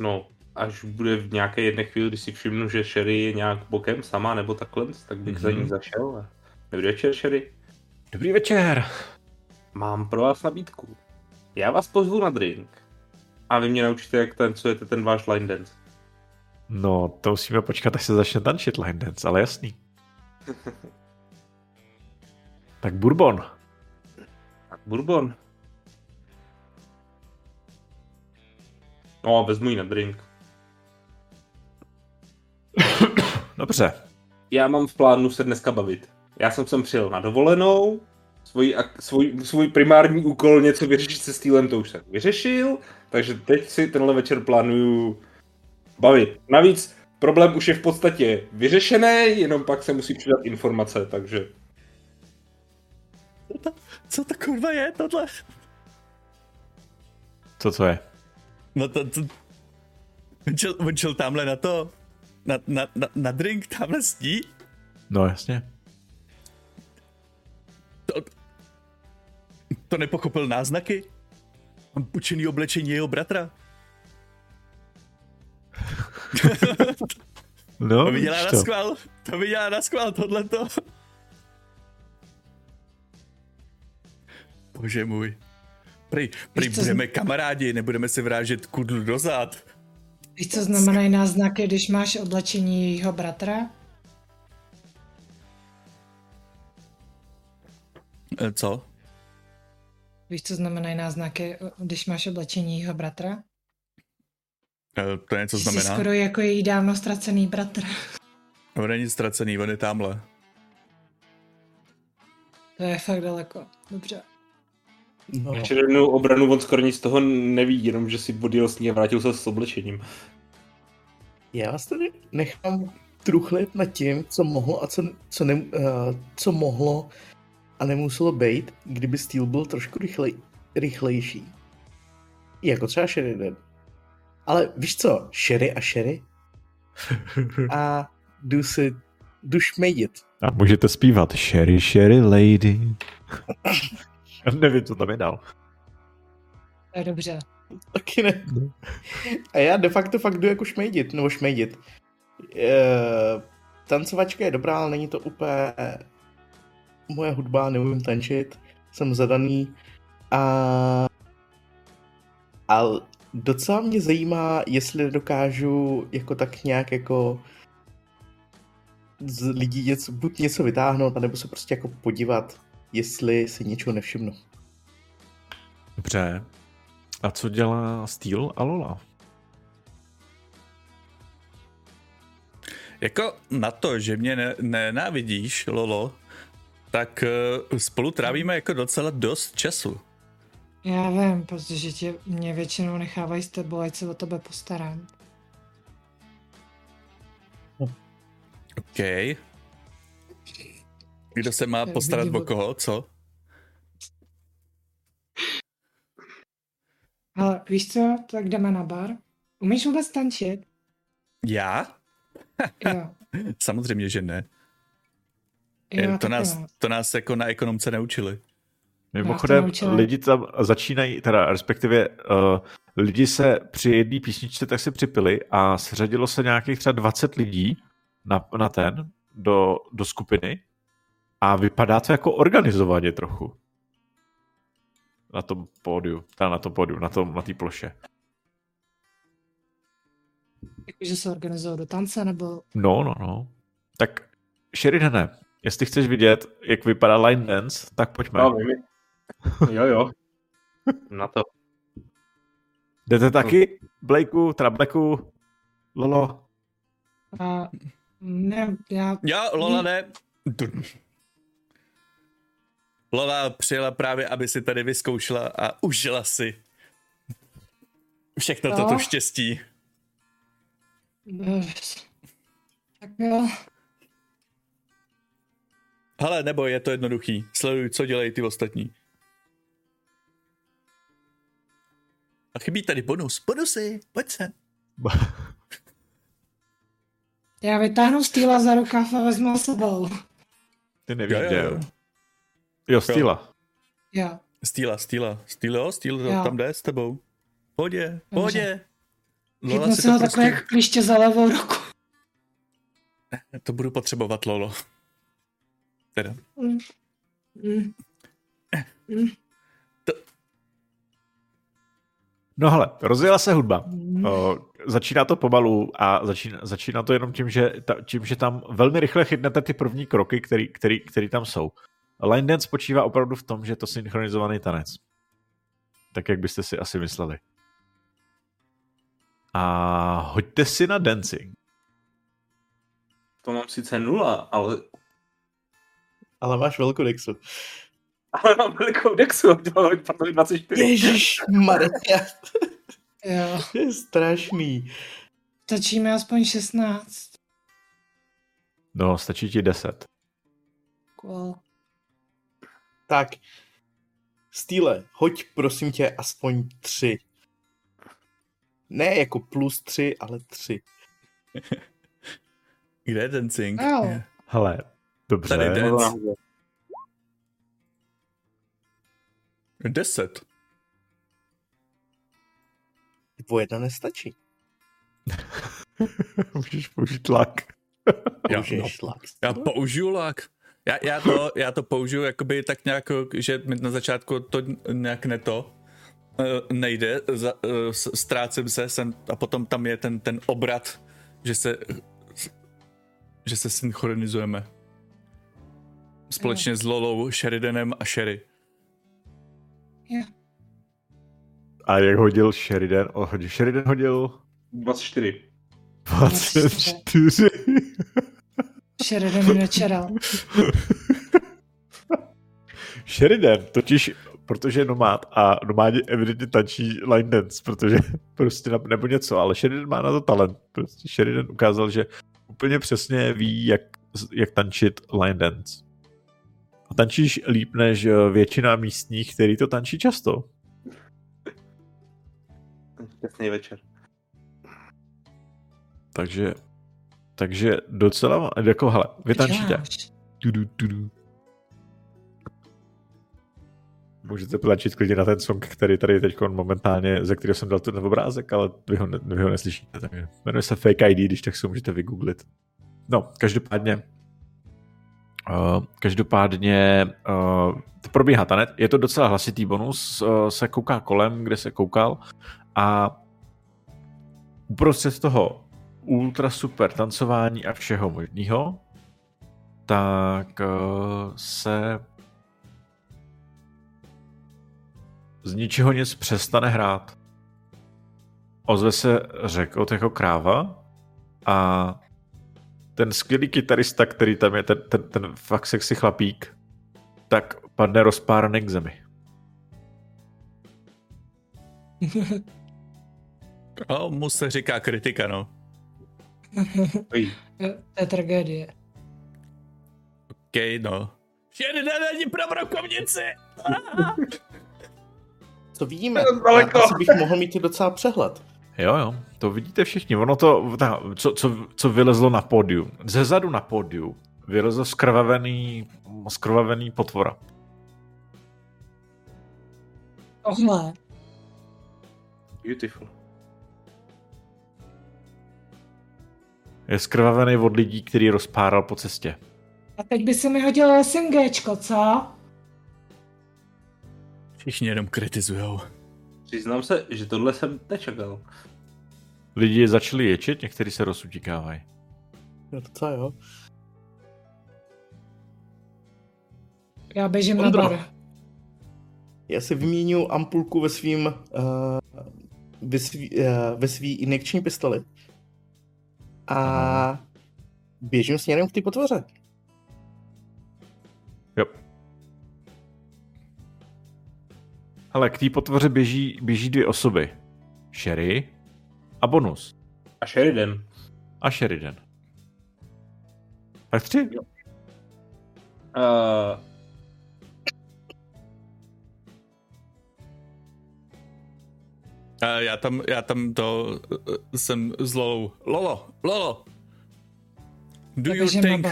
No, až bude v nějaké jedné chvíli, když si všimnu, že Sherry je nějak bokem sama nebo takhle, tak bych mm-hmm. za ní zašel. Dobrý večer, Sherry. Dobrý večer. Mám pro vás nabídku. Já vás pozvu na drink. A vy mě naučíte, jak tancujete ten váš line dance. No, to musíme počkat, až se začne tančit line dance, ale jasný. Tak bourbon. Tak bourbon. No, vezmu ji na drink. Dobře. Já mám v plánu se dneska bavit. Já jsem sem přijel na dovolenou, svůj, svůj, svůj primární úkol něco vyřešit se Steelem, to už jsem vyřešil, takže teď si tenhle večer plánuju bavit. Navíc problém už je v podstatě vyřešený, jenom pak se musí přidat informace, takže... Co to, co to kurva je tohle? Co to je? No to... to... On šel tamhle na to, na, na, na, na drink, tamhle s ní? No jasně. To, to nepochopil náznaky? Mám půjčený oblečení jeho bratra? No, to mi dělá na skvál, to mi dělá na skvál tohleto. Bože můj. Prý, prý budeme zna... kamarádi, nebudeme se vrážet kudlu dozad. Víš, co znamenají náznaky, když máš oblečení jeho bratra? Co? Víš, co znamenají náznaky, když máš oblečení jeho bratra? To něco znamená? Jsi skoro jako její dávno ztracený bratr. On není ztracený, on je tamhle. To je fakt daleko, dobře. No. Ještě jednou obranu on skoro nic toho neví, jenom že si bodil s ní a vrátil se s oblečením. Já vás tady nechám truchlit nad tím, co mohlo a co, co, ne, co mohlo a nemuselo být, kdyby Steel byl trošku rychlej, rychlejší. Jako třeba Sheridan. Ale víš co, Sherry a Sherry? A jdu si, jdu šmejdit. A můžete zpívat Sherry, Sherry, lady. Já nevím, co tam je dál. To je dobře. Taky ne. A já de facto fakt jdu jako šmejdit, nebo šmejdit. E, tancovačka je dobrá, ale není to úplně moje hudba, neumím tančit, jsem zadaný. A... a docela mě zajímá, jestli dokážu jako tak nějak jako z lidí něco, buď něco vytáhnout, anebo se prostě jako podívat, jestli si něčeho nevšimnu. Dobře. A co dělá Steel a Lola? Jako na to, že mě ne- nenávidíš, Lolo, tak spolu trávíme jako docela dost času. Já vím, protože tě, mě většinou nechávají s tebou, ať se o tebe postarám. Okej. Okay. Kdo se má postarat o koho, co? Ale víš co, tak jdeme na bar. Umíš vůbec tančit? Já? Jo. Samozřejmě, že ne. Jo, to, nás, to nás jako na ekonomce neučili. Mimochodem, lidi tam začínají, teda respektive uh, lidi se při jedné písničce tak se připili a seřadilo se nějakých třeba dvacet lidí na, na ten, do, do skupiny. A vypadá to jako organizovaně trochu. Na tom pódiu, teda na tom pódiu, na tom, na té ploše. Jakože se organizovalo do tance, nebo... No, no, no. Tak, Sheridane, jestli chceš vidět, jak vypadá line dance, tak pojďme. No, jo, jo. Na to. Jdete taky? Blakeu, Trableku, Lolo? Uh, ne, já... Jo, Lola ne. Lola přijela právě, aby si tady vyzkoušela a užila si všechno no. Toto štěstí. Tak jo. Hele, nebo je to jednoduchý. Sleduj, co dělají ty ostatní. A chybí tady bonus. Bonusy, pojď sem. Já vytáhnu Steela za rukáv a vezmu s sebou. Ty neviděl. Jo, Steela. Jo. Steela, Steela. Steela, Steela, tam jde s tebou. Pohodě, pohodě. Chytnu si ho takhle jak kliště za levou ruku. To budu potřebovat, Lolo. Teda. Mm. Mm. Mm. To... No hele, rozjela se hudba. Mm. O, začíná to pomalu a začíná, začíná to jenom tím, že, ta, tím, že tam velmi rychle chytnete ty první kroky, který, který, který tam jsou. Line dance spočívá opravdu v tom, že je to synchronizovaný tanec. Tak jak byste si asi mysleli. A hoďte si na dancing. To mám sice nula, ale... Ale máš velkou dexu. Ale mám velikou dexu, protože dvacet čtyři. Ježišmarja. Jo. To je strašný. Stačíme aspoň šestnáct. No, stačí ti deset. Cool. Tak. Steele, hoď prosím tě aspoň tři. Ne jako plus tři, ale tři. Kde je ten cink? No. Hele, dobře. Tady dance. Deset. Tvoje jedna nestačí. Můžeš použít lak. Já, no, lak. já použiju lak. Já, já, to, já to použiju jakoby tak nějak, že na začátku to nějak neto nejde, ztrácím se sem, a potom tam je ten, ten obrat, že se, že se synchronizujeme. Společně s Lolou, Sheridanem a Sherry. Yeah. A jak hodil Sheridan? Oh, Sheridan hodil... dvacet čtyři. dvacet čtyři. Sheridan mi načeral. Sheridan totiž, protože je nomád a nomádi evidentně tančí line dance, protože prostě na, nebo něco, ale Sheridan má na to talent. Prostě Sheridan ukázal, že úplně přesně ví, jak, jak tančit line dance. A tančíš líp než většina místních, který to tančí často. Jasný večer. Takže, takže docela, jako hele, vy tančíte. Tudu, tudu. Můžete tančit klidně na ten song, který tady teď momentálně, ze kterého jsem dal ten obrázek, ale vy ho, ne, vy ho neslyšíte. Takže jmenuje se Fake I D, když tak si můžete vygooglit. No, každopádně. Uh, každopádně uh, to probíhá tanec, je to docela hlasitý bonus, uh, se kouká kolem, kde se koukal a uprostřed toho ultra super tancování a všeho možného, tak uh, se z ničeho nic přestane hrát. Ozve se řekot jako kráva a ten skvělý kytarista, který tam je, ten, ten, ten fakt sexy chlapík, tak padne rozpáraný k zemi. A mu se říká kritika, no. To je tragédie. Okej, okay, no. Žádná není pravokovnici! To vidíme, ale asi bych mohl mít docela přehled. Jo, jo, to vidíte všichni. Ono to, ta, co, co, co vylezlo na pódium. Zezadu na pódium vylezlo skrvavený, skrvavený potvora. Tohle. Beautiful. Je skrvavený od lidí, který rozpáral po cestě. A teď by se mi hodilo SMGčko, co? Všichni jenom kritizujou. Přiznám se, že tohle jsem nečekal. Lidi začali ječet, někteří se rozutíkávají. No to co, jo. Já běžím na bar. Já si vyměňuji ampulku ve svým, uh, ve svý, uh, ve svý injekční pistoli. A běžím směrem k té potvoře. Jo. Hele, k té potvoře běží, běží dvě osoby. Sherry a Bonus. A Sheridan. A Sheridan. Tak tři? Jo. Uh... Uh, já tam, já tam to uh, jsem zlou. Lolo, Lolo. Do you think...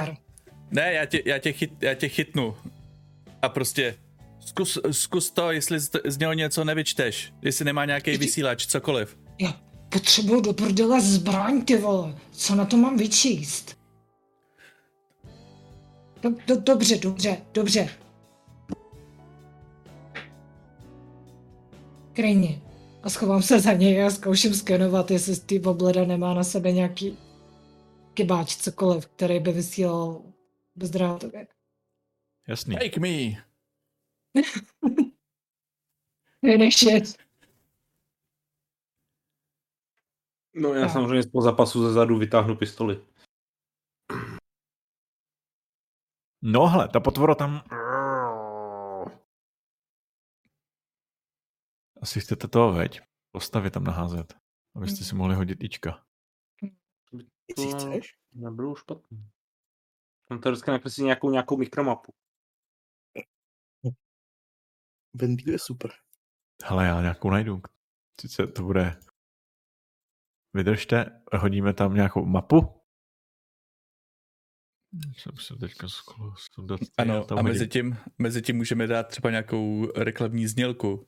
Ne, já tě, já tě, chyt, já tě chytnu. A prostě... Zkus, zkus to, jestli z, z něho něco nevyčteš, jestli nemá nějaký vysílač, cokoliv. Já potřebuju do prdele zbraň, ty vole. Co na to mám vyčíst? Do, do, dobře, dobře, dobře. Krejně. A schovám se za něj a zkouším skenovat, jestli z té obleda nemá na sebe nějaký kybáč, cokoliv, který by vysílal bezdrátově. Jasný. Take me! Finish it. No já no. samozřejmě z zápasu ze zadu vytáhnu pistoli. No hele, ta potvora tam Asi chcete toho, veď? Postavy tam naházet, abyste si mohli hodit ička. Jestli chceš? Nebylo špatný. Mám to vždycky nakreslit nějakou, nějakou mikromapu. Vendigo je super. Hele, já nějakou najdu. Sice to bude... Vydržte, hodíme tam nějakou mapu. Jsem se teďka skluzl. Ano, a mezi tím, mezi tím můžeme dát třeba nějakou reklamní znělku.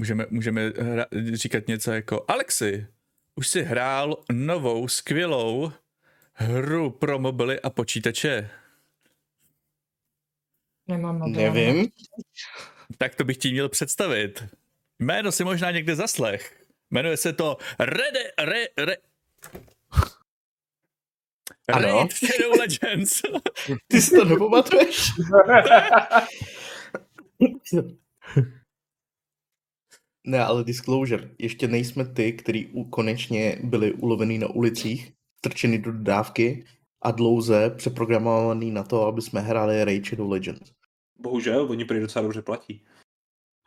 Můžeme, můžeme hra, říkat něco jako Alexi, už jsi hrál novou, skvělou hru pro mobily a počítače. Nemám mobil. Nevím. Tak to bych ti měl představit. Jméno si možná někde zaslech. Jmenuje se to Rede... Re, re... Raid Shadow Legends. Ty si to nepamatuješ? Ne, ale disclosure. Ještě nejsme ty, který konečně byli ulovený na ulicích, trčeny do dodávky a dlouze přeprogramovaný na to, aby jsme hráli Raid Shadow Legends. Bohužel, oni prý docela dobře platí.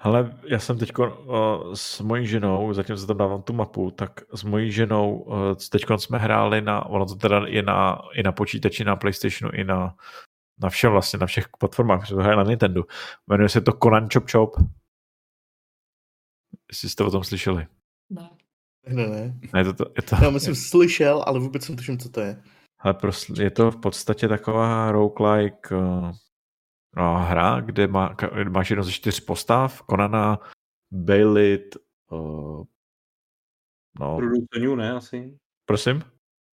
Hele, já jsem teďko uh, s mojí ženou, zatím se tam dávám tu mapu, tak s mojí ženou uh, teďko jsme hráli na, ono to teda je na, i na počítači, na PlayStationu, i na, na všem vlastně, na všech platformách, protože to hraje na Nintendo. Jmenuje se to Conan Chop Chop. Jestli jste o tom slyšeli. Ne. Ne, ne. ne to, to, je to... Já myslím, slyšel, ale vůbec jsem tuším, co to je. Hele, prostě, je to v podstatě taková roguelike... Uh... No, hra, kde, má, kde máš jedno ze čtyř postav, Konana, Bailit, uh, no... Rudou Soňu, ne, asi? Prosím?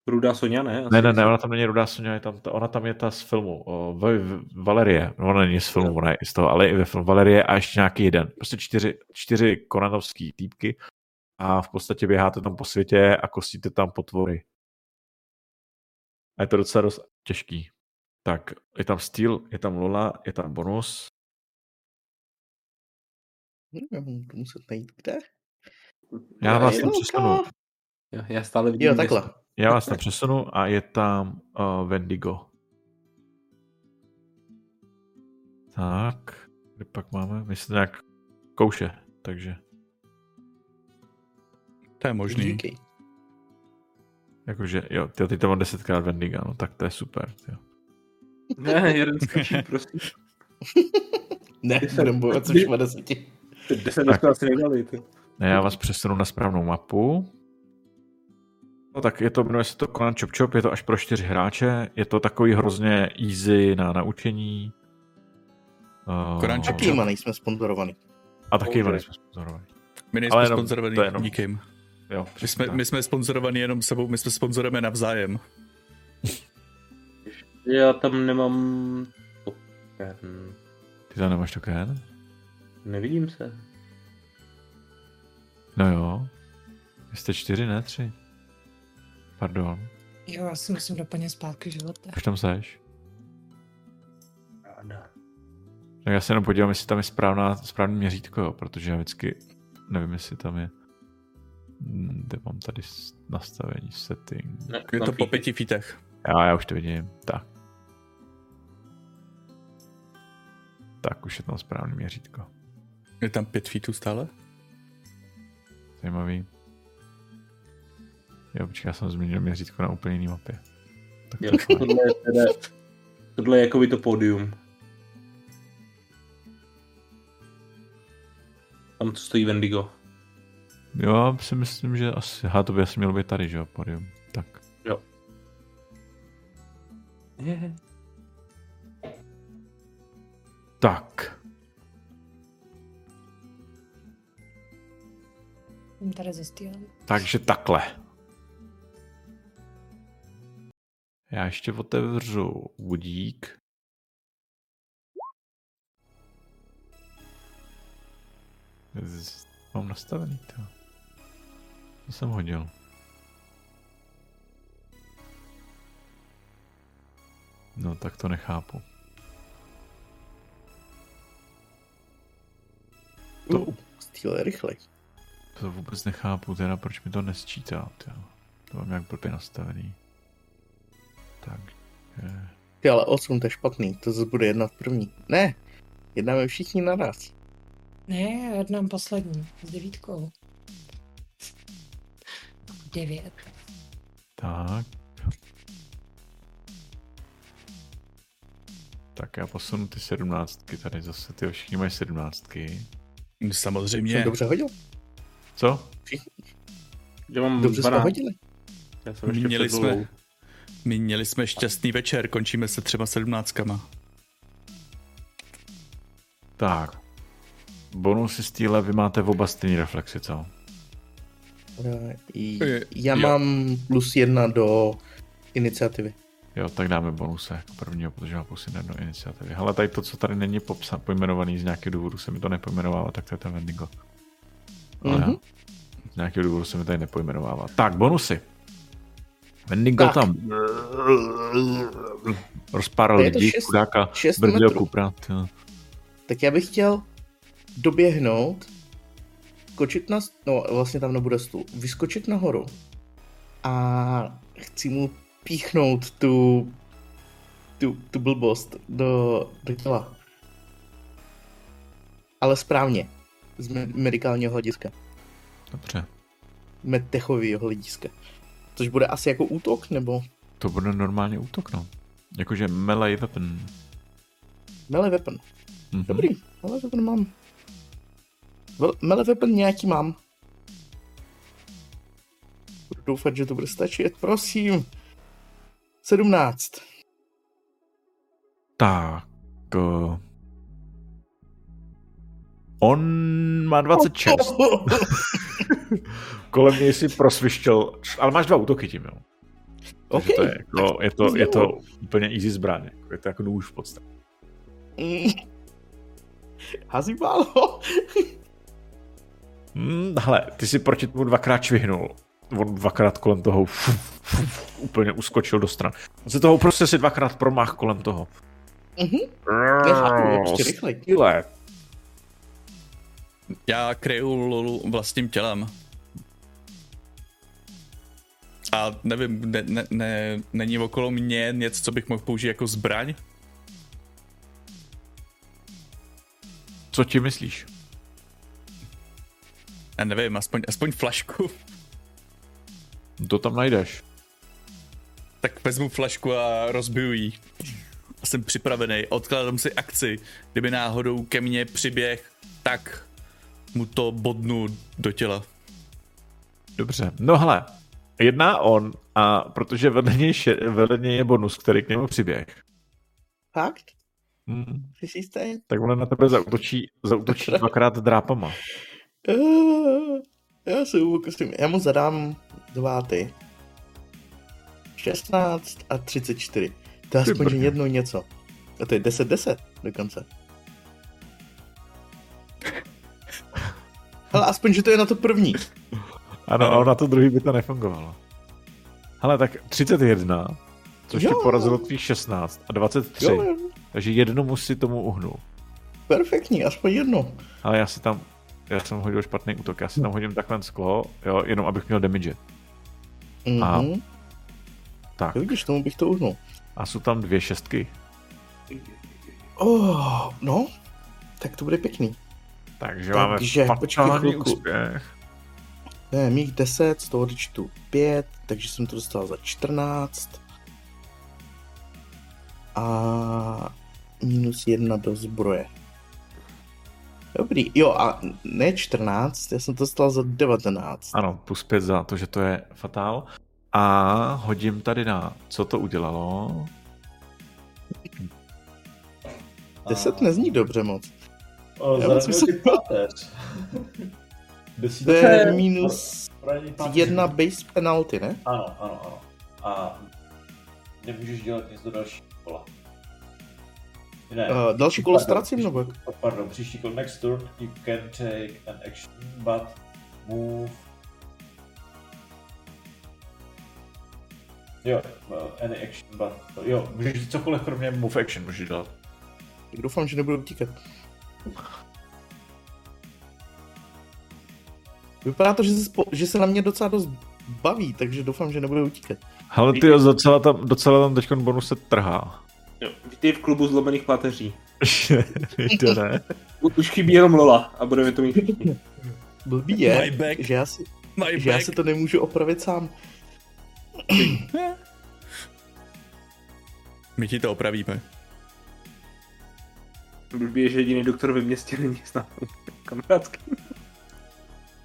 Rudá Soňa, ne? Asi ne, ne, ne, ona tam není Rudá Soňa, je tam ta, ona tam je ta z filmu, uh, v, v, Valerie, no, ona není z filmu, no. Ona je z toho, ale i ve filmu Valerie a ještě nějaký jeden, prostě čtyři, čtyři konanovský týpky a v podstatě běháte tam po světě a kostíte tam potvory. A je to docela dost těžký. Tak, je tam Steel, je tam Lola, je tam Bonus. Nevím, to muset najít kde? Já vás tam přesunu. Jo, já stále vidím. Jo, takhle. Věc. Já vás tam přesunu a je tam uh, Vendigo. Tak, kde pak máme? My se nějak kouše, takže. To je možný. Díky. Jakože, jo, tyjo, teď tam mám desetkrát Vendiga, no tak to je super, jo. Ne, jeden stačí, prosím. Ne, budeme bojovat co všema deseti. Deset dostal asi nejdali. Ne, já vás přesunu na správnou mapu. No tak je to, jmenuje se to Conan Chop Chop, je to až pro čtyři hráče, je to takový hrozně easy na naučení. Conan Chop Chop. A týma nejsme sponzorovaný. A taky oh, nejsme sponzorovaný. My nejsme sponzorovaný nikým. Jo, my, jsme, my jsme sponzorovaný jenom sebou, my jsme sponzorujeme navzájem. Já tam nemám token. Ty tam nemáš token? Nevidím se. No jo. Jste čtyři, ne tři? Pardon. Jo, já si musím doplnit zpátky života. Už tam seš? Ráda. Tak já se jenom podívám, jestli tam je správná, správný měřítko, jo, protože já vždycky nevím, jestli tam je... Kde mám tady nastavení, setting? Ne, je to po pěti feetech. Já, já už to vidím. Tak. Tak, už je tam správný měřítko. Je tam pět feetů stále? Zajímavý. Jo, počkej, já jsem změnil měřítko na úplně jiný mapě. Tak to jo, je tohle, je teda, tohle je jako by to pódium. Tam co stojí Vendigo. Jo, si myslím, že asi... Há, to by asi mělo být tady, že jo, pódium. Tak. Jo. Yeah. Tak. Jsem tady ze Steelem. Takže takhle. Já ještě otevřu budík. Mám nastavený to. To jsem hodil. No, tak to nechápu. To uh, Steel je rychlej. To vůbec nechápu, teda proč mi to nesčítá. Teda. To mám nějak blbě nastavený. Takže... Ty ale osm, to je špatný, to zase bude jedna v první. Ne, jednáme všichni naraz. Ne, já dám poslední, s devítkou. Devět. Tak. Tak já posunu ty sedmnáctky tady zase, ty všichni mají sedmnáctky. Samozřejmě. Jsem dobře hodil. Co? Já mám dobře jsme hodili. Já jsem ještě měli jsme, měli jsme šťastný večer, končíme se třeba sedmnáctkama. Tak. Bonusy Steele, vy máte v oba stejný reflexy, co? Já mám jo. plus jedna do iniciativy. Jo, tak dáme bonuse jako prvního, protože mám plus jedna do iniciativy. Hele, tady to, co tady není popsa, pojmenovaný z nějakého důvodu, se mi to nepojmenovává, tak to je ten Vendigo. Ale mm-hmm. z nějakého důvodu se mi tady nepojmenovává. Tak, bonusy. Vendigo tak. tam rozpáral lidí, kudáka, brděl kuprat. Jo. Tak já bych chtěl doběhnout, skočit na, no vlastně tam nebude stůl, vyskočit nahoru a chci mu píchnout tu, tu, tu blbost do, do těla. Ale správně, z medikálního hlediska. Dobře. Medtechovýho hlediska. Což bude asi jako útok, nebo? To bude normálně útok, no. Jakože melee weapon. Melee weapon. Mm-hmm. Dobrý, melee weapon mám. Melee weapon nějaký mám. Budu doufat, že to bude stačit, prosím. sedmnáct. Tak. Uh, on má dvacet šest. Kolem něj si prosvištěl. Ale máš dva útoky tím, jo. Okay, to je, jako, je, to, je to úplně easy zbraně. Je to jako nůž v podstatě. Hazí málo. Hmm, hele, ty si proti tomu dvakrát čvihnul. On dvakrát kolem toho fuf, fuf, úplně uskočil do stran. On se toho prostě si dvakrát promáh kolem toho. Mhm. Rychle. Já kryju Lolu vlastním tělem. A nevím, ne, ne, ne, není okolo mě něco, co bych mohl použít jako zbraň? Co ti myslíš? Já nevím, aspoň, aspoň flašku. To tam najdeš. Tak vezmu flašku a rozbiju ji. Jsem připravený, odkládám si akci. Kdyby náhodou ke mně přiběh, tak mu to bodnu do těla. Dobře, no hele, jedná on, a protože vedle něj, vedle něj je bonus, který k němu přiběh. Fakt? Hmm. Tak ona na tebe zaútočí, zaútočí dvakrát drápama. Já se ukusím, já mu zadám dva ty. šestnáct a třicet čtyři. To je aspoň že jednou něco. A to je deset deset dokonce. Hele, aspoň, že to je na to první. Ano, ale na to druhý by to nefungovalo. Hele, tak třicet jedna, což jo. ti porazilo tvých šestnáct a dvacet tři. Jo. Takže jednomu si tomu uhnul. Perfektní, aspoň jedno. Ale já si tam... Já jsem hodil špatný útok, já si tam hodím takhle sklo, jo, jenom abych měl damage. Mm-hmm. A... Tak. Vidíš, tomu bych to uznul. A jsou tam dvě šestky. Oh, no, tak to bude pěkný. Takže, takže máme fatální úspěch. Ne, mých deset, z toho odečtu pět, takže jsem to dostal za čtrnáct. A minus jedna do zbroje. Dobrý, jo a ne čtrnáct, já jsem to stal za devatenáct. Ano, plus pět za to, že to je fatál. A hodím tady na, co to udělalo? deset a... nezní dobře moc. O, já musím se... páteř. To je minus jedna base penalty, ne? Ano, ano, ano. A nemůžeš dělat nic do dalšího kola. Ne, uh, další kolo ztracím, nebo jak? Pardon, příští kolo, next turn, you can take an action, but move... Jo, any action, but... Jo, můžeš cokoliv kromě move action můžeš dělat. Tak doufám, že nebudu utíkat. Vypadá to, že se, spo... že se na mě docela dost baví, takže doufám, že nebudu utíkat. Ale ty jo, docela tam, docela tam teďkon bonus se trhá. Vítej v klubu zlomených páteří. To ne. Už chybí jenom Lola a budeme to mít. Blbý je, že já, si, že já si to nemůžu opravit sám. My ti to opravíme. Blbý je, že jediný doktor ve městě není s námi kamarádský.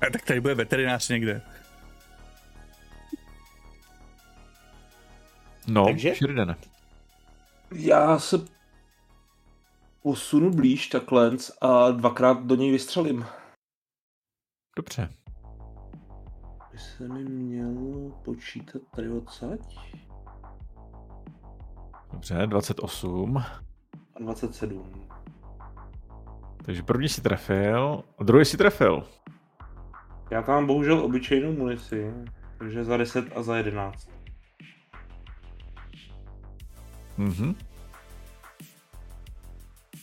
A tak tady bude veterinář někde. No, takže? Sheridan. Já se posunu blíž takhle a dvakrát do něj vystřelím. Dobře. By se mi mělo počítat tady odsaď. Dobře, dvacet osm. A dvacet sedm. Takže první si trefil, a druhý si trefil. Já tam mám bohužel obyčejnou munici, takže za deset a za jedenáct. Mhm.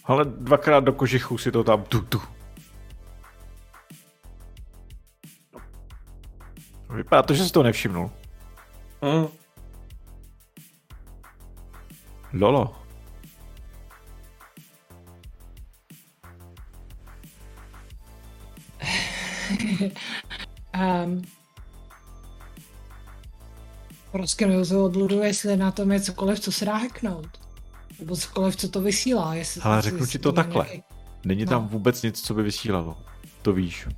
Ale dvakrát do kožichu si to tam tu-tu. Vypadá to, že jsi to nevšimnul. Mm. Lolo. um, Rozkryl se od ludu, jestli na tom je cokoliv, co se dá hacknout. Nebo cokoliv, co to vysílá. Jestli, ale řeknu jestli ti to takhle. Nějaký... Není no. Tam vůbec nic, co by vysílalo. To víš.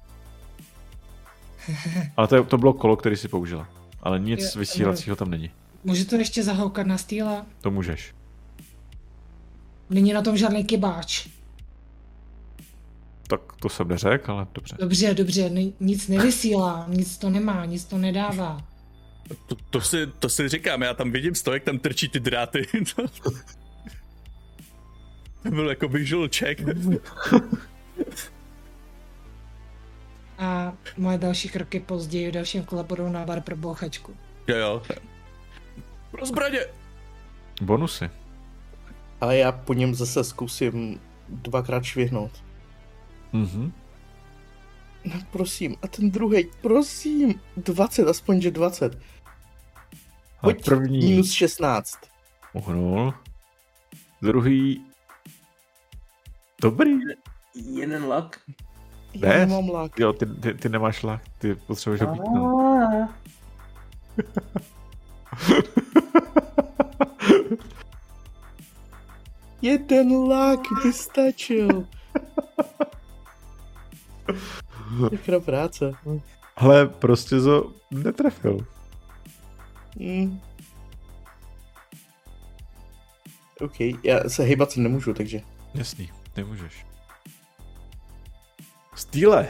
Ale to, to bylo kolo, který si použila. Ale nic jo, vysílacího tam není. Můžu to ještě zahoukat na Steela? To můžeš. Není na tom žádný kybáč. Tak to jsem neřekl, ale dobře. Dobře, dobře, ne, nic nevysílá, nic to nemá, nic to nedává. To, to, si, to si říkám, já tam vidím stojek, tam trčí ty dráty. To byl jako visual check. A moje další kroky později v dalším kole budou na bar pro bouchačku. Jo jo. Pro zbraně! Bonusy. Ale já po něm zase zkusím dvakrát švihnout. Mhm. No prosím, a ten druhý, prosím, dvacet, aspoň že dvacet. Pojď první. Minus šestnáct. Uhnul. Druhý. Dobrý. Jeden lak. Ne? Já nemám lak. Jo, ty, ty, ty nemáš lak, ty potřebuješ ho bítnout. Jeden lak by stačil. Taková práce. Ale prostě to netrefil. Mm. OK, já se hejbat se nemůžu, takže. Jasný, nemůžeš. Steele.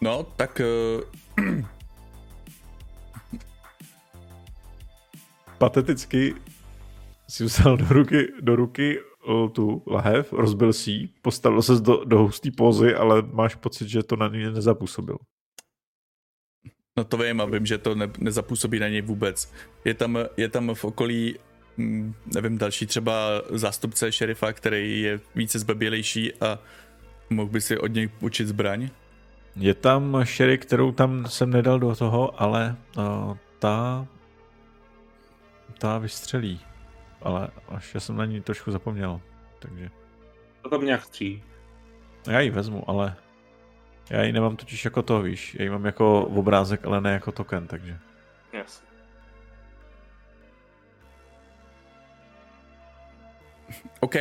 No, tak... Uh... Pateticky si vzal do ruky, do ruky tu lahev, rozbil si ji, postavil se do, do hustý pózy, ale máš pocit, že to na něj nezapůsobilo. No to vím a vím, že to ne, nezapůsobí na něj vůbec. Je tam, je tam v okolí, hm, nevím, další třeba zástupce šerifa, který je více zbabělejší a mohl by si od něj učit zbraň? Je tam šery, kterou tam jsem nedal do toho, ale uh, ta ta vystřelí. Ale až já jsem na ní trošku zapomněl, takže... To tam nějak stří. Já ji vezmu, ale já ji nemám totiž jako to, víš. Já ji mám jako obrázek, ale ne jako token, takže... Yes. OK.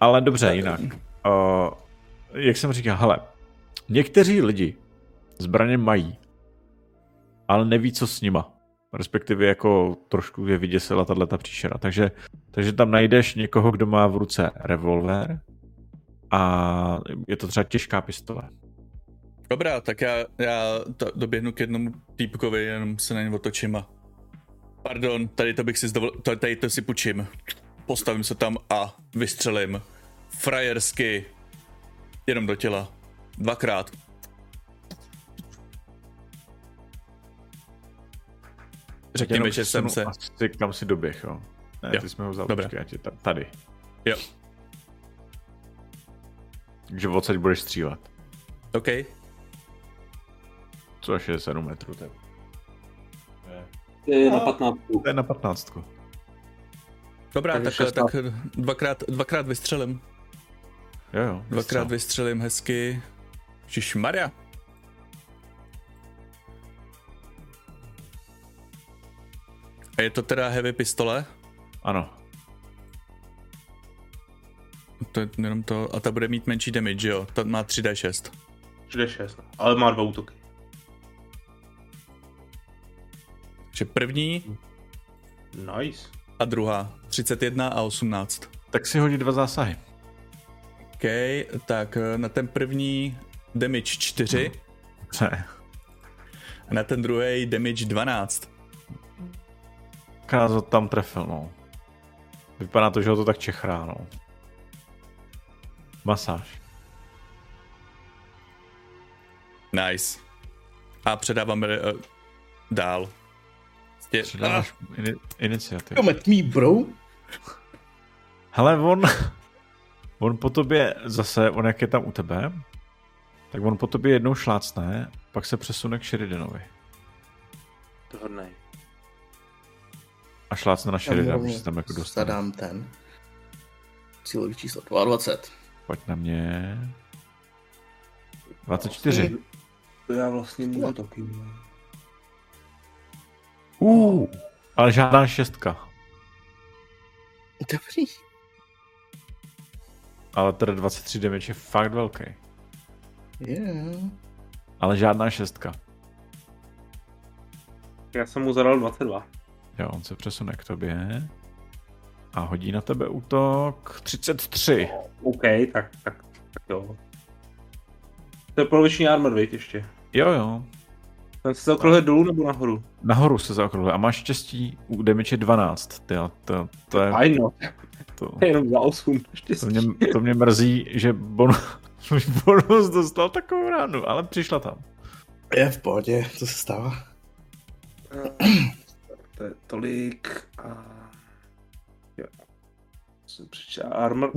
Ale dobře, jinak. Uh, jak jsem říkal, hele, někteří lidi zbraně mají, ale neví, co s nima. Respektive jako trošku je vyděsila tato příšera. Takže, takže tam najdeš někoho, kdo má v ruce revolver a je to třeba těžká pistole. Dobrá, tak já, já to doběhnu k jednomu týpkovi, jenom se na něj otočím a... Pardon, tady to bych si zdovol... Tady to si půjčím. Postavím se tam a vystřelím. Frajersky. Jenom do těla. Dvakrát. Řekněme, že jsem se... Asi, kam si doběh, jo. Ne, jo. Ty jsme ho vzal, počkej, tady. Jo. Takže odsaď budeš střílet. OK. Což je sedm metrů, to je. To je na patnáctku. To je na patnáctku. Dobrá, tak, tak, tak dvakrát, dvakrát vystřelím. Jo, jo. Vystřel. Dvakrát vystřelím hezky. Ježišmarja. A je to teda heavy pistole? Ano. To je jenom to, a ta bude mít menší damage, jo? Ta má tři dé šest. tři dé šest, ale má dva útoky. Takže první. Nice. A druhá. třicet jedna a osmnáct. Tak si hodí dva zásahy. OK, tak na ten první damage čtyři. Ne. A na ten druhý damage dvanáct. Kázo tam trefil, no. Vypadá to, že ho to tak čechrá, no. Masáž. Nice. A předávám uh, dál. Je, Předáváš ah. in, iniciativ. Come at me, bro. Hele, on, on po tobě zase, on jak je tam u tebe, tak on po tobě jednou šlácne, pak se přesune k Sheridanovi. To hodnej. A šlácne na Sheridana, protože se tam jako dostane. Zadám ten. Cílový číslo dvacet dva. Pojď na mě. dvacet čtyři. To já vlastně můžu taky. Uh, ale žádná šestka. Dobrý. Ale teda dvacet tři damage je fakt velký. Yeah. Ale žádná šestka. Já jsem mu zadal dvacet dva. Jo, on se přesune k tobě. A hodí na tebe útok třicet tři. OK, tak, tak, tak jo. To je poloviční armor, viď, ještě. Jo, jo. Ten se zaokrouhle dolů nebo nahoru? Nahoru se zaokrouhle a máš štěstí, u damage je dvanáct. Tyjo, to, to je... Fajn, no. To je jenom za osm štěstí. To mě, to mě mrzí, že bonus, bonus dostal takovou ránu, ale přišla tam. Je v pohodě, to se stává. To je tolik a... Jo. Jsem přičal armor...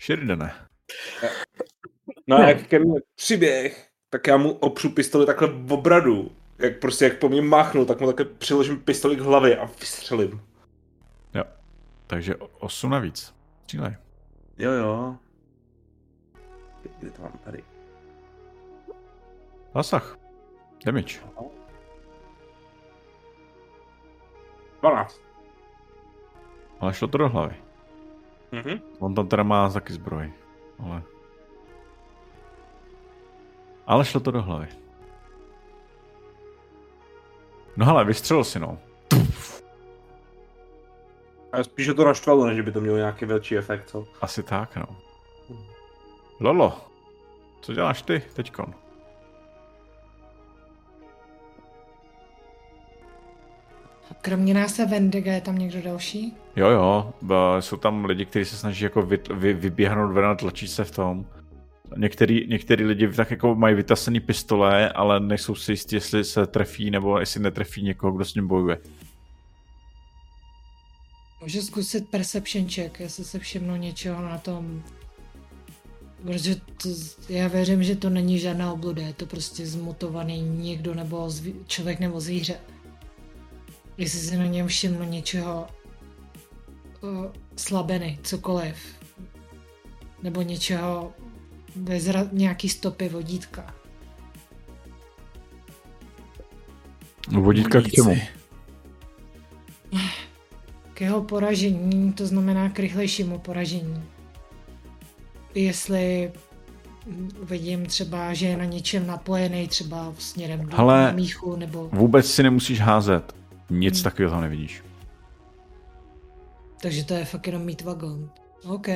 Sheridane. No a jak ke mně přiběh, tak já mu opřu pistoli takhle v obradu. Jak prostě, jak po mně máchnu, tak mu takhle přiložím pistoli k hlavě a vystřelím. Jo. Takže osm navíc. Střílej. Jo, jo. Kde to mám tady? Zasah. Damage. dvanáct. Ale šlo to do hlavy. Mhm. On tam teda má taky zbroj. Ale... Ale šlo to do hlavy. No hele, vystřelil si, no. A spíš to naštvalo, než by to mělo nějaký větší efekt, co? Asi tak, no. Lolo, co děláš ty teďkon? Kromě nás a Vendiga je tam někdo další? Jo, jo. Jsou tam lidi, kteří se snaží jako vy, vy, vyběhnout ven a tlačí se v tom. Některý, některý lidi tak jako mají vytasený pistole, ale nejsou si jistí, jestli se trefí nebo jestli netrefí někoho, kdo s ním bojuje. Můžu zkusit perception check, jestli se všimnu něčeho na tom. Protože to, já věřím, že to není žádná obluda, je to prostě zmutovaný někdo nebo zví, člověk nebo zvíře. Jestli se na něm všimnu něčeho uh, slabiny, cokoliv. Nebo něčeho... Bez ra- nějaký stopy vodítka. Vodítka k čemu? K jeho poražení, to znamená k rychlejšímu poražení. Jestli vidím třeba, že je na něčem napojený, třeba směrem do Hele, míchu, nebo... vůbec si nemusíš házet. Nic hmm. takového tam nevidíš. Takže to je fakt jenom mít vagon. OK.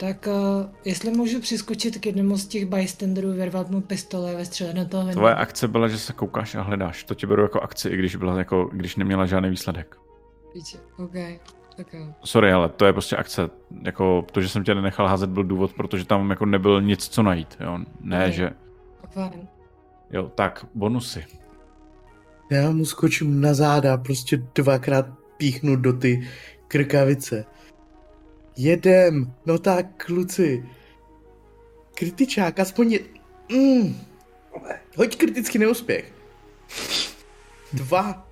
Tak uh, jestli můžu přiskočit k jednomu z těch bystanderů, vyrvat mu pistole a vystřelit na toho Vendiga. Tvoje akce byla, že se koukáš a hledáš. To ti beru jako akci, i když byla jako, když neměla žádný výsledek. Víče, okay. Tak jo. Sorry, ale to je prostě akce. Jako to, že jsem tě nenechal házet, byl důvod, protože tam jako nebyl nic, co najít. Jo? Ne, okay. Že... Fajn. Jo, tak, bonusy. Já mu skočím na záda, prostě dvakrát píchnu do ty krkavice. Jedem, no tak, kluci. Kritičák, aspoň je... Mm. Hoď kritický neúspěch. Dva.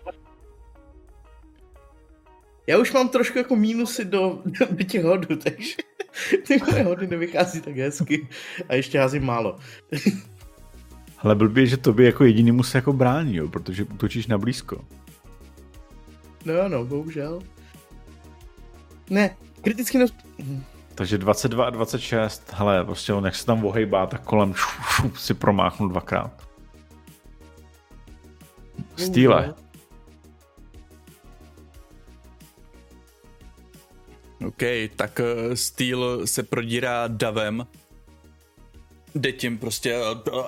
Já už mám trošku jako mínusy do, do těch hodů, takže ty moje hody nevychází tak hezky a ještě házím málo. Ale blbě, že tobě jako jedinému se jako brání, jo, protože útočíš na blízko. No ano, bohužel. Ne, kriticky nos... Takže dvacet dva a dvacet šest, hele, prostě on jak se tam vohejbá, tak kolem šup, šup, si promáchnu dvakrát. Stýle. OK, tak Steel se prodírá davem. Jde tím prostě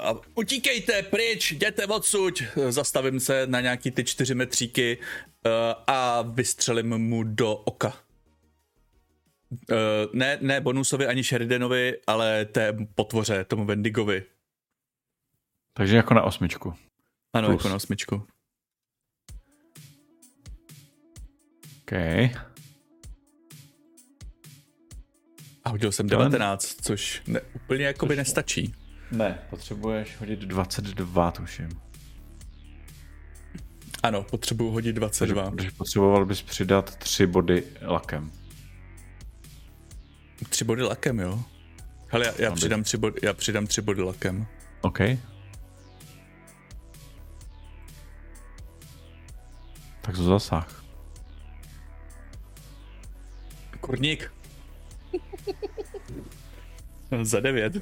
a utíkejte pryč, jděte odsuť. Zastavím se na nějaký ty čtyři metříky a vystřelím mu do oka. Ne, ne Bonusovi ani Sheridanovi, ale té potvoře, tomu Vendigovi. Takže jako na osmičku. Ano, plus. Jako na osmičku. OK. A hodil jsem devatenáct, což ne, úplně jakoby nestačí. Ne, potřebuješ hodit dvacet dva, tuším. Ano, potřebuji hodit dvacet dva. Takže potřeboval bys přidat tři body lakem. Tři body lakem, jo? Hele, já, já, přidám, tři body, já přidám tři body lakem. OK. Tak to zasah. Kurník. Za devět.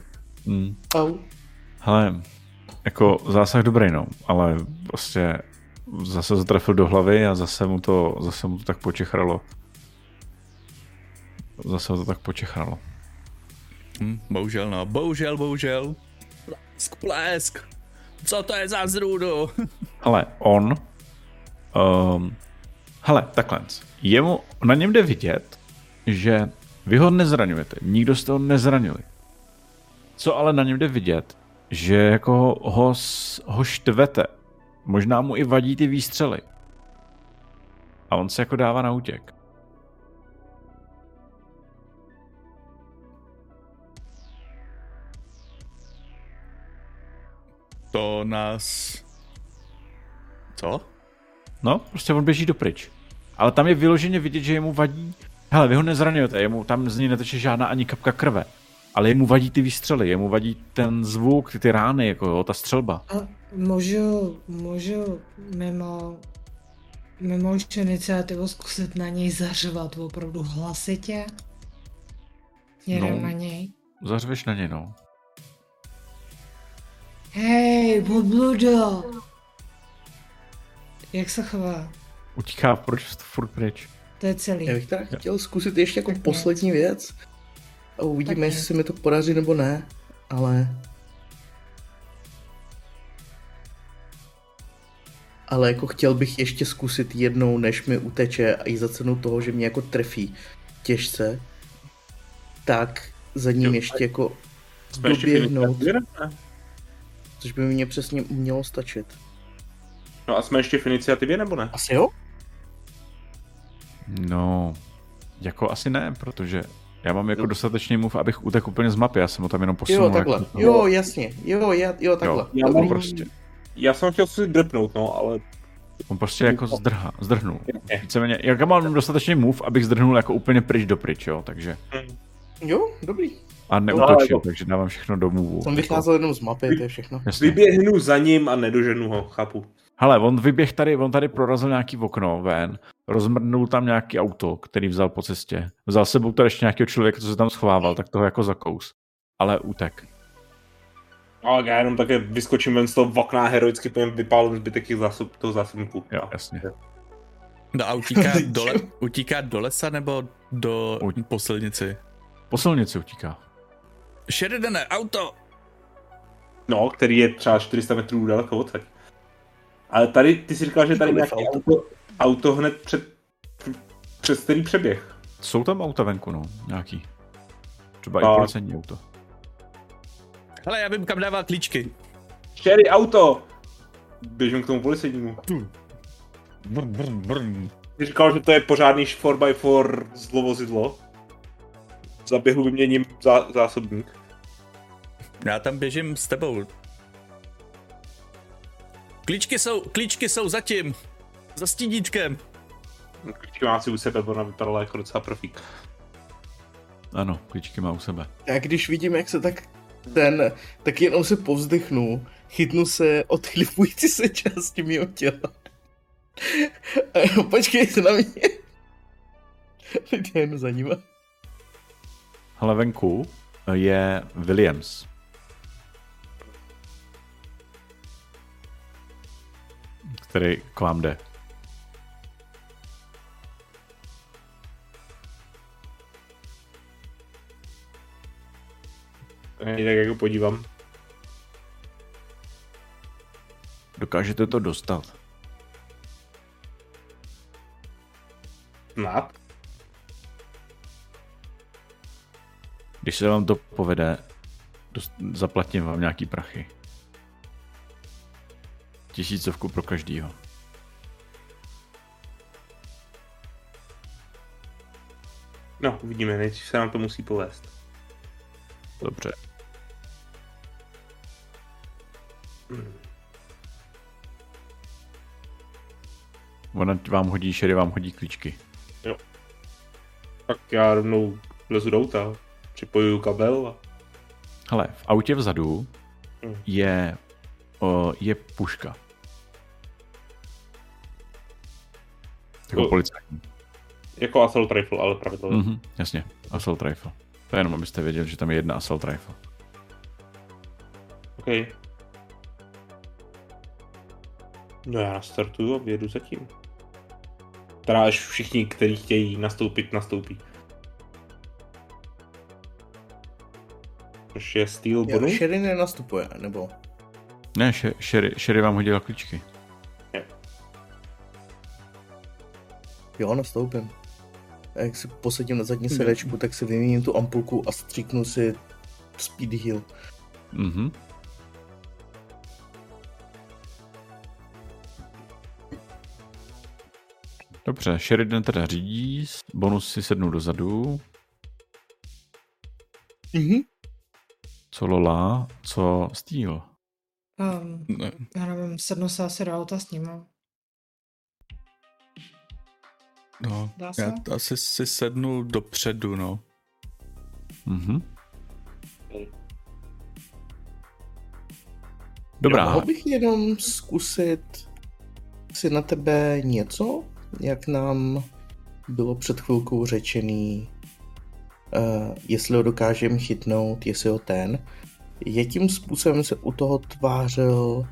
Mm. Au. Hele, jako zásah dobrý, no, ale prostě zase zatrefil do hlavy a zase mu to, zase mu to tak počechralo. Zase mu to tak počechralo. Mm, bohužel, no, bohužel, bohužel. Plesk, plesk. Co to je za zrůdu? Ale on, um, hele, takhle, jemu, na něm jde vidět, že vy ho nezraňujete, nikdo jste ho nezranili. Co ale na něm jde vidět, že jako ho, ho štvete, možná mu i vadí ty výstřely. A on se jako dává na útěk. To nás... Co? No, prostě on běží dopryč. Ale tam je vyloženě vidět, že jemu vadí... Hele, vy ho nezraňujete, jemu tam z ní neteče žádná ani kapka krve, ale jemu vadí ty výstřely, jemu vadí ten zvuk, ty, ty rány, jako jo, ta střelba. A můžu, můžu mimo, mimo ještě iniciativu zkusit na něj zařvat opravdu hlasitě? Jenom no, na něj? Zařveš na něj, no. Hej, podludo! Jak se chová? Utíká, proč furt pryč? To je celý. Já bych teda chtěl zkusit ještě jako tak poslední věc. věc. A uvidíme, jestli se mi to podaří nebo ne, ale... Ale jako chtěl bych ještě zkusit jednou, než mi uteče, a i za cenu toho, že mě jako trefí těžce, tak za ním jo, ještě jako doběhnout. Což by mě přesně mělo stačit. No a jsme ještě v iniciativě, nebo ne? Asi jo? No, jako asi ne, protože já mám jako dostatečný move, abych utek úplně z mapy, já jsem ho tam jenom posunul. Jo, takhle, jako... jo, jasně, jo, já, jo, takhle. Jo, já, prostě... já jsem chtěl si drpnout, no, ale... On prostě jako zdrha, zdrhnul. Víceméně, já mám dostatečný move, abych zdrhnul jako úplně pryč do pryč, jo, takže... Jo, dobrý. A neutočil, no, takže dávám všechno do move. On vycházel jenom z mapy, to je všechno. Jasně. Vyběhnu za ním a nedoženu ho, chápu. Hele, on vyběh tady, on tady prorazil nějaký okno ven, rozmrdnul tam nějaký auto, který vzal po cestě. Vzal sebou tady ještě nějakého člověka, co se tam schovával, tak toho jako zakous. Ale utek. No, já jenom také vyskočím ven z toho okna a heroicky pojem vypálím zbytek zásob, toho zásobníku. Jo, jasně. No a utíká dole, utíká do lesa nebo do po silnici? Po silnici utíká. Sheridane, auto! No, který je třeba čtyři sta metrů daleko odsaď. Ale tady, ty si říkal, že tady nějaké auto, auto hned před, přes který přeběh. Jsou tam auta venku, no, nějaký. Třeba a... i policejní auto. Hele, já vím, kam dává klíčky. Sherry, auto! Běžím k tomu policejnímu. Brn, brn, brn. Ty říkal, že to je pořádný čtyři krát čtyři zlovozidlo. Za běhu vyměním zá, zásobník. Já tam běžím s tebou. Klíčky jsou, klíčky jsou zatím, za stíníčkem. Klíčky má si u sebe, ona vypadala jako docela profík. Ano, klíčky má u sebe. Já když vidím, jak se tak ten, tak jenom se povzdechnu, chytnu se odchlipující se části mýho těla. A počkejte na mě. Teď je jen za nima. Hele, venku je Williams. Který k vám jde. Tak jako podívám. Dokážete to dostat? Snad. Když se vám to povede, dost, zaplatím vám nějaký prachy. Tisícovku pro každýho. No, uvidíme, než se nám to musí povést. Dobře. Hmm. Ona vám hodí, Sherry vám hodí klíčky. Jo. Tak já rovnou lezu do auta, připojuju kabel a... Hele, v autě vzadu hmm. je, o, je puška. Jako o, policajní. Jako assault rifle, ale pravidelně. Mm-hmm, jasně, assault rifle. To je jenom, abyste věděli, že tam je jedna assault rifle. OK. No já startuju a vědu zatím. Teda až všichni, kteří chtějí nastoupit, nastoupí. Což je Steel Bonus? Sherry nenastupuje, nebo? Ne, Sherry, Sherry vám hodila klíčky. Jo, nastoupím. A jak si posadím na zadní sedačku, tak si vyměním tu ampulku a stříknu si speed heal. Mhm. Dobře, Sheridan teda řídí, Bonus si sednu dozadu. Mhm. Co Lola, co Steel? Um, ne. Já nevím, sednu se asi do auta s ním. No, já asi si sednu dopředu, no. Mhm. Dobrá. Mohl bych jenom zkusit si na tebe něco, jak nám bylo před chvilkou řečený, uh, jestli ho dokážem chytnout, jestli ho ten. Jakým způsobem se u toho tvářil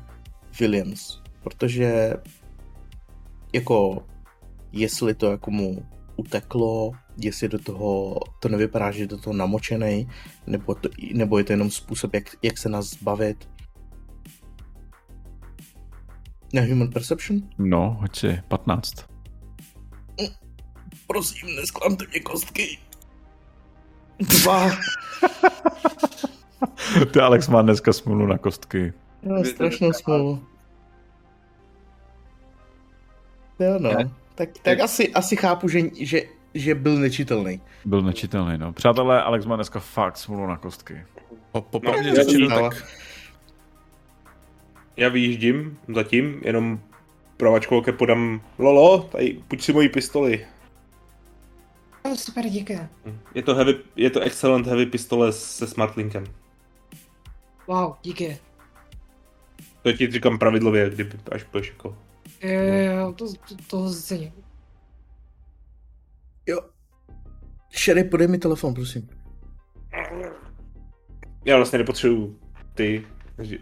Williams, protože jako jestli to jako mu uteklo, jestli do toho, to nevypadá, že je do toho namočenej, nebo, to, nebo je to jenom způsob, jak, jak se nás zbavit. Na Human Perception? No, hoď si, patnáct. Prosím, nesklamte mě kostky. Dva. Ty Alex má dneska smůlu na kostky. No, strašnou smůlu. Jo no. Je? Tak, tak asi, asi chápu, že, že, že byl nečitelný. Byl nečitelný, no. Přátelé, Alex má dneska fakt smůlu na kostky. Popravdě no, řečeno, tak... Já vyjíždím zatím, jenom pravačkou ke podám Lolo, tady půjč si moji pistoli. No, super, díky. Je to, heavy, je to excellent heavy pistole se smartlinkem. Wow, díky. To ti říkám pravidlově, kdyby až půjdeš jako... Jo, to, to, toho zcením. Jo. Sherry, podej mi telefon, prosím. Já vlastně nepotřebuju ty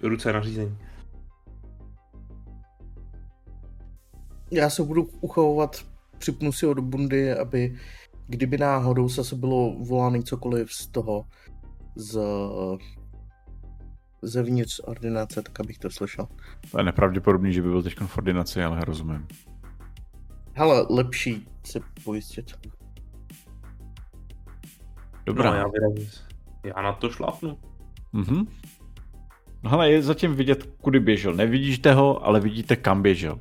ruce na řízení. Já se budu uchovovat, připnu si ho do bundy, aby kdyby náhodou zase bylo voláno cokoliv z toho z... zevnitř ordinace, tak abych to slyšel. To je nepravděpodobný, že by byl teď v ordinaci, ale rozumím. Hele, lepší se pojistit. Dobrá. No, já, já na to šlápnu. Mhm. No hele, je zatím vidět, kudy běžel. Nevidíte ho, ale vidíte, kam běžel.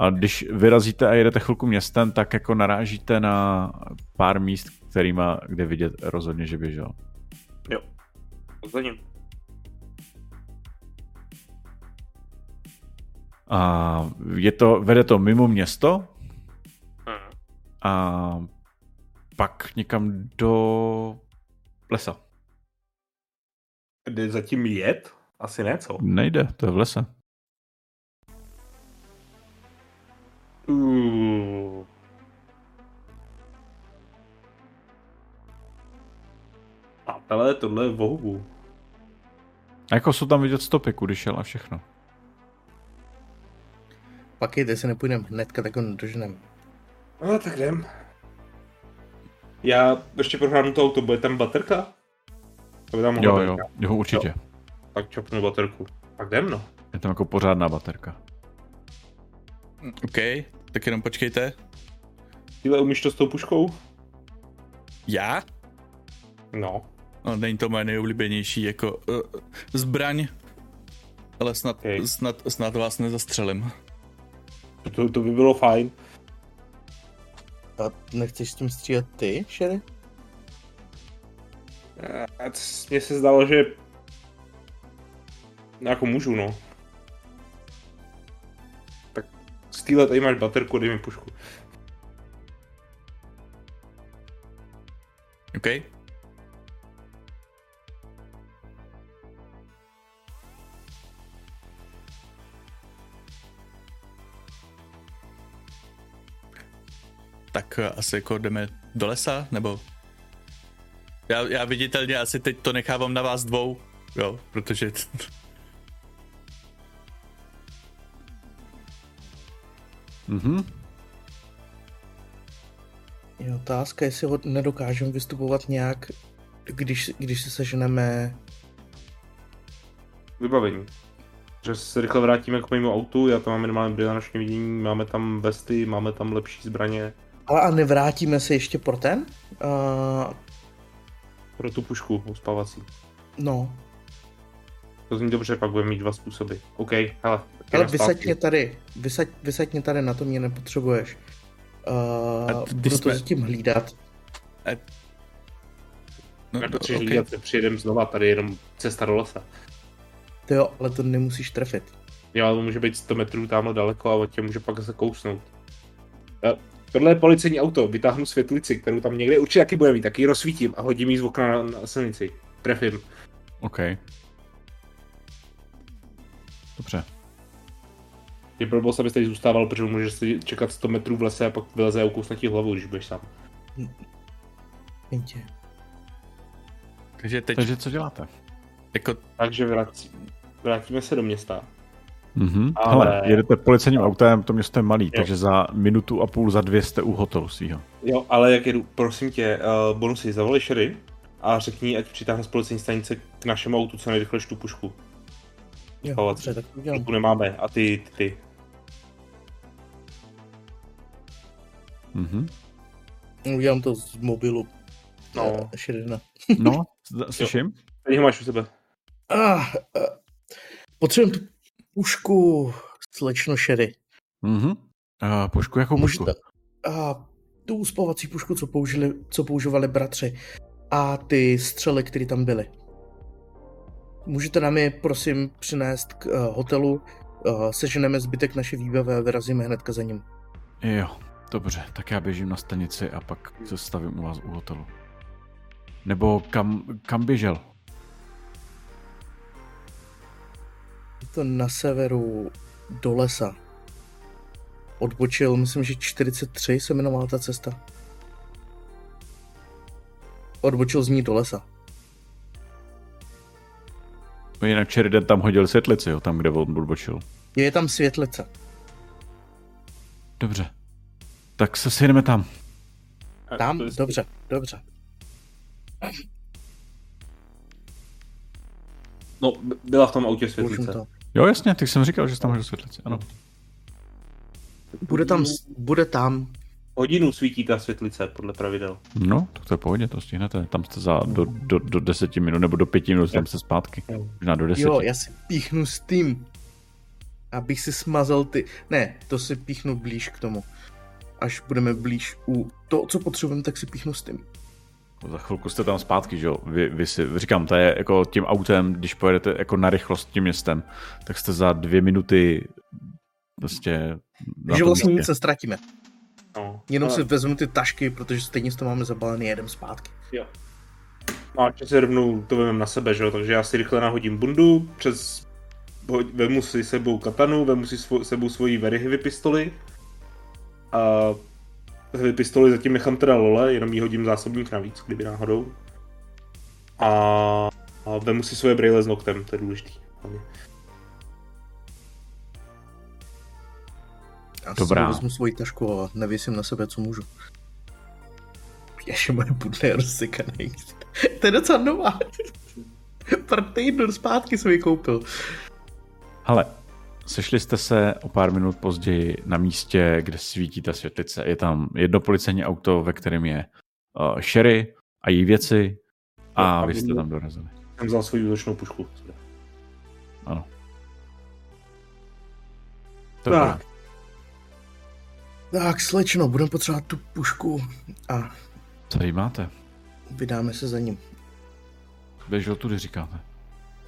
A když vyrazíte a jedete chvilku městem, tak jako narážíte na pár míst, kterýma, kde vidět rozhodně, že běžel. Jo. Za ním. A je to, vede to mimo město a pak někam do lesa. Jde zatím jet? Asi ne, co? Nejde, to je v lese. Uh. A ale tohle je vohu. A jako jsou tam vidět stopy, kudy šel a všechno. Pak jde, se nepůjdem hnedka, tak ho nedoženem. No tak jdem. Já ještě prohránu to auto, bude tam baterka? Bude tam jo, baterka? Jo, jo, určitě. Jo. Tak čopnu baterku. Tak jdem, no. Je tam jako pořádná baterka. OK, tak jenom počkejte. Tyhle, umíš to s tou puškou? Já? No. No, není to moje nejoblíbenější jako uh, zbraň, ale snad, okay. snad, snad vás nezastřelím. To, to by bylo fajn. A nechceš s tím stříhat ty, Sherry? Mně se zdalo, že... No, jako můžu, no. Tak Steele, tady máš baterku, dej mi pušku. OK. Tak asi jako jdeme do lesa, nebo? Já, já viditelně asi teď to nechávám na vás dvou, jo, protože... Mhm. Je otázka, jestli ho nedokážeme vystupovat nějak, když, když se seženeme... Vybavení. Že se rychle vrátíme k mému autu, já tam mám minimálně brilantní vidění, máme tam vesty, máme tam lepší zbraně. Ale a nevrátíme se ještě pro ten? Uh... Pro tu pušku uspávací. No. To zní dobře, pak budeme mít dva způsoby. OK, hele. Ale vysaď mě tady, vysaď, vysaď mě tady, na to mě nepotřebuješ. Uh, budu jsme... to zatím hlídat. A... No, nepotřebuji okay. hlídat, se přijedem znova, tady jenom cesta do lesa. To jo, ale to nemusíš trefit. Jo, ale to může být sto metrů tamhle daleko a od tě může pak se kousnout. Uh. Tohle je policejní auto, vytáhnu světlici, kterou tam někde určitě taky bude mít, tak ji rozsvítím a hodím ji z okna na, na silnici. Trefím. OK. Dobře. Je blbost, abys tady zůstával, protože můžeš si čekat sto metrů v lese a pak vyleze a ukousne ti hlavu, když budeš sám. Pintě. Takže teď... Takže co děláte? Jako... Takže vrátí... vrátíme se do města. Mm-hmm. Ale... Hele, jedete policejním autem, to město je malý, jo. Takže za minutu a půl, za dvě jste u hotelu svýho. Jo, ale jak jedu, prosím tě, uh, bonusy, zavolej Sherry a řekni, ať přitáhne z policejní stanice k našemu autu, co nejrychlejš tu pušku. Jo, dobře, tak to udělám. Tu nemáme, a ty, ty, ty. Mhm. Udělám to z mobilu. No. Sheridan. No, slyším. Tady ho máš u sebe. Ah, uh, potřebuji tu... Pušku, slečno Sherry. Mhm. A pušku jako pušku. A tu uspávací pušku, co použili, co používali bratři. A ty střely, které tam byly. Můžete nám je, prosím, přinést k uh, hotelu. Uh, seženeme zbytek naše výbavy a vyrazíme hnedka za ním. Jo, dobře. Tak já běžím na stanici a pak se stavím u vás u hotelu. Nebo kam, kam běžel? Je to na severu do lesa. Odbočil, myslím, že čtyřicet tři se jmenovala ta cesta. Odbočil z ní do lesa. No jinak Sheridan tam hodil světlici, jo, tam, kde on odbočil. Je tam světlice. Dobře. Tak se sjedeme tam. Tam? Dobře, dobře. No, byla v tom autě světlice. To. Jo, jasně, tak jsem říkal, že tam máš světlice, ano. Bude tam, bude tam. Hodinu svítí ta světlice, podle pravidel. No, tak to je pohodně, to stihnete. Tam jste za do, do, do deseti minut, nebo do pěti minut, tam jste zpátky. Možná do deseti. Jo, já si píchnu s tím, abych si smazal ty... Ne, to si píchnu blíž k tomu. Až budeme blíž u toho, co potřebujeme, tak si píchnu s tím. Za chvilku jste tam zpátky, že jo, vy, vy si, říkám, to je jako tím autem, když pojedete jako na rychlost tím městem, tak jste za dvě minuty prostě... Že vlastně nic se ztratíme. No, jenom ale... si vezmu ty tašky, protože stejně to máme zabalený jedem zpátky. Jo. A že si rovnou to vezmeme na sebe, že jo? Takže já si rychle nahodím bundu, přes... vemu si sebou katanu, vemu si svo... sebou svoji verihivy pistoli. A hivy pistoli zatím nechám teda Lole, jenom jí hodím zásobník navíc, kdyby náhodou. A, a vemu si svoje brejle s noktem, to je důležitý. Já Dobrá. si vezmu svoji tašku a nevěsím na sebe, co můžu. Ještě moje budné rozsekanej. To je docela nová. Pár týdnů zpátky jsem ji koupil. Hele, sešli jste se o pár minut později na místě, kde svítí ta světlice. Je tam jedno policejní auto, ve kterém je uh, Sherry a její věci a, a vy jste tam dorazili. Jsem vzal svou útočnou pušku. Ano. To je tak. Tak, slečno, budeme potřebovat tu pušku a... Co jí máte? Vydáme se za ním. Běžel tudy, říkáte?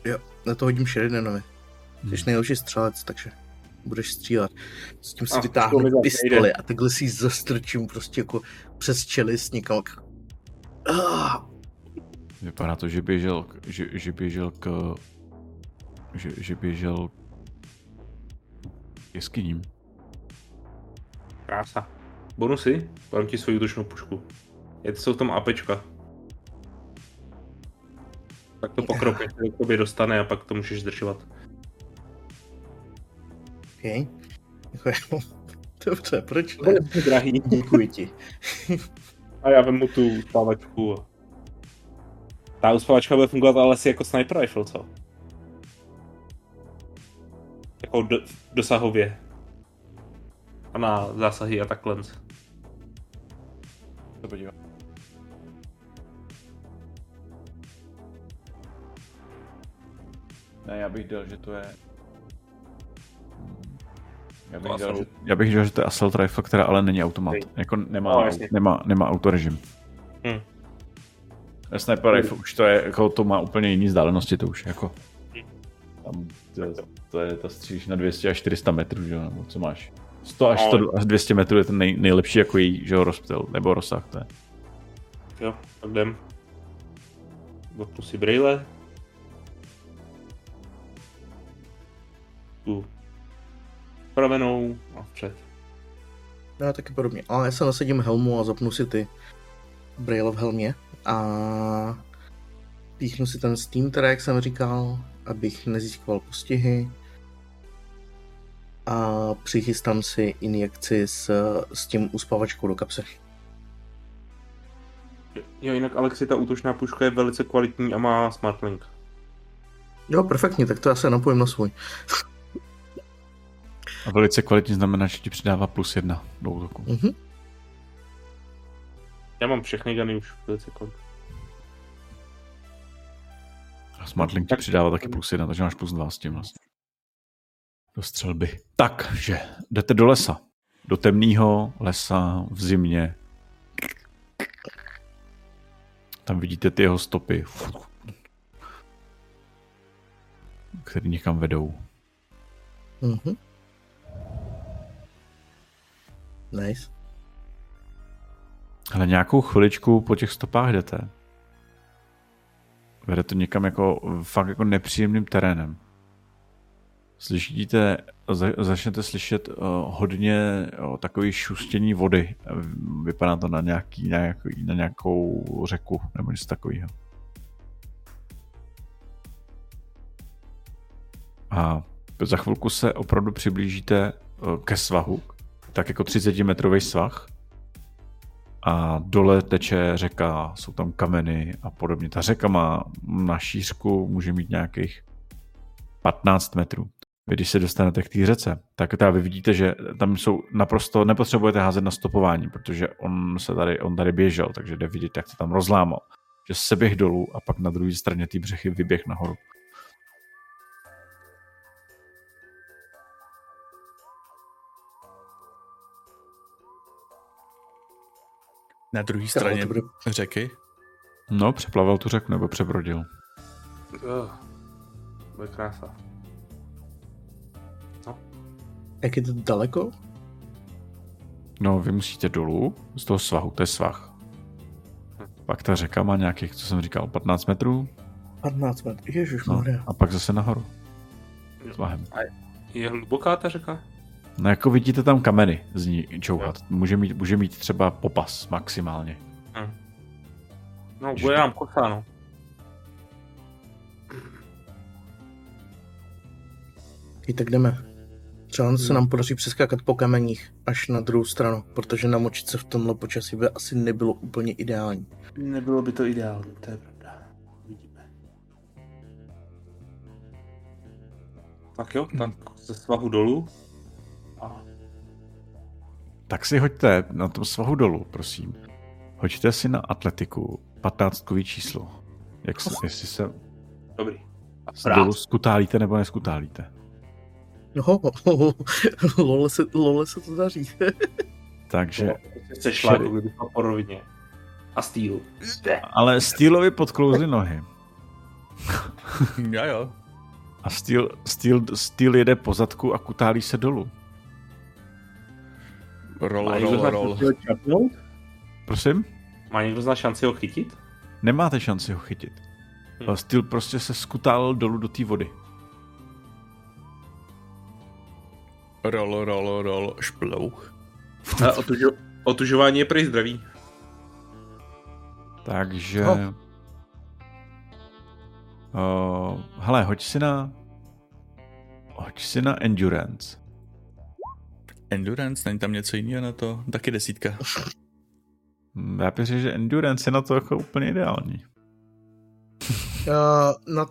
Jo, na to hodím Sheridanovi. Jsi hmm. nejlepší střelec, takže budeš střílet. S tím si a vytáhnu pistoli a takhle si ji zastrčím prostě jako přes čelist někam. Ah. Vypadá to, že běžel, že, že běžel k... Že, že běžel... k jeskyním. Krása. Bonusy? Dám ti svoji útočnou pušku. Je to jsou tam APčka. Tak to pokropí, který k tobě dostane a pak to můžeš zdržovat. Okej. Okay. Dobře, proč ne? Drahý, děkuji ti. A já vemu tu uspávačku. Ta uspávačka bude fungovat ale asi jako sniper rifle, co? Jako do, dosahově. A na zásahy a takhle. To podívám. Ne, já bych dal, že to je... Já bych, dal, že... já bych dal, že to je assault rifle, která ale není automat. Jako nemá, no, nemá, nemá autorežim. Hmm. Sniper rifle už to je, jako to má úplně jiný vzdálenosti, to už jako... Tam to, to je, ta střílíš na dvě stě až čtyři sta metrů, že jo, nebo co máš? sto až dvě stě metrů je ten nej, nejlepší jako její, že ho rozptyl, nebo rozsah, to je. Jo, tak jdem. Vopnu si brejle. Tu. Pravenou a vpřed. Já taky podobně, ale já se nasadím helmu a zapnu si ty brejle v helmě a píchnu si ten Steam, teda jak jsem říkal, abych nezískal postihy. A přichystám si injekci s, s tím uspávačkou do kapsy. Jo, jinak Alexi, ta útočná puška je velice kvalitní a má smartlink. Jo, perfektně, tak to já se napojím na svůj. A velice kvalitní znamená, že ti přidává plus jedna do útoku. Mm-hmm. Já mám všechny dané už velice kvalitní. A smartlink ti přidává taky plus jedna, takže máš plus dva s tím vlastně. Do střelby. Takže jdete do lesa. Do temného lesa v zimě. Tam vidíte ty jeho stopy, které někam vedou. Mm-hmm. Nice. Ale nějakou chviličku po těch stopách jdete. Vede to někam jako fakt jako nepříjemným terénem. Slyšíte, začnete slyšet uh, hodně uh, takový šustění vody. Vypadá to na, nějaký, nějaký, na nějakou řeku nebo něco takového. A za chvilku se opravdu přiblížíte uh, ke svahu, tak jako třicetimetrový svah. A dole teče řeka, jsou tam kameny a podobně. Ta řeka má na šířku, může mít nějakých patnáct metrů. Vy, když se dostanete k té řece, tak teda vy vidíte, že tam jsou naprosto, nepotřebujete házet na stopování, protože on se tady, on tady běžel, takže jde vidět, jak se tam rozlámal. Že se běh dolů a pak na druhé straně té břechy vyběh nahoru. Na druhé straně řeky? No, přeplavil tu řeku nebo přebrodil. Oh, to je krása. Jak je to daleko? No, vy musíte dolů z toho svahu, to je svah. Pak ta řeka má nějakých, co jsem říkal, patnáct metrů. patnáct metrů, ježišmarja. No, a pak zase nahoru. Svahem. A je hluboká ta řeka? No, jako vidíte tam kameny z ní čouhat. Může mít, může mít třeba popas maximálně. Hmm. No, bude nám kosa, no. I tak jdeme. Třeba se nám podaří přeskákat po kameních až na druhou stranu, protože namočit se v tomhle počasí by asi nebylo úplně ideální. Nebylo by to ideální, to je pravda. Uvidíme. Tak jo, tak ze svahu dolů. A... Tak si hoďte na tom svahu dolů, prosím. Hoďte si na atletiku patnáctkový číslo. Jak se, jestli se... Dobrý. Dolů skutálíte nebo neskutálíte. No, Lole se, Lole se to daří. Takže... Se šláku vypadá po rovině. A Steel. Ale Steelovi podklouzly nohy. Jo jo. A Steel, Steel, Steel jede po zadku a kutálí se dolů. Roll, roll, roll. Prosím? Má někdo z nás šanci ho chytit? Nemáte šanci ho chytit. Hmm. Steel prostě se skutálil dolů do té vody. Rolo, rolo, rolo, šplouch. A otužo, otužování je prý zdraví. Takže... No. O, hele, hoď si na... Hoď si na endurance. Endurance? Není tam něco jiného na to? Taky desítka. Já bych řekl, že endurance je na to jako úplně ideální. uh, na,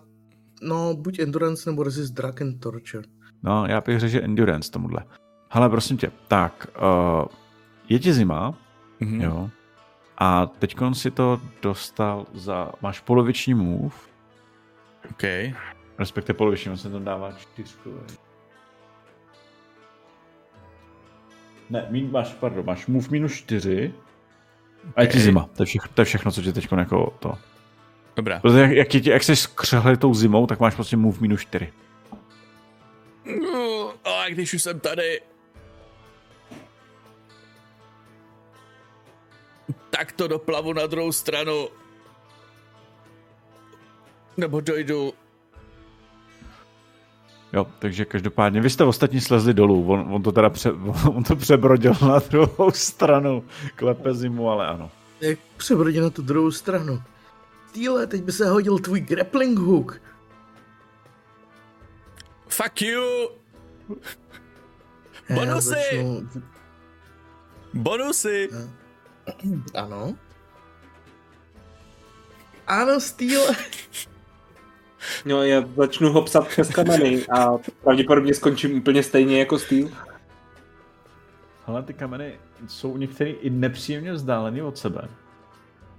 no, buď endurance, nebo resist drag and torture. No, já bych řekl, že endurance tomuhle. Hele, prosím tě, tak, uh, je ti zima, mm-hmm. jo, a teďkon si to dostal za, máš poloviční move. OK. Respektive poloviční, on se tam dává čtyřku. Ne, mín, máš, pardon, máš move minus čtyři okay. A je ti zima, to je, všechno, to je všechno, co tě teďkon jako to. Dobrá. Protože jak, jak, jak jsi skřehlitou zimou, tak máš prostě move minus čtyři. No, a když už jsem tady, tak to doplavu na druhou stranu, nebo dojdu. Jo, takže každopádně, vy jste ostatní slezli dolů, on, on to teda pře, on to přebrodil na druhou stranu, klepe zimu, ale ano. Jak přebrodil na tu druhou stranu? Týle, teď by se hodil tvůj grappling hook. Fuck you! Bonusy! Začnu... Bonusy! Ano? Ano, Steel! No, já začnu ho psat přes kameny a pravděpodobně skončím úplně stejně jako Steel. Hele, ty kameny jsou některé i nepříjemně vzdálený od sebe.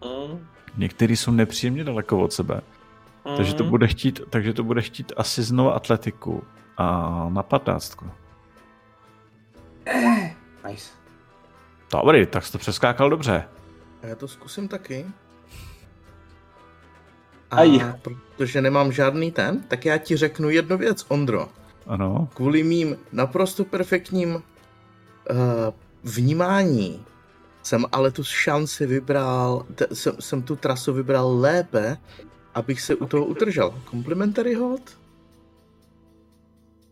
Mm. Některé jsou nepříjemně daleko od sebe. Mm. Takže to bude chtít, takže to bude chtít asi znovu atletiku a na patnáctku. Nice. Dobrý, tak jsi to přeskákal dobře. Já to zkusím taky. A já, protože nemám žádný ten, tak já ti řeknu jednu věc, Ondro. Ano. Kvůli mým naprosto perfektním uh, vnímání jsem ale tu šanci vybral, t- jsem, jsem tu trasu vybral lépe, abych se u toho utržel. Complimentary hod?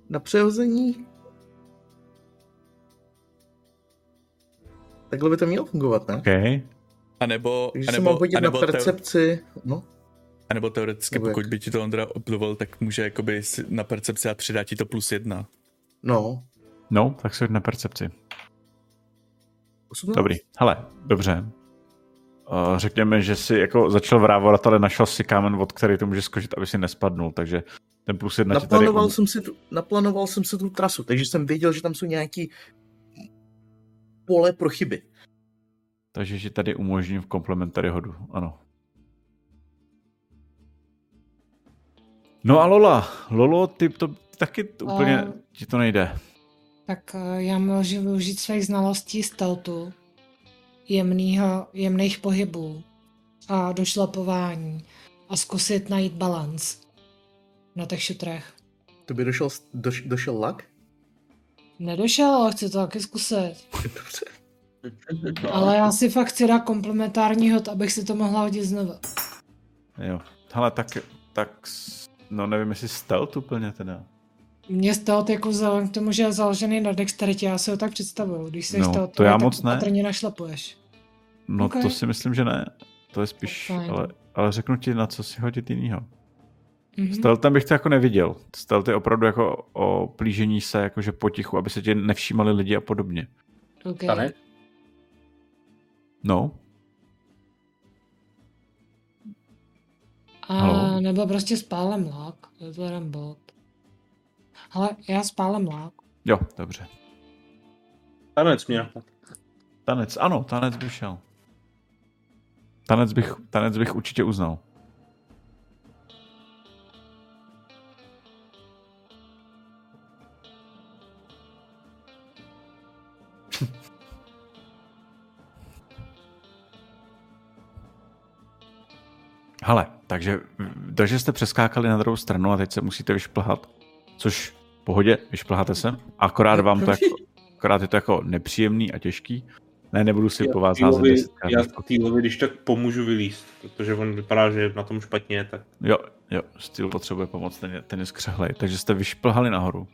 Na přehození? Takhle by to mělo fungovat, ne? Okay. A nebo... Takže se mám podívat na percepci. Teori- no? A nebo teoreticky, nebo pokud by ti to Ondra obdoval, tak může jakoby na percepci a přidá ti to plus jedna. No. No, tak se jde na percepci. osmnáct Dobrý. Hele, dobře. Řekněme, že si jako začal vrávat, ale našel si kámen, od který to může skočit, aby si nespadnul, takže ten plus jedna naplánoval tady... Jsem si tu, naplánoval jsem si tu trasu, takže jsem věděl, že tam jsou nějaký pole pro chyby. Takže ti tady umožním v komplementary hodu, ano. No a Lola, Lolo, ty to taky úplně, uh, ti to nejde. Tak uh, já můžu využít svých znalostí stealthu. Jemnýho, jemných pohybů a došlapování a zkusit najít balanc na těch šutrech. To by došel, doš, došel lak? Nedošel, ale chci to taky zkusit. Dobře. Ale já si fakt chci dát komplementární hod, abych si to mohla hodit znovu. Jo, hele, tak, tak, no nevím, jestli stealth úplně teda. Mně stealth jako vzhledem k tomu, že je založený na dexteritě, já si ho tak představuju. Když si no, stealth, to já moc ne. Patrně našlapuješ. No okay. To si myslím, že ne. To je spíš, ale, ale řeknu ti, na co si hodit jinýho. Mm-hmm. Stealthem bych to jako neviděl. Stealth je opravdu jako o plížení se jakože potichu, aby se tě nevšímali lidi a podobně. Okay. Tady? No. A Halo. Nebo prostě spálem lák. Vytvořím bod. Ale já spálem lák. Jo, dobře. Tanec mě napadl. Tanec, ano, tanec by šel. Tanec bych, tanec bych určitě uznal. Hele, takže, takže jste přeskákali na druhou stranu a teď se musíte vyšplhat, což v pohodě, vyšplháte se, akorát vám to jako, akorát je to jako nepříjemný a těžký. Ne, nebudu si po vás házet desetkrát. Já Steelovi když tak pomůžu vylíst, protože on vypadá, že je na tom špatně. Tak... Jo, jo, Steel potřebuje pomoc, ten, ten je skřehlej. Takže jste vyšplhali nahoru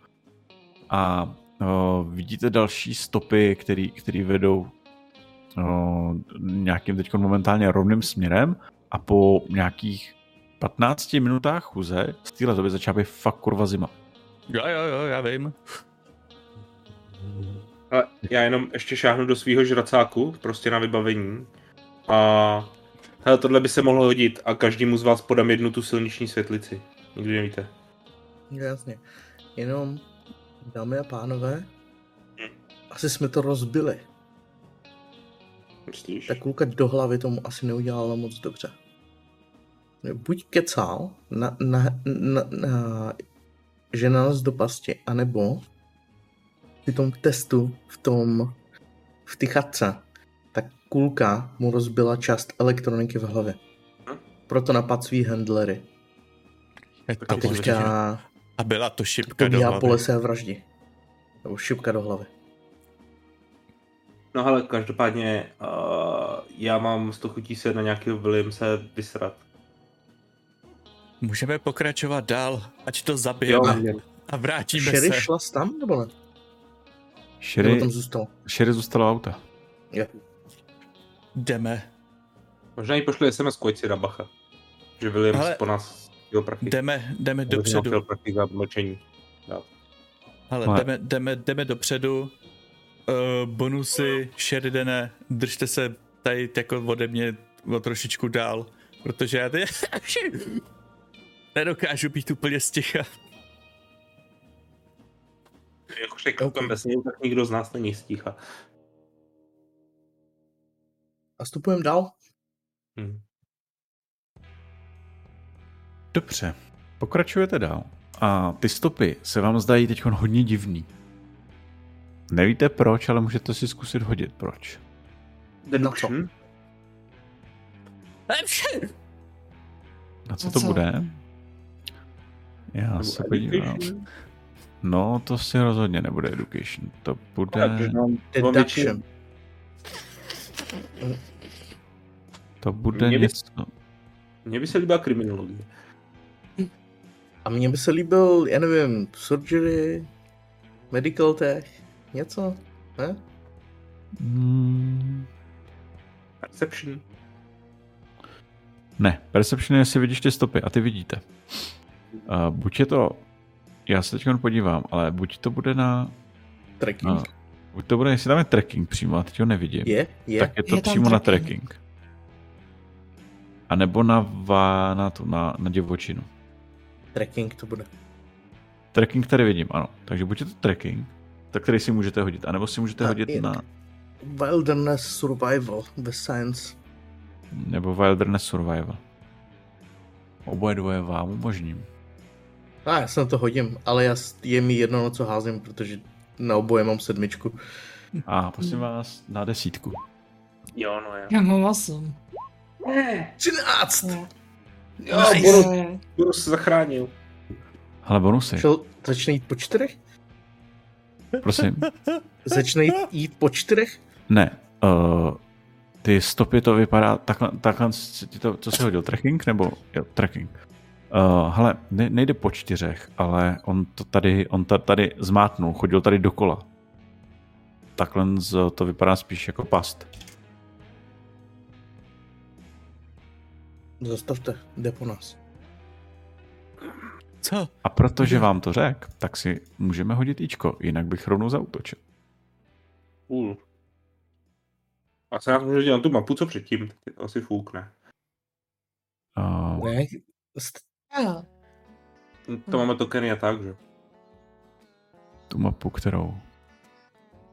a o, vidíte další stopy, které vedou o, nějakým teď momentálně rovným směrem. A po nějakých patnácti minutách chůze z téhle doby začala být fakt kurva zima. Jo, jo, jo, já vím. Ale já jenom ještě šáhnu do svýho žracáku, prostě na vybavení. A hele, tohle by se mohlo hodit a každému z vás podám jednu tu silniční světlici. Nikdy nevíte. Jo, jasně. Jenom, dámy a pánové, asi jsme to rozbili. Myslíš? Ta kulka do hlavy tomu asi neudělala moc dobře. Buď kecal, na, na, na, na, že na nás do pasti, anebo při tom testu v tom v ty chatce, tak kulka mu rozbila část elektroniky v hlavě. Proto napad svý handlery. A, teďka, a byla to šipka do hlavy. Pole se vraždí. Nebo šipka do hlavy. No ale každopádně uh, já mám sto chutí se na nějakého Williamse vysrat. Můžeme pokračovat dál, ať to zabijeme a vrátíme Sherry se. Sherry šla tam, nebo ne? Sherry, nebo tam zůstalo? Sherry zůstalo auta. Jo. Jdeme. Možná jí pošli es em esku, ať si na bacha. Že Williams ale po nás chtěl prachy. Jdeme, jdeme dopředu. Chtěl prachy za mlčení. Ale, ale jdeme, jdeme, jdeme dopředu. Uh, bonusy, Sheridane, držte se tady jako ode mě o trošičku dál, protože já tady nedokážu být úplně sticha. Jak už řekl, tam bez něj, tak nikdo z nás není sticha. A vstupujeme dál? Hmm. Dobře, pokračujete dál a ty stopy se vám zdají teď hodně divný. Nevíte proč, ale můžete si zkusit hodit proč. Deduction? Na co, na co to co? Bude? Já se podívám. No, to si rozhodně nebude education. To bude... Deduction. To bude mě by... něco... Mně by se líbila kriminologie. A mně by se líbil, já nevím, surgery, medical tech. Něco, ne? Hmm. Perception. Ne, perception je, jestli vidíš ty stopy a ty vidíte. Uh, buď je to, já se teď podívám, ale buď to bude na... Tracking. Na, buď to bude, jestli tam je tracking přímo, a teď ho nevidím. Je, je. Tak je to je přímo tracking. Na tracking. A nebo na, va, na, tu, na, na divočinu. Tracking to bude. Tracking tady vidím, ano. Takže buď je to tracking, tak který si můžete hodit, anebo si můžete a hodit jak? Na... Wilderness Survival ve Science. Nebo Wilderness Survival. Oboje dvoje vám umožním. A já se na to hodím, ale já je mi jedno, na co házím, protože na oboje mám sedmičku. A prosím vás, na desítku. Jo, no jo. Já mám osm. Ne. Třináct! Ne. Jo, bonus, bonus se zachránil. Hele, bonusy. Začne jít po čtyřech? Prosím. Začne jít po čtyřech? Ne, Uh, ty stopy, to vypadá takhle, takhle to, co jsi hodil, tracking? Nebo jo, tracking. Uh, hele, nejde po čtyřech, ale on to tady, on ta, tady zmátnul, chodil tady dokola. Takhle to vypadá spíš jako past. Zastavte, jde po nás. Co? A protože vám to řek, tak si můžeme hodit ičko, jinak bych rovnou zaútočil. Půl. A se nás může dělat tu mapu, co předtím, tak asi fůkne. Uh... Ne? St- to máme tokeny a tak, že? Tu mapu, kterou?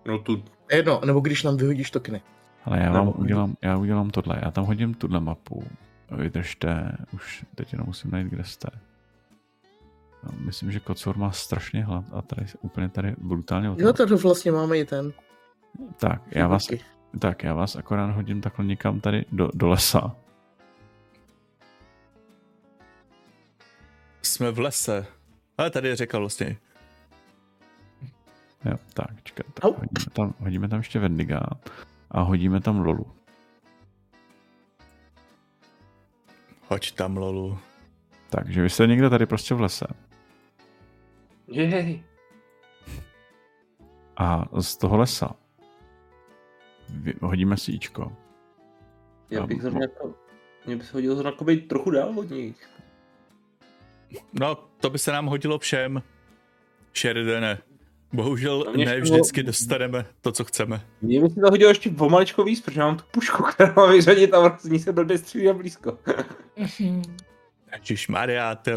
No tu. Jedno, nebo když nám vyhodíš tokeny. Ale já vám udělám, já udělám tohle, já tam hodím tuhle mapu. Vydržte, už teď jenom musím najít, kde jste. Myslím, že kocour má strašně hlad a tady úplně tady brutálně otevřený. No to vlastně máme i ten. Tak, já vás, tak, já vás akorát hodím takhle někam tady do, do lesa. Jsme v lese. Ale tady je řeka vlastně. Jo, tak, čekat. Tak, hodíme, tam, hodíme tam ještě Vendiga a hodíme tam Lolu. Hoď tam, Lolu. Takže vy jste někde tady prostě v lese. Jej. A z toho lesa hodíme si ičko. Já bych zrovna jako... Mě by se hodilo zrovna jako být trochu dál od nich. No, to by se nám hodilo všem. Sheridane. Bohužel ne vždycky dostaneme to, co chceme. Mně by se to hodilo ještě pomaličko víc, protože mám tu pušku, kterou mám vyřadit a z ní se blbě střílí a blízko. Ježišmarja, to...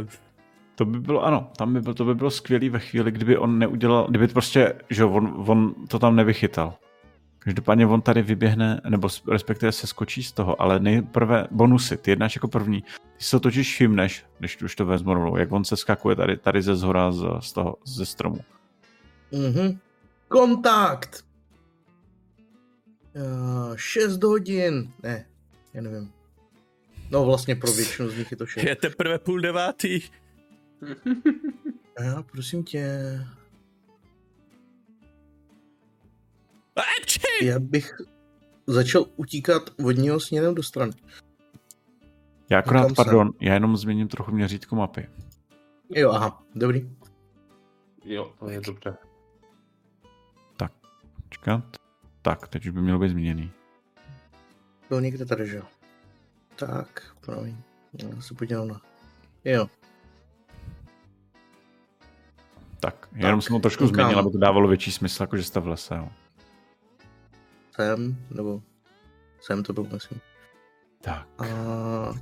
to by bylo, ano, tam by bylo, to by bylo skvělý ve chvíli, kdyby on neudělal, kdyby prostě, že on, on to tam nevychytal. Každopádně on tady vyběhne, nebo respektive se skočí z toho, ale nejprve bonusy, ty jednáš jako první. Ty se totiž všimneš, když už to vezmu rovnou, jak on se skakuje tady, tady ze zhora z, z toho, ze stromu. Mhm. Kontakt! Uh, šest hodin, ne, já nevím. No vlastně pro většinu z nich je to šest. Je teprve půl devátý. Já, prosím tě. Lepší! Já bych začal utíkat od něho směrem do strany. Já akorát, pardon, se. Já jenom změním trochu měřítko mapy. Jo, aha, dobrý. Jo, to je dobře. Tak, počkat. Tak, teď už by mělo být změněný. Byl někde tady, že jo? Tak, promiň, já se podívám na... Jo. Tak, jenom tak, jsem ho trošku tukám. Změnil, aby to dávalo větší smysl, jakože jste v lese, jo. Sem, nebo... Sem to byl, myslím. Tak. A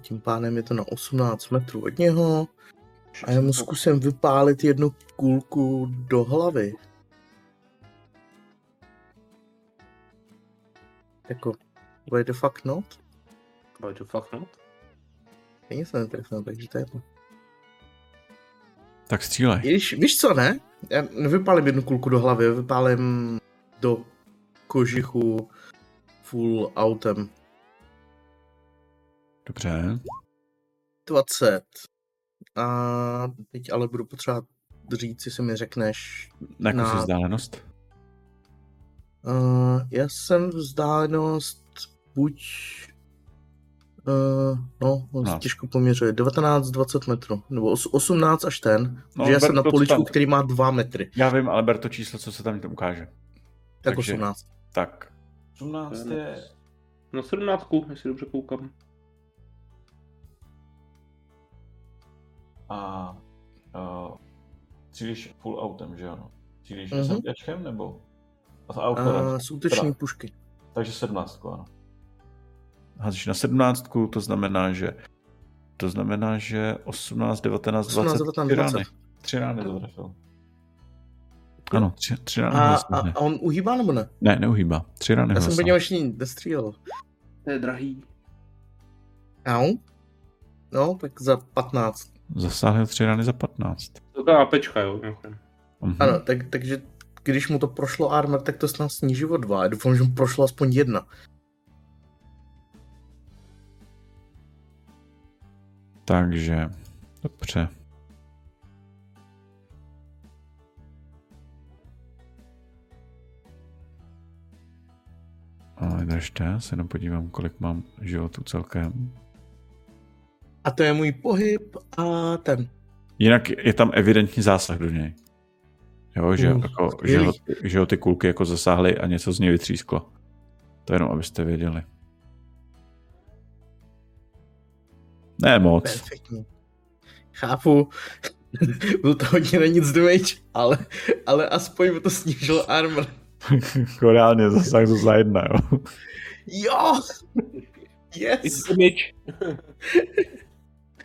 tím pádem je to na osmnáct metrů od něho. A já mu zkusím vypálit jednu kulku do hlavy. Jako, why the fuck not? Why the fuck not? Není se netrefnil, takže to je to. Tak střílej. Víš, víš co, ne? Já nevypálím jednu kulku do hlavy, vypálím do kožichu full autem. Dobře. dvacet. A teď ale budu potřebovat říct, jestli mi řekneš... Na jakou na... vzdálenost? Uh, já jsem vzdálenost buď... Uh, no, on no. těžko poměřuje. devatenáct dvacet metrů. Nebo osmnáct až ten. No, že já jsem na poličku, tam... který má dva metry. Já vím, ale ber to číslo, co se tam ukáže. Tak takže, osmnáct. Tak. osmnáct je... No sedmnáct, jestli dobře koukám. A uh, střílíš full autem, že ano? Střílíš mm-hmm. SMGčkem nebo? Uh, s útoční pušky. Takže sedmnáct, ano. Házíš na sedmnáctku, to znamená, že to znamená, že osmnáct, devatenáct, dvacet, tři rány. Tři rány to trefil. Ano, tři, tři rány. A, a on uhýbá nebo ne? Ne, neuhýbá. Tři rány. Já jsem po něm ještě nestřílel. To je drahý. Au? No, tak za patnáct. Zasáhl tři rány za patnáct. To byla pečka, jo. Mhm. Ano, tak, takže když mu to prošlo armor, tak to snad sníží o dva. Já doufám, že mu prošlo aspoň jedna. Takže, dobře. A vydržte, já se jenom podívám, kolik mám životů celkem. A to je můj pohyb a ten. Jinak je tam evidentní zásah do něj. Jo, že, mm, jako, že, ho, že ho ty kulky jako zasáhly a něco z něj vytřísklo. To jenom, abyste věděli. Ne moc. Perfektní. Chápu. Byl to hodně na nic damage, ale, ale aspoň to snížilo armor. Koreálně zasah to za jedna, jo. Jo! Yes! It's damage.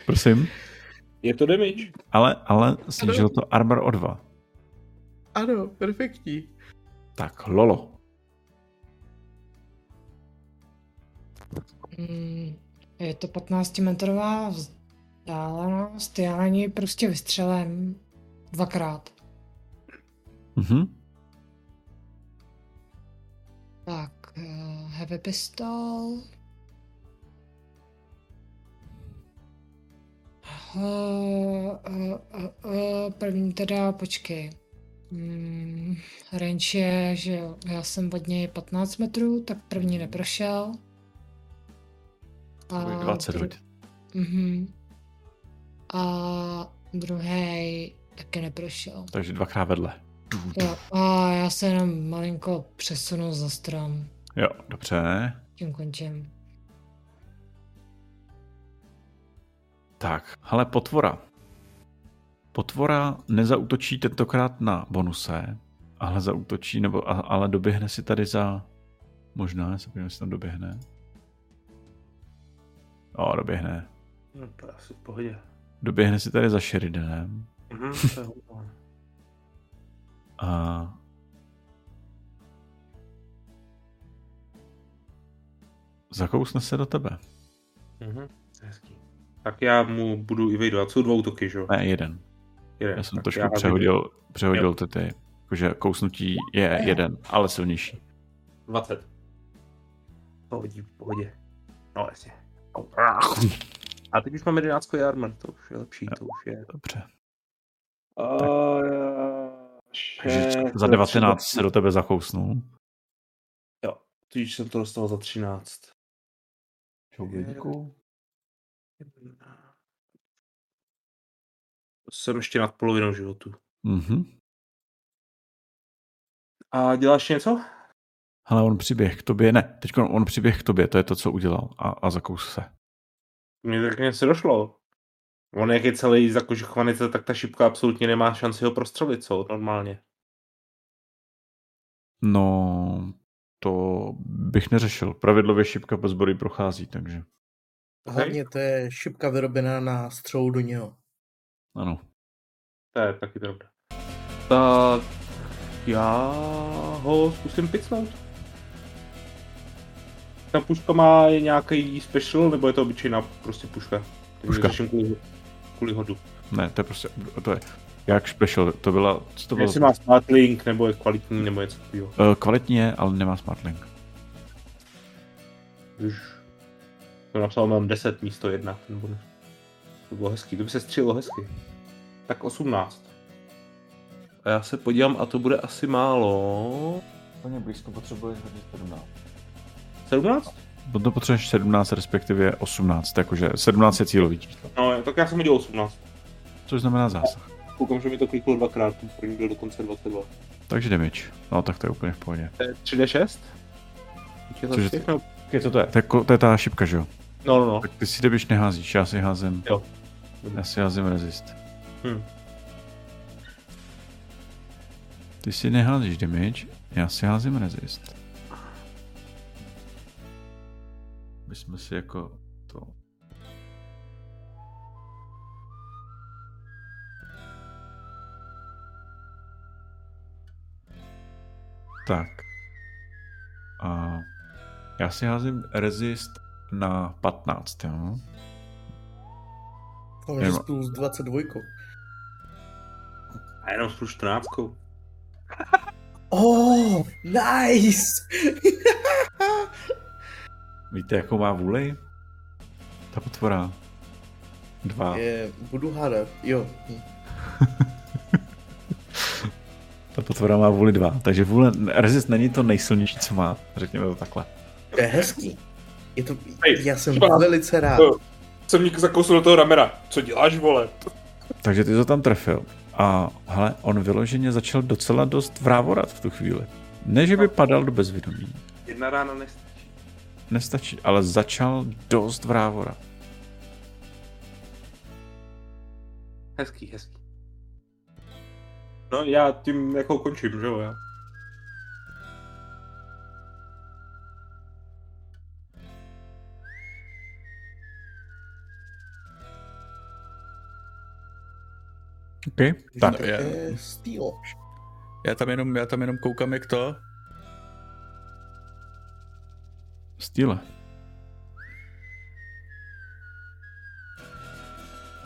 Prosím? Je to damage. Ale, ale snížilo to armor o dva. Ano, perfektní. Tak, Lolo. Hmm. Je to patnáctimetrová vzdálenost, já na něj prostě vystřelím dvakrát. Mhm. Tak, uh, heavy pistol. Uh, uh, uh, uh, první teda, počkej. Hmm, range je, že já jsem od něj patnáct metrů, tak první neprošel. A dvacet hodin. Mhm. A druhý taky neprošel. Takže dvakrát vedle. Jo, a já se jenom malinko přesunu za strom. Jo, dobře. Tím končím. Tak, hele, potvora. Potvora nezaútočí tentokrát na bonuse, ale zaútočí, nebo, ale doběhne si tady za... Možná, já se podívám, jestli tam doběhne. O, doběhne. No, to je asi v pohodě. Doběhne si tady za Sheridanem. Mm-hmm, a... Zakousne se do tebe. Mm-hmm, hezký. Tak já mu budu i vyjdovat. Jsou dva útoky, že jo? Ne, jeden. jeden. Já jsem tak trošku já přehodil, přehodil ty ty. Jakože kousnutí je jeden, ale silnější. dvacet. Pohodí, v pohodě. No, jasně. A teď už máme jedenáctkový armor, to už je lepší, to už je... Dobře. Uh, Takže za devatenáct se do tebe zakousnul. Jo, tudíž jsem to dostal za třináct. Čau, jsem ještě nad polovinou životu. Mm-hmm. A děláš něco? Hele, on přiběh k tobě, ne, teď on přiběh k tobě, to je to, co udělal a, a zakous se. Mně tak něco došlo. On jak je celý zakožechvanice, tak ta šipka absolutně nemá šanci ho prostřelit, co? Normálně. No, to bych neřešil. Pravidlově šipka po zbory prochází, takže. Hlavně to je šipka vyrobená na střelu do něho. Ano. To je taky dobré. Tak já ho zkusím picnout. Ta puška má nějaký special, nebo je to obyčejná prostě puška? Puška. Kvůli, kvůli hodu. Ne, to je prostě, to je, jak special, to byla, co to bylo? Jestli má smartlink, nebo je kvalitní, nebo něco takového. Uh, kvalitní je, ale nemá smartlink. Už to napsal, mám deset místo jedna, ten bonus. To bylo hezký, to by se střílilo hezky. Tak osmnáct. A já se podívám, a to bude asi málo. Úplně blízko potřebuješ hodit sedmnáct. sedmnáct? To potřebuješ sedmnáct, respektive osmnáct, takže sedmnáct je cílový číslo. No, tak já jsem udělal osmnáct. Což znamená zásah. Koukám, že mi to kliklo dvakrát, první byl dokonce dvacet dva. Takže damage, no tak to je úplně v pohodě. tři d šest? Cože, co to je? To je ta šipka, že jo? No, no, no. Tak ty si damage neházíš, já si házím. Jo. Já si házím resist. Hm. Ty si neházíš damage, já si házím resist. My jsme si jako to... Tak. A já si házím resist na patnáct, jo? Ale resist plus dvacet dva. A jenom plus čtrnáct. Oh, nice! Víte, jakou má vůli? Ta potvora. Dva. Je, budu hádat, jo. Ta potvora má vůli dva, takže vůle, resist není to nejsilnější, co má, řekněme to takhle. To je hezký. Je to, Hej, já jsem třeba, velice rád. To, jsem mě zakousil do toho ramena. Co děláš, vole? Takže ty to tam trefil. A hele, on vyloženě začal docela dost vrávorat v tu chvíli. Ne, že by padal do bezvědomí. Jedna rána nestačí. Nestačí, ale začal dost vrávorat. Hezký, hezký. No já tím jako končím, že jo, já. Okay. Tak. Já, já tam jenom, já tam jenom koukám, jak to. Style.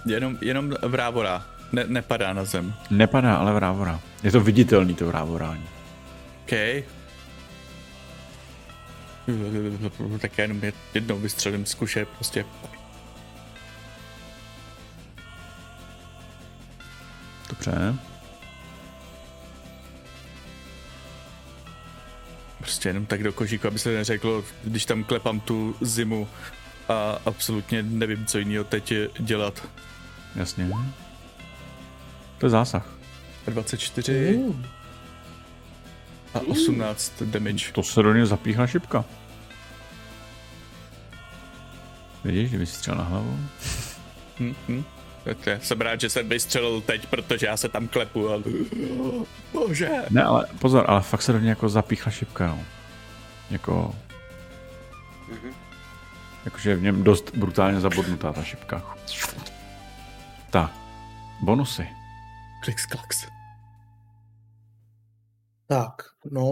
Jenom, jenom vrávorá. Ne, nepadá na zem. Nepadá, ale vrávorá. Je to viditelný, to vrávorání. OK. Tak já jenom jednou vystřelím z kuše, prostě. Dobře. Prostě jenom tak do kožíku, aby se neřeklo, když tam klepám tu zimu a absolutně nevím, co jiného teď dělat. Jasně. To je zásah. dvacet čtyři uh. a osmnáct uh. damage. To se do něj zapíchla šipka. Vidíš, kdyby si střel na hlavu? Mhm. Okay. Jsem rád, že jsem vystřelil teď, protože já se tam klepu a... Oh, bože. Ne, ale pozor, ale fakt se do něj jako zapíchla šipka, no. Jako... Mm-hmm. Jakože je v něm dost brutálně zabodnutá ta šipka. Tak. Bonusy. Kliks, klaks. Tak, no...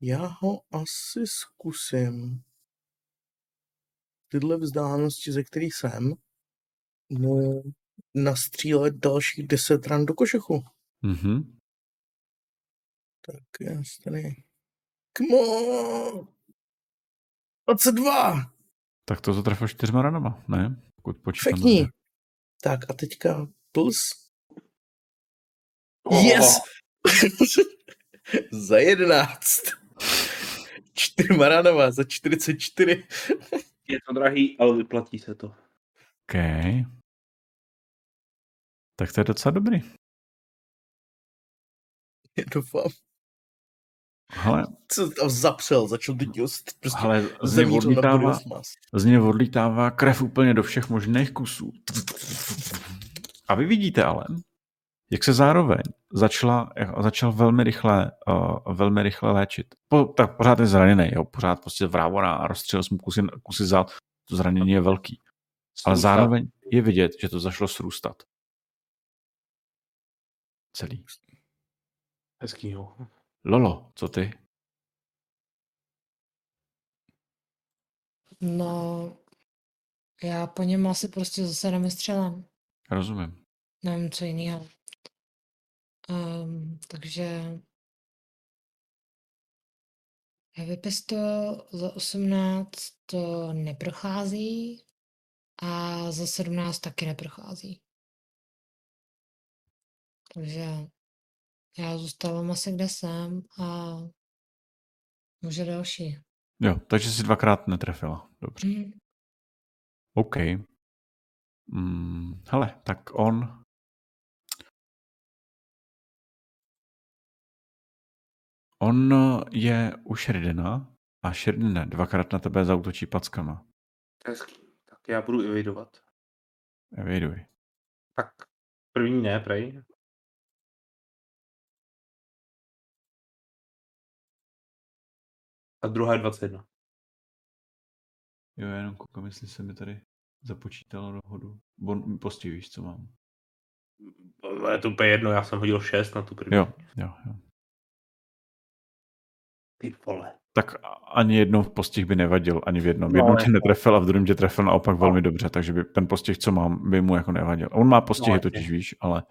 Já ho asi zkusím. Tyhle vzdálenosti, ze kterých jsem... No, nastřílet dalších deset ran do košechu. Mhm. Tak já se tady... Come on! dvacet dva! Tak to zatrefil čtyřma ranama, ne? Pokud počítám. Fekní. Tak a teďka plus. Oh. Yes! Za jedenáct. Čtyřma ranama, za čtyřicet čtyři. Je to drahý, ale vyplatí se to. Okay. Tak to je docela dobrý. Já doufám. Hele, co tam zapřel, začal teď prostě zemířil na budouc mas. Z něj odlítává krev úplně do všech možných kusů. A vy vidíte ale, jak se zároveň začala, začal velmi rychle, uh, velmi rychle léčit. Po, tak pořád je zraněný, jo? Pořád prostě vrávorá a rozstřelil jsem kusy, kusy zad. To zranění je velký. Ale zároveň je vidět, že to zašlo srůstat. Celý. Hezký, jo. Lolo, co ty? No, já po něm asi prostě zase nemystřelám. Rozumím. Nevím, co jiného. Um, takže... Heavy pistol za osmnáct to neprochází. A za sedmnáct taky neprochází. Takže já zůstávám asi kde jsem a může další. Jo, takže si dvakrát netrefila. Dobře. Mm. OK. Mm, hele, tak on... On je u Sheridana a Sheridan dvakrát na tebe zaútočí packama. Hezký. Já budu evidovat. Eviduj. Tak, první ne, prej. A druhá je dvacet jedna. Jo, já jenom koukám, jestli se mi tady započítalo dohodu. Bon, postivíš, co mám. Je to úplně jedno, já jsem hodil šest na tu první. Jo, jo, jo. Ty vole. Tak ani jednou postih by nevadil, ani v jednom. V jednom tě netrefil a v druhém tě trefil naopak velmi dobře, takže by ten postih, co mám, by mu jako nevadil. On má postihy totiž, víš, ale,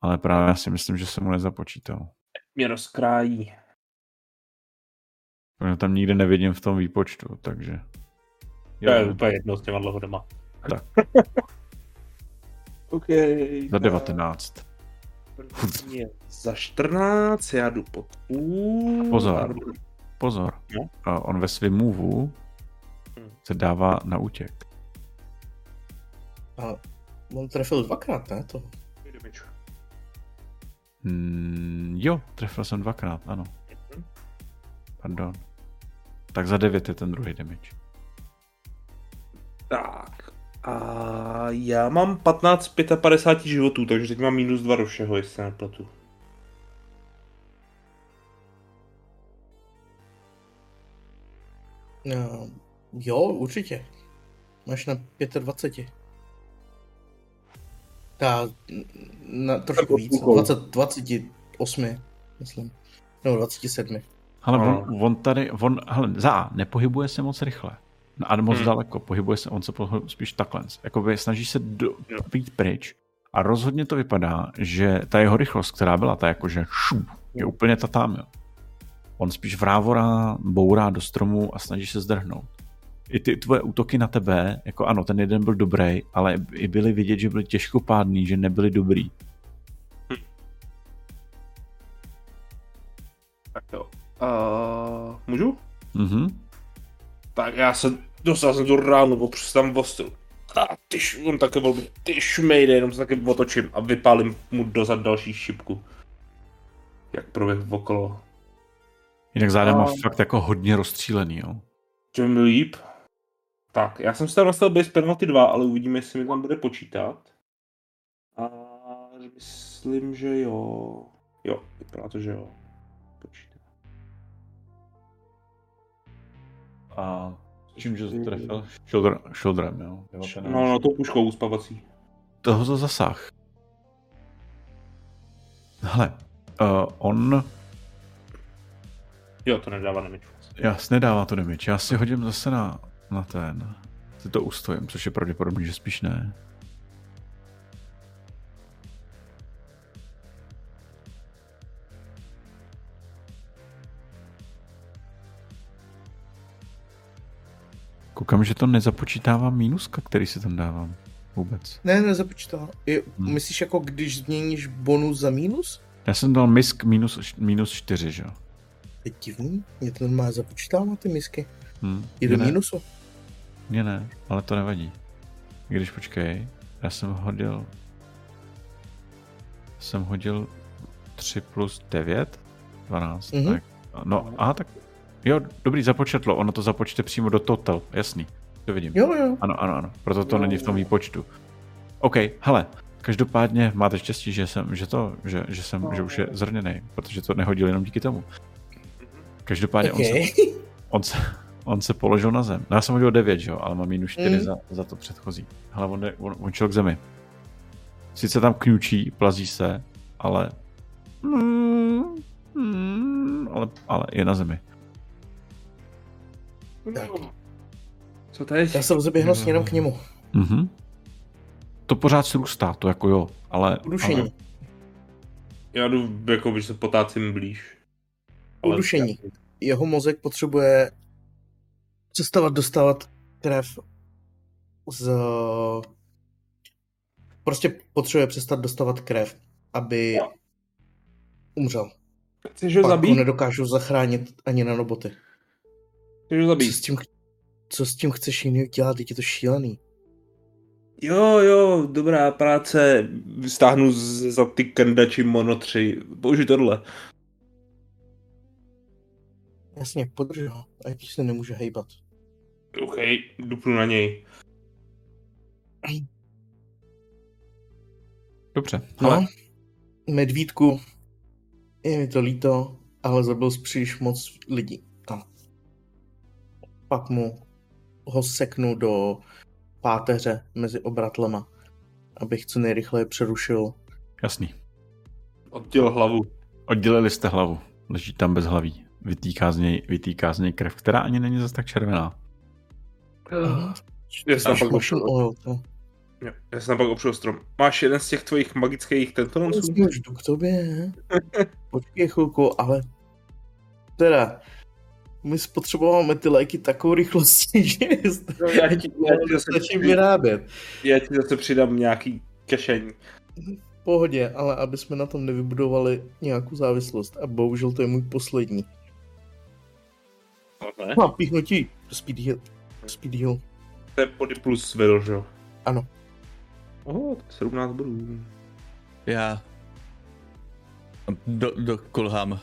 ale právě já si myslím, že se mu nezapočítal. Mě rozkrájí. Já tam nikde nevidím v tom výpočtu, takže... To je úplně jedno s těma dlouhodama. Tak. Okay, za devatenáct. První je za čtrnáct, já jdu pod půl. Pozor. Pozor, no. On ve svém movu se dává na útěk. A on trefil dvakrát, ne? To... Mm, jo, trefil jsem dvakrát, ano. Pardon. Tak za devět je ten druhý damage. Tak. A já mám patnáct z padesáti pěti životů, takže teď mám minus dva do všeho, jestli se nepletu. No, jo, určitě. Máš na dvacet pět. Ta, na trošku víc, dvacet, dvacet osm, myslím, nebo dvacet sedm. Ale on, on tady, on, hele, za nepohybuje se moc rychle, no a moc hmm. daleko, pohybuje se, on se pohybuje spíš takhle, jakoby snaží se do, být pryč a rozhodně to vypadá, že ta jeho rychlost, která byla, ta jakože šup, je úplně tatámil. On spíš vrávorá, bourá do stromu a snaží se zdrhnout. I ty tvoje útoky na tebe, jako ano, ten jeden byl dobrý, ale i byly vidět, že byly těžkopádný, že nebyly dobrý. Hm. Tak jo. Uh, můžu? Mhm. Tak já se dostal jsem tu ránu, protože se tam vostil. A ty, on také byl, ty šmejde, jenom se taky otočím a vypálím mu dozad další šipku. Jak proběh okolo. Jinak zádem a... má fakt jako hodně rozstřílený, jo. To mi líp. Tak, já jsem si tam dostal base penalty dva, ale uvidíme, jestli mi tam bude počítat. A myslím, že jo. Jo, vypadá to, že jo. Počítá. A čím, že se trefil? Šoldr, šoldrem, jo? devatenáct. No, no, tou puškou uspavací. Toho to zasah. Hele, uh, on... Jo, to nedává damage. Jas, nedává to damage. Já si hodím zase na, na ten. Si to ustojím, což je pravděpodobně, že spíš ne. Koukám, že to nezapočítává mínuska, který si tam dávám. Vůbec. Ne, nezapočítává. Hmm. Myslíš jako, když změníš bonus za mínus? Já jsem dal misk minus, minus čtyři, že jo? Je divný, mě to normálně započítává ty misky. Hmm, je do mínusu. Ne, ne, ale to nevadí. Když počkej, já jsem hodil... Jsem hodil tři plus devět, dvanáct, mm-hmm. tak... No, aha, tak... Jo, dobrý, započetlo, ono to započte přímo do total, jasný. To vidím. Jo, jo. Ano, ano, ano, proto to jo, není v tom výpočtu. OK, hele. Každopádně máte štěstí, že jsem, že to, že, že jsem, jo, že už je zrněnej, protože to nehodil jenom díky tomu. Každopádně okay. on, se, on, se, on se položil na zem. No já jsem hodil devět, že jo, ale mám minus čtyři mm. za, za to předchozí. Hele, on, je, on, on šel k zemi. Sice tam kňučí, plazí se, ale... Mm, mm, ale... Ale je na zemi. Tak. Co teď? Já se rozběhnu mm. směrem k němu. Mm-hmm. To pořád srůstá, to jako jo, ale... Udušení. Ale... Já jdu, jako když se potácím blíž. Udušení. Jeho mozek potřebuje přestávat dostávat krev z... Prostě potřebuje přestat dostávat krev, aby umřel. Chceš ho zabít? Pak ho nedokážu zachránit ani nanoboty. Chceš ho zabít? Co s tím, co s tím chceš jiného dělat? Teď je to šílený. Jo, jo, dobrá práce. Stáhnu z, za ty kandači monotři. Použij tohle. Jasně, podrž ho, a když se nemůže hejbat. OK, dupnu na něj. Dobře, no, ale... Medvídku, je mi to líto, ale zabil jsi příliš moc lidí. A pak mu ho seknu do páteře mezi obratlema, abych co nejrychleji přerušil. Jasný. Odděl hlavu. Oddělili jste hlavu, leží tam bez hlaví. Vytýká z něj, vytýká z něj krev, která ani není zase tak červená. Uh, já jsem napak opřil o to. Já jsem napak opřil strom. Máš jeden z těch tvojich magických tentononců? Já jdu k tobě. Počkej chvilku, ale... Teda... My spotřebováme ty léky takovou rychlostí, že... No, já ti začím vyrábět. Já ti zase přidám nějaký kašení. V pohodě, ale aby jsme na tom nevybudovali nějakou závislost. A bohužel to je můj poslední. ne? Mám píchnutí do speed heal. Speed heal. To je body plus vedl, že jo? Ano. Oho, sedmnáct bodů. Já... Do, do kulhám.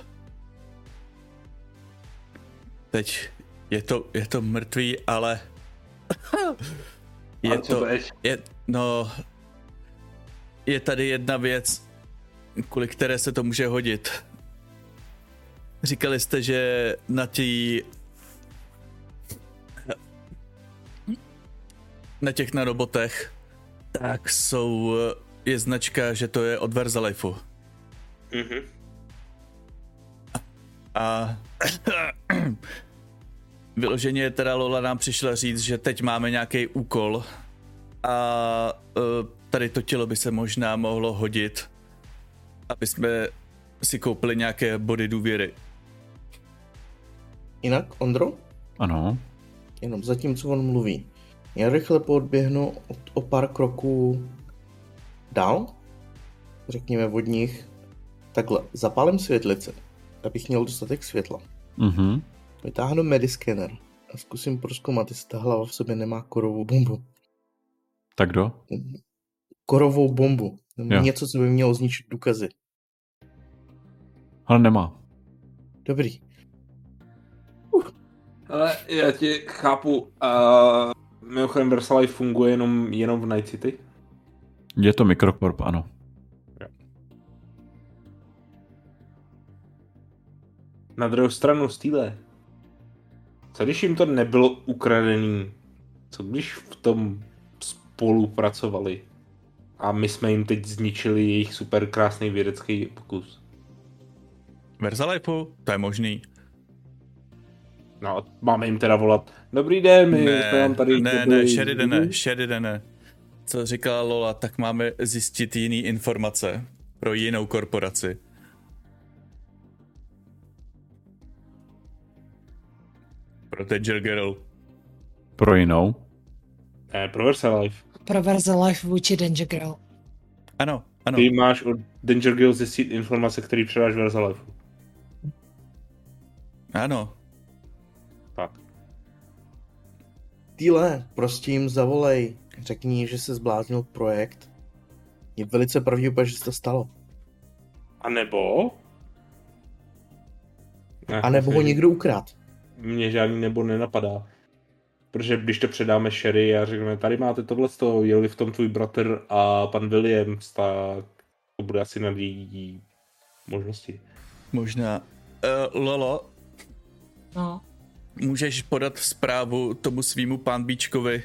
Teď je to, je to mrtvý, ale... je to... Je, no... Je tady jedna věc, kvůli které se to může hodit. Říkali jste, že na tí... na těch na robotech, tak jsou... je značka, že to je od VersaLifeu. Mhm. A... vyloženě teda Lola nám přišla říct, že teď máme nějaký úkol a tady to tělo by se možná mohlo hodit, aby jsme si koupili nějaké body důvěry. Jinak, Ondro? Ano. Jenom zatímco on mluví. Já rychle podběhnu o pár kroků dál, řekněme od nich. Takhle, zapálím světlice, abych měl dostatek světla. Mhm. Vytáhnu mediskener a zkusím prozkoumat, jestli ta hlava v sobě nemá korovou bombu. Tak do? Korovou bombu. Jo. Něco, co by mělo zničit důkazy. Ale nemá. Dobrý. Uh. Ale já tě chápu. Uh, mimochodem VersaLife funguje jenom, jenom v Night City? Je to Microcorp, ano. Na druhou stranu, Steele, co když jim to nebylo ukradený? Co když v tom spolupracovali? A my jsme jim teď zničili jejich super krásný vědecký pokus. VersaLifeu, to je možný. No, máme jim teda volat. Dobrý den, my ne, jsme vám tady... Ne, ne, Sheridane, Sheridane. Co říkala Lola, tak máme zjistit jiný informace pro jinou korporaci. Pro Danger Girl. Pro jinou? Ne, pro VersaLife. Pro VersaLife vůči Danger Girl. Ano, ano. Ty máš od Danger Girl zjistit informace, které předáš VersaLife. Ano. Tak. Týle, prostě jim zavolej. Řekni, že se zbláznil projekt. Je velice pravděpodobné, že se to stalo. A nebo? Ne, A nebo ho někdo ukradl. Mně žádný nebo nenapadá. Protože když to předáme Sherry a řekneme, tady máte tohleto, jeli v tom tvůj bratr a pan Williams, tak to bude asi na její možnosti. Možná. Uh, Lolo? No? Můžeš podat zprávu tomu svýmu pánbíčkovi,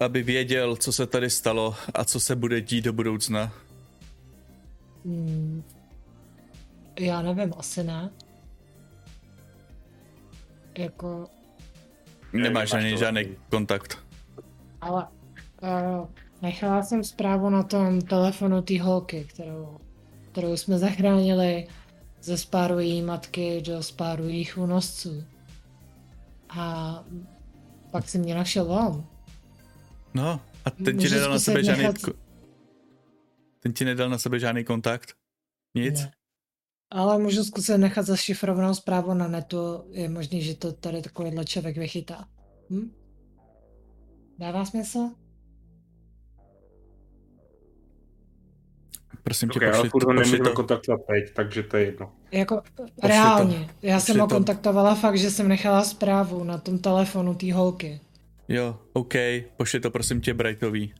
aby věděl, co se tady stalo a co se bude dít do budoucna? Hmm. Já nevím, asi ne. Jako... Nemáš ani žádný kontakt. Ale uh, nechala jsem zprávu na tom telefonu té holky, kterou, kterou jsme zachránili ze spáru její matky do spáru jejich únosců. A pak si mě našel on. No, a ten ti nedal na sebe žádný... Nechat... Ten ti nedal na sebe žádný kontakt? Nic? Ne. Ale můžu zkusit nechat zašifrovanou zprávu na netu, je možný, že to tady takovýhle člověk vychytá. Hm? Dává smysl? Prosím tě, okay, pošli to. Ale nemůžeme to kontaktovat teď, takže to je jedno. Jako pošli reálně, to. Já jsem pošli ho to. kontaktovala fakt, že jsem nechala zprávu na tom telefonu té holky. Jo, OK, pošli to prosím tě Brightový.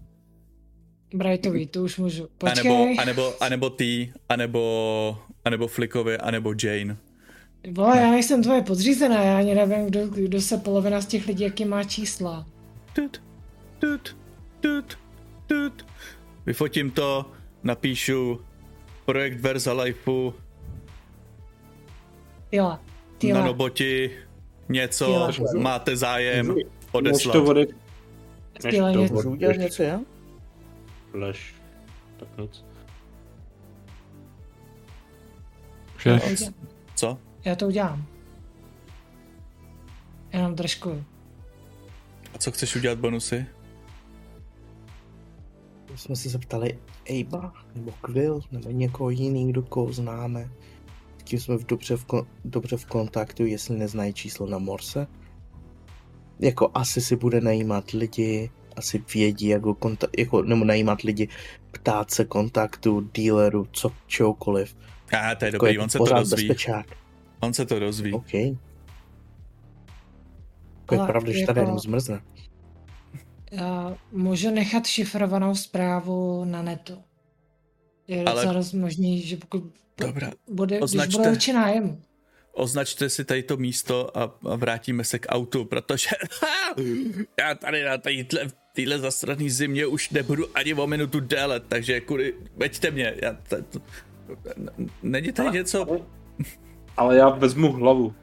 Brightový, to už můžu. Počkej. A nebo, a nebo ty, a nebo, a nebo Flickovi, a nebo Jane. Vole, ne. Já nejsem tvoje podřízená, já ani nevím, kdo, kdo se polovina z těch lidí, jaký má čísla. Tut, tut, tut, tut. Vyfotím to, napíšu projekt VersaLifeu. Tyla, tyla. Nanoboti, něco, tyla. Máte zájem, odeslat. Než to vody. Než tyla, to vody. Uděláš něco, já? Lež, tak nic. Všech. Co? Já to udělám. Jenom držkuju. A co chceš udělat bonusy? My jsme se zeptali Ejba, nebo Quill, nebo někoho jiný, kdo koho známe. tím jsme v dobře, v kon, dobře v kontaktu, jestli neznají číslo na Morse. Jako asi si bude najímat lidi, asi vědí, jako, konta, jako nebo najímat lidi, ptát se kontaktu, dealeru, co, čehokoliv. A ah, to je dobrý, on se to dozví. Bezpečák. On se to dozví. OK. To je pravda, že tady jenom zmrzne. Uh, můžu nechat šifrovanou zprávu na netu. Je ale... docela možný, že pokud Dobra, bude, označte, když bude určená jemu. Označte si tady to místo a, a vrátíme se k autu, protože já tady na téhle, téhle zastraný zimě už nebudu ani o minutu délet, takže kudy, veďte mě. Já t- t- není tady ale, něco... Ale, ale já vezmu hlavu.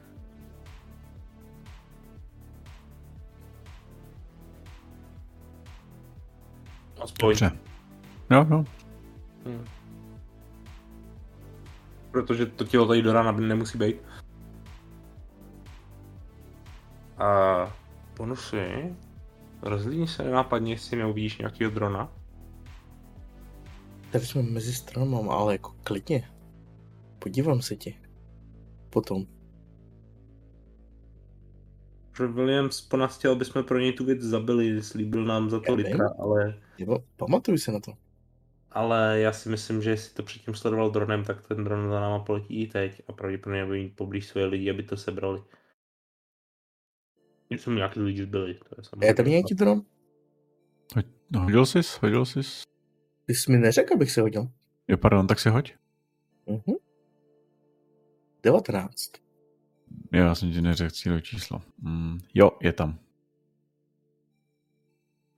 Aspoň. Dobře. No, no. Hmm. Protože to tělo tady do rána nemusí být. A bonusy. Rozlídni se nenápadně, jestli neuvidíš nějakýho drona. Tady jsme mezi stranama, ale jako klidně. Podívám se ti. Potom. Pro Williams po nás chtěl, abychom pro něj tu věc zabili, slíbil nám za to litra, ale... Jo, pamatuj si na to. Ale já si myslím, že jestli to předtím sledoval dronem, tak ten dron za náma poletí i teď a pravděpodobně bude mít poblíž svoje lidi, aby to sebrali. Když jsme nějaký lidi zbyli, to je samozřejmě. Je tady nějaký dron? No, hodil sis, hodil sis. Ty jsi mi neřekl, abych se hodil. Jo, pardon, tak si hoď. Mhm. devatenáct. Já jsem ti neřekl cílové číslo. Mm, jo, je tam.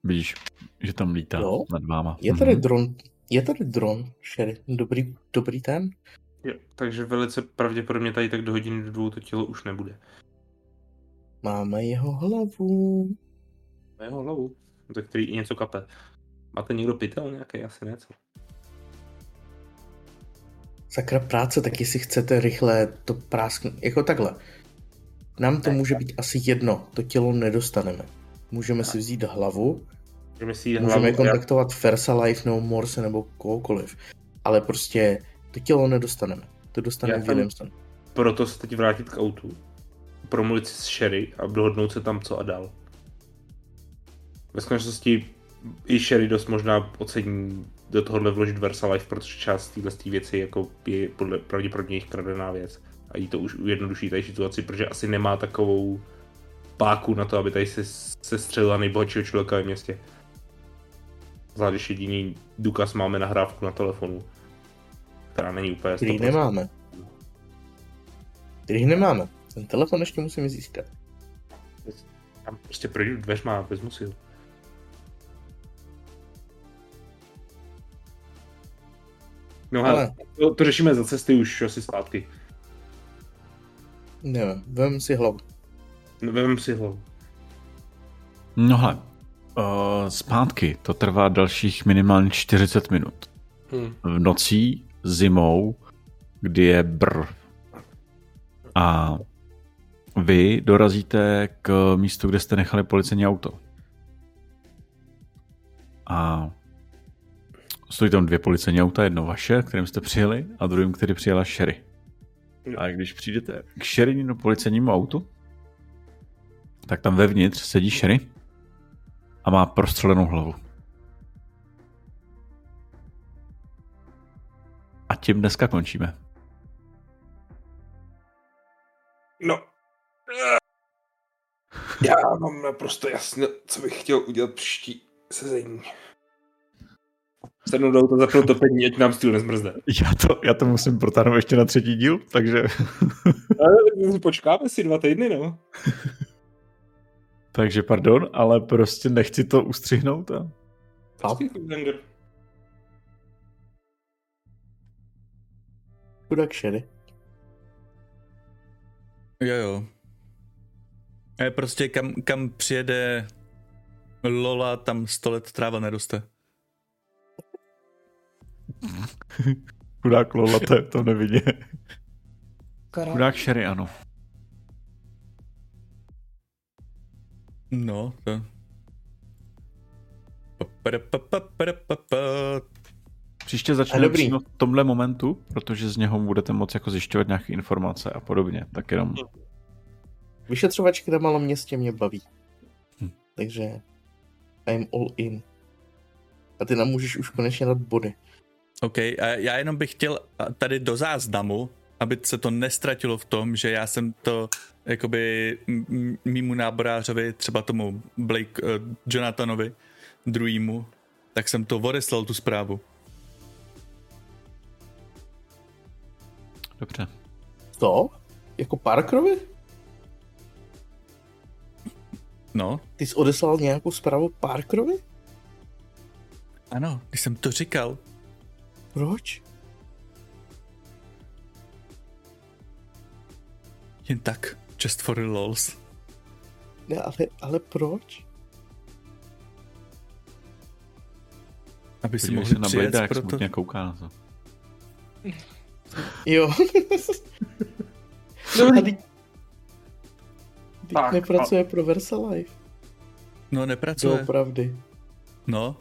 Vidíš, že tam lítá jo? nad váma. Je tady mhm. dron, je tady dron, Sherry. Dobrý, dobrý ten. Jo, takže velice pravděpodobně tady tak do hodiny do dvou to tělo už nebude. Máme jeho hlavu. Máme jeho hlavu, ze který i něco kape. Máte někdo pytel nějaký? Asi něco. Sakra práce, tak jestli chcete rychle to prásknout, jako takhle. Nám to ne, může tak. být asi jedno, to tělo nedostaneme. Můžeme tak. si vzít hlavu, můžeme, si můžeme hlavu, kontaktovat já... VersaLife, nebo Morse, nebo kohokoliv. Ale prostě to tělo nedostaneme, to dostaneme v jiném stanu. Proto se teď vrátit k autu, promluvit si s Sherry a dohodnout se tam co a dál. Ve skutečnosti i Sherry dost možná ocení do tohohle vložit VersaLife, protože část této věci jako je podle pravděpodobně jich kradená věc. A jí to už ujednoduší tady situaci, protože asi nemá takovou páku na to, aby tady se, se střelila nejbohatšího člověka ve městě. Zvlášť, když jediný důkaz máme nahrávku na telefonu, která není úplně sto procent. Kterých nemáme. Kterých nemáme. Ten telefon ještě musíme získat. Tam prostě projdu dveřma, vezmu si ho. No ale to, to řešíme za cesty už asi zpátky. Nevím, vem si hlavu. No, vem si hlavu. No hele, uh, zpátky to trvá dalších minimálně čtyřicet minut. Hmm. V nocí, zimou, kdy je brr. A vy dorazíte k místu, kde jste nechali policejní auto. A... stojí tam dvě policejní auta, jedno vaše, kterým jste přijeli, a druhým, který přijela Sherry. A když přijdete k Sherrynímu policejnímu autu, tak tam vevnitř sedí Sherry a má prostřelenou hlavu. A tím dneska končíme. No. Já mám naprosto jasně, co bych chtěl udělat příští sezení. Sednu do auta, zapnu topení, ať nám Steel nezmrzne. Já to, já to musím protáhnout ještě na třetí díl, takže... Počkáme si dva týdny, no. Takže pardon, ale prostě nechci to ustřihnout a... Chudák Sherry. Jo jo. E, prostě kam, kam přijede Lola, tam sto let tráva neroste. Chudák Lola, to je to nevidě. Chudák Sherry, ano. No, to... Příště začneme v tomhle momentu, protože z něho budete moct jako zjišťovat nějaké informace a podobně, tak jenom... Vyšetřovačky na malém městě mě baví. Hm. Takže I'm all in. A ty nám můžeš už konečně dát body. OK, a já jenom bych chtěl tady do záznamu, aby se to nestratilo v tom, že já jsem to jakoby mýmu náborářovi, třeba tomu Blake, uh, Jonathanovi, druhému, tak jsem to odeslal tu zprávu. Dobře. To? Jako Parkerovi? No. Ty jsi odeslal nějakou zprávu Parkerovi? Ano, když jsem to říkal. Proč? Jen tak, just for the lols. Ne, ale, ale proč? Aby si mohli na přijet, Blade, proto... smutně kouká na to. Jo. No, a teď... Tak, nepracuje a... pro VersaLife. No, nepracuje. Doopravdy. No.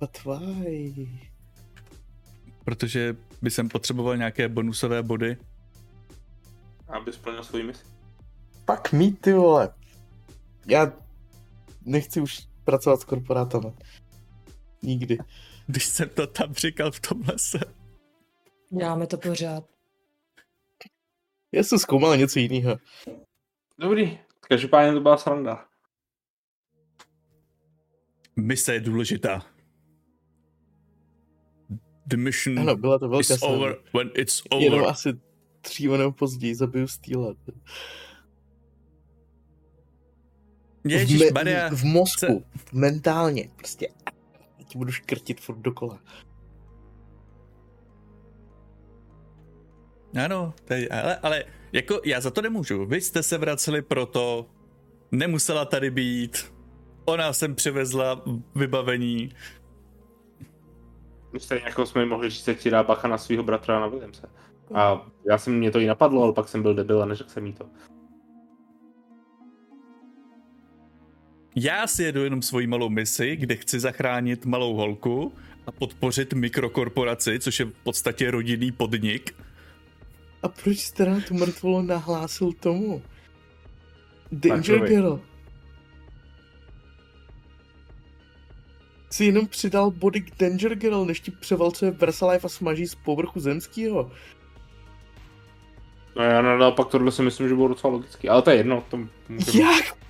But why? Protože by jsem potřeboval nějaké bonusové body. Aby splnil svůj misi. Tak mít, ty vole. Já nechci už pracovat s korporátama. Nikdy. Když jsem to tam říkal v tom lese. Děláme to pořád. Já jsem zkoumal něco jiného. Dobrý. Každopádně to byla sranda. Mise je důležitá. The mission ano, byla to velká is over sranda. When it's over. Jenom asi tří nebo později zabiju Steela. Ježíš, v, me- v mozku, se... mentálně, prostě. Teď budu škrtit furt dokola. Ano, tady, ale, ale jako já za to nemůžu. Vy jste se vraceli proto, nemusela tady být. Ona sem přivezla vybavení. Stejně jako jsme mohli říct, že ti dá bacha na svého bratra na Williamse. A já jsem, mě to i napadlo, ale pak jsem byl debil a neřekl jsem jí to. Já si jedu jenom svoji malou misi, kde chci zachránit malou holku a podpořit mikrokorporaci, což je v podstatě rodinný podnik. A proč jste nám tu mrtvolu nahlásil tomu? Danger Girl. Jsi jenom přidal body k Danger Girl, než ti převalcuje VersaLife a smaží z povrchu zemskýho. No já nadal, pak tohle si myslím, že bylo docela logický, ale to je jedno. To může... Jak?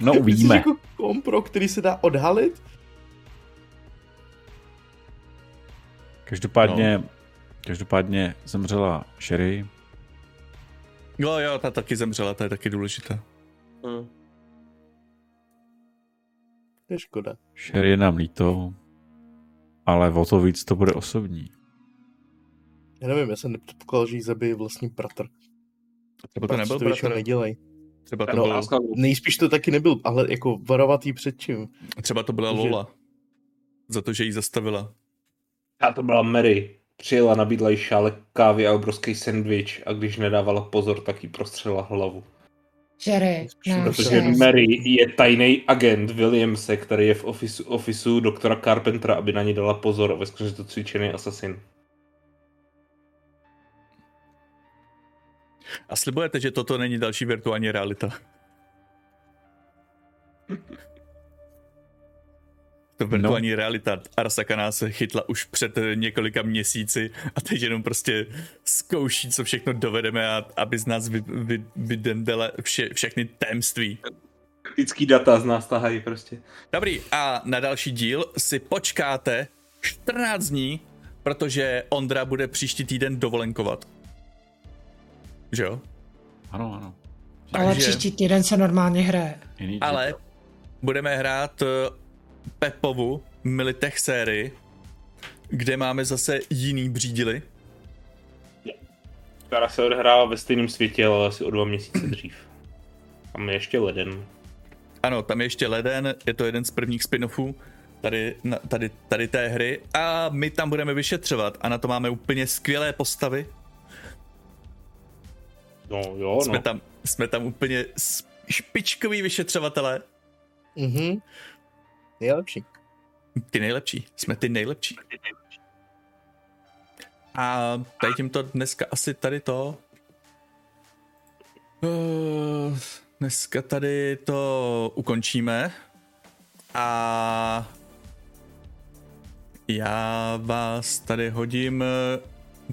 No uvidíme. Jsi jako kompro, který se dá odhalit? Každopádně... No. Každopádně zemřela Sherry. Jo, jo, ta taky zemřela, ta je taky důležitá. Hmm. To je škoda. Sherry je nám líto, ale o to víc to bude osobní. Já nevím, já jsem nepředpokládal, že jí zabije vlastní bratr. Třeba to nebyl bratr. Nedělej. Třeba to no, byla... Nejspíš to taky nebyl, ale jako varovat jí před čím. Třeba to byla Lola. Že... Za to, že jí zastavila. A to byla Mary. Přijela, nabídla jí šálek kávy a obrovský sendvič a když nedávala pozor, tak jí prostřela hlavu. Sherry, protože Mary je tajný agent Williamse, který je v ofisu, ofisu doktora Carpentera, aby na ní dala pozor a ve skutečnosti to cvičený asasin. A slibujete, že toto není další virtuální realita? To virtuální no. realita. Arasaka nás se chytla už před několika měsíci a teď jenom prostě zkouší, co všechno dovedeme, a, aby z nás vy, vy, vydendele vše, všechny tajemství. Kritický data z nás tahají prostě. Dobrý, a na další díl si počkáte čtrnáct dní, protože Ondra bude příští týden dovolenkovat. Že jo? Ano, ano. Takže... Ale příští týden se normálně hraje. Ale budeme hrát... Pepovu Militech sérii, kde máme zase jiný břídily. Která se odehrává ve stejném světě, ale asi o dva měsíce dřív. Tam je ještě leden. Ano, tam je ještě leden, je to jeden z prvních spin-offů tady, tady, tady té hry a my tam budeme vyšetřovat a na to máme úplně skvělé postavy. No jo, jsme no. Tam, jsme tam úplně špičkový vyšetřovatele. Mhm. Nejlepší. Ty nejlepší. Jsme ty nejlepší. A tady tímto dneska asi tady to... Dneska tady to ukončíme. A... Já vás tady hodím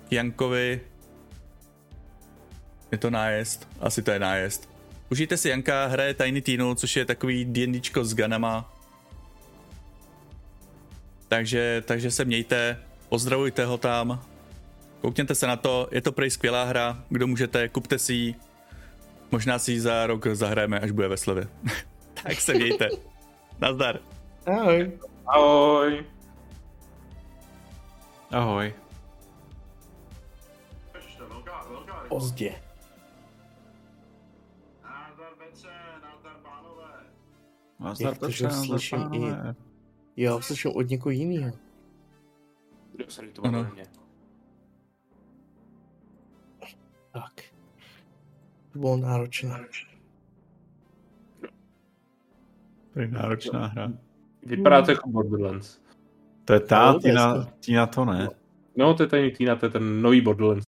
k Jankovi. Je to nájezd? Asi to je nájezd. Užijte si Janka, hraje Tiny Teenu, což je takový D&Dčko s ganama. Takže, takže se mějte, pozdravujte ho tam, koukněte se na to, je to prej skvělá hra, kdo můžete, kupte si ji, možná si ji za rok zahrajeme, až bude ve slevě. Tak se mějte. Nazdar. Ahoj. Ahoj. Ahoj. Pozdě. Nazdar Petře, nazdar pánové. Nazdar Petře, nazdar pánové. Já ho slyšel od někoho jinýho. Kdo se rytoval na mě? Tak. To bylo náročné. To je náročná hra. Vypadá to jako Borderlands. To je ta Tina, Tina to ne? No to je ta Tina, to je ten nový Borderlands.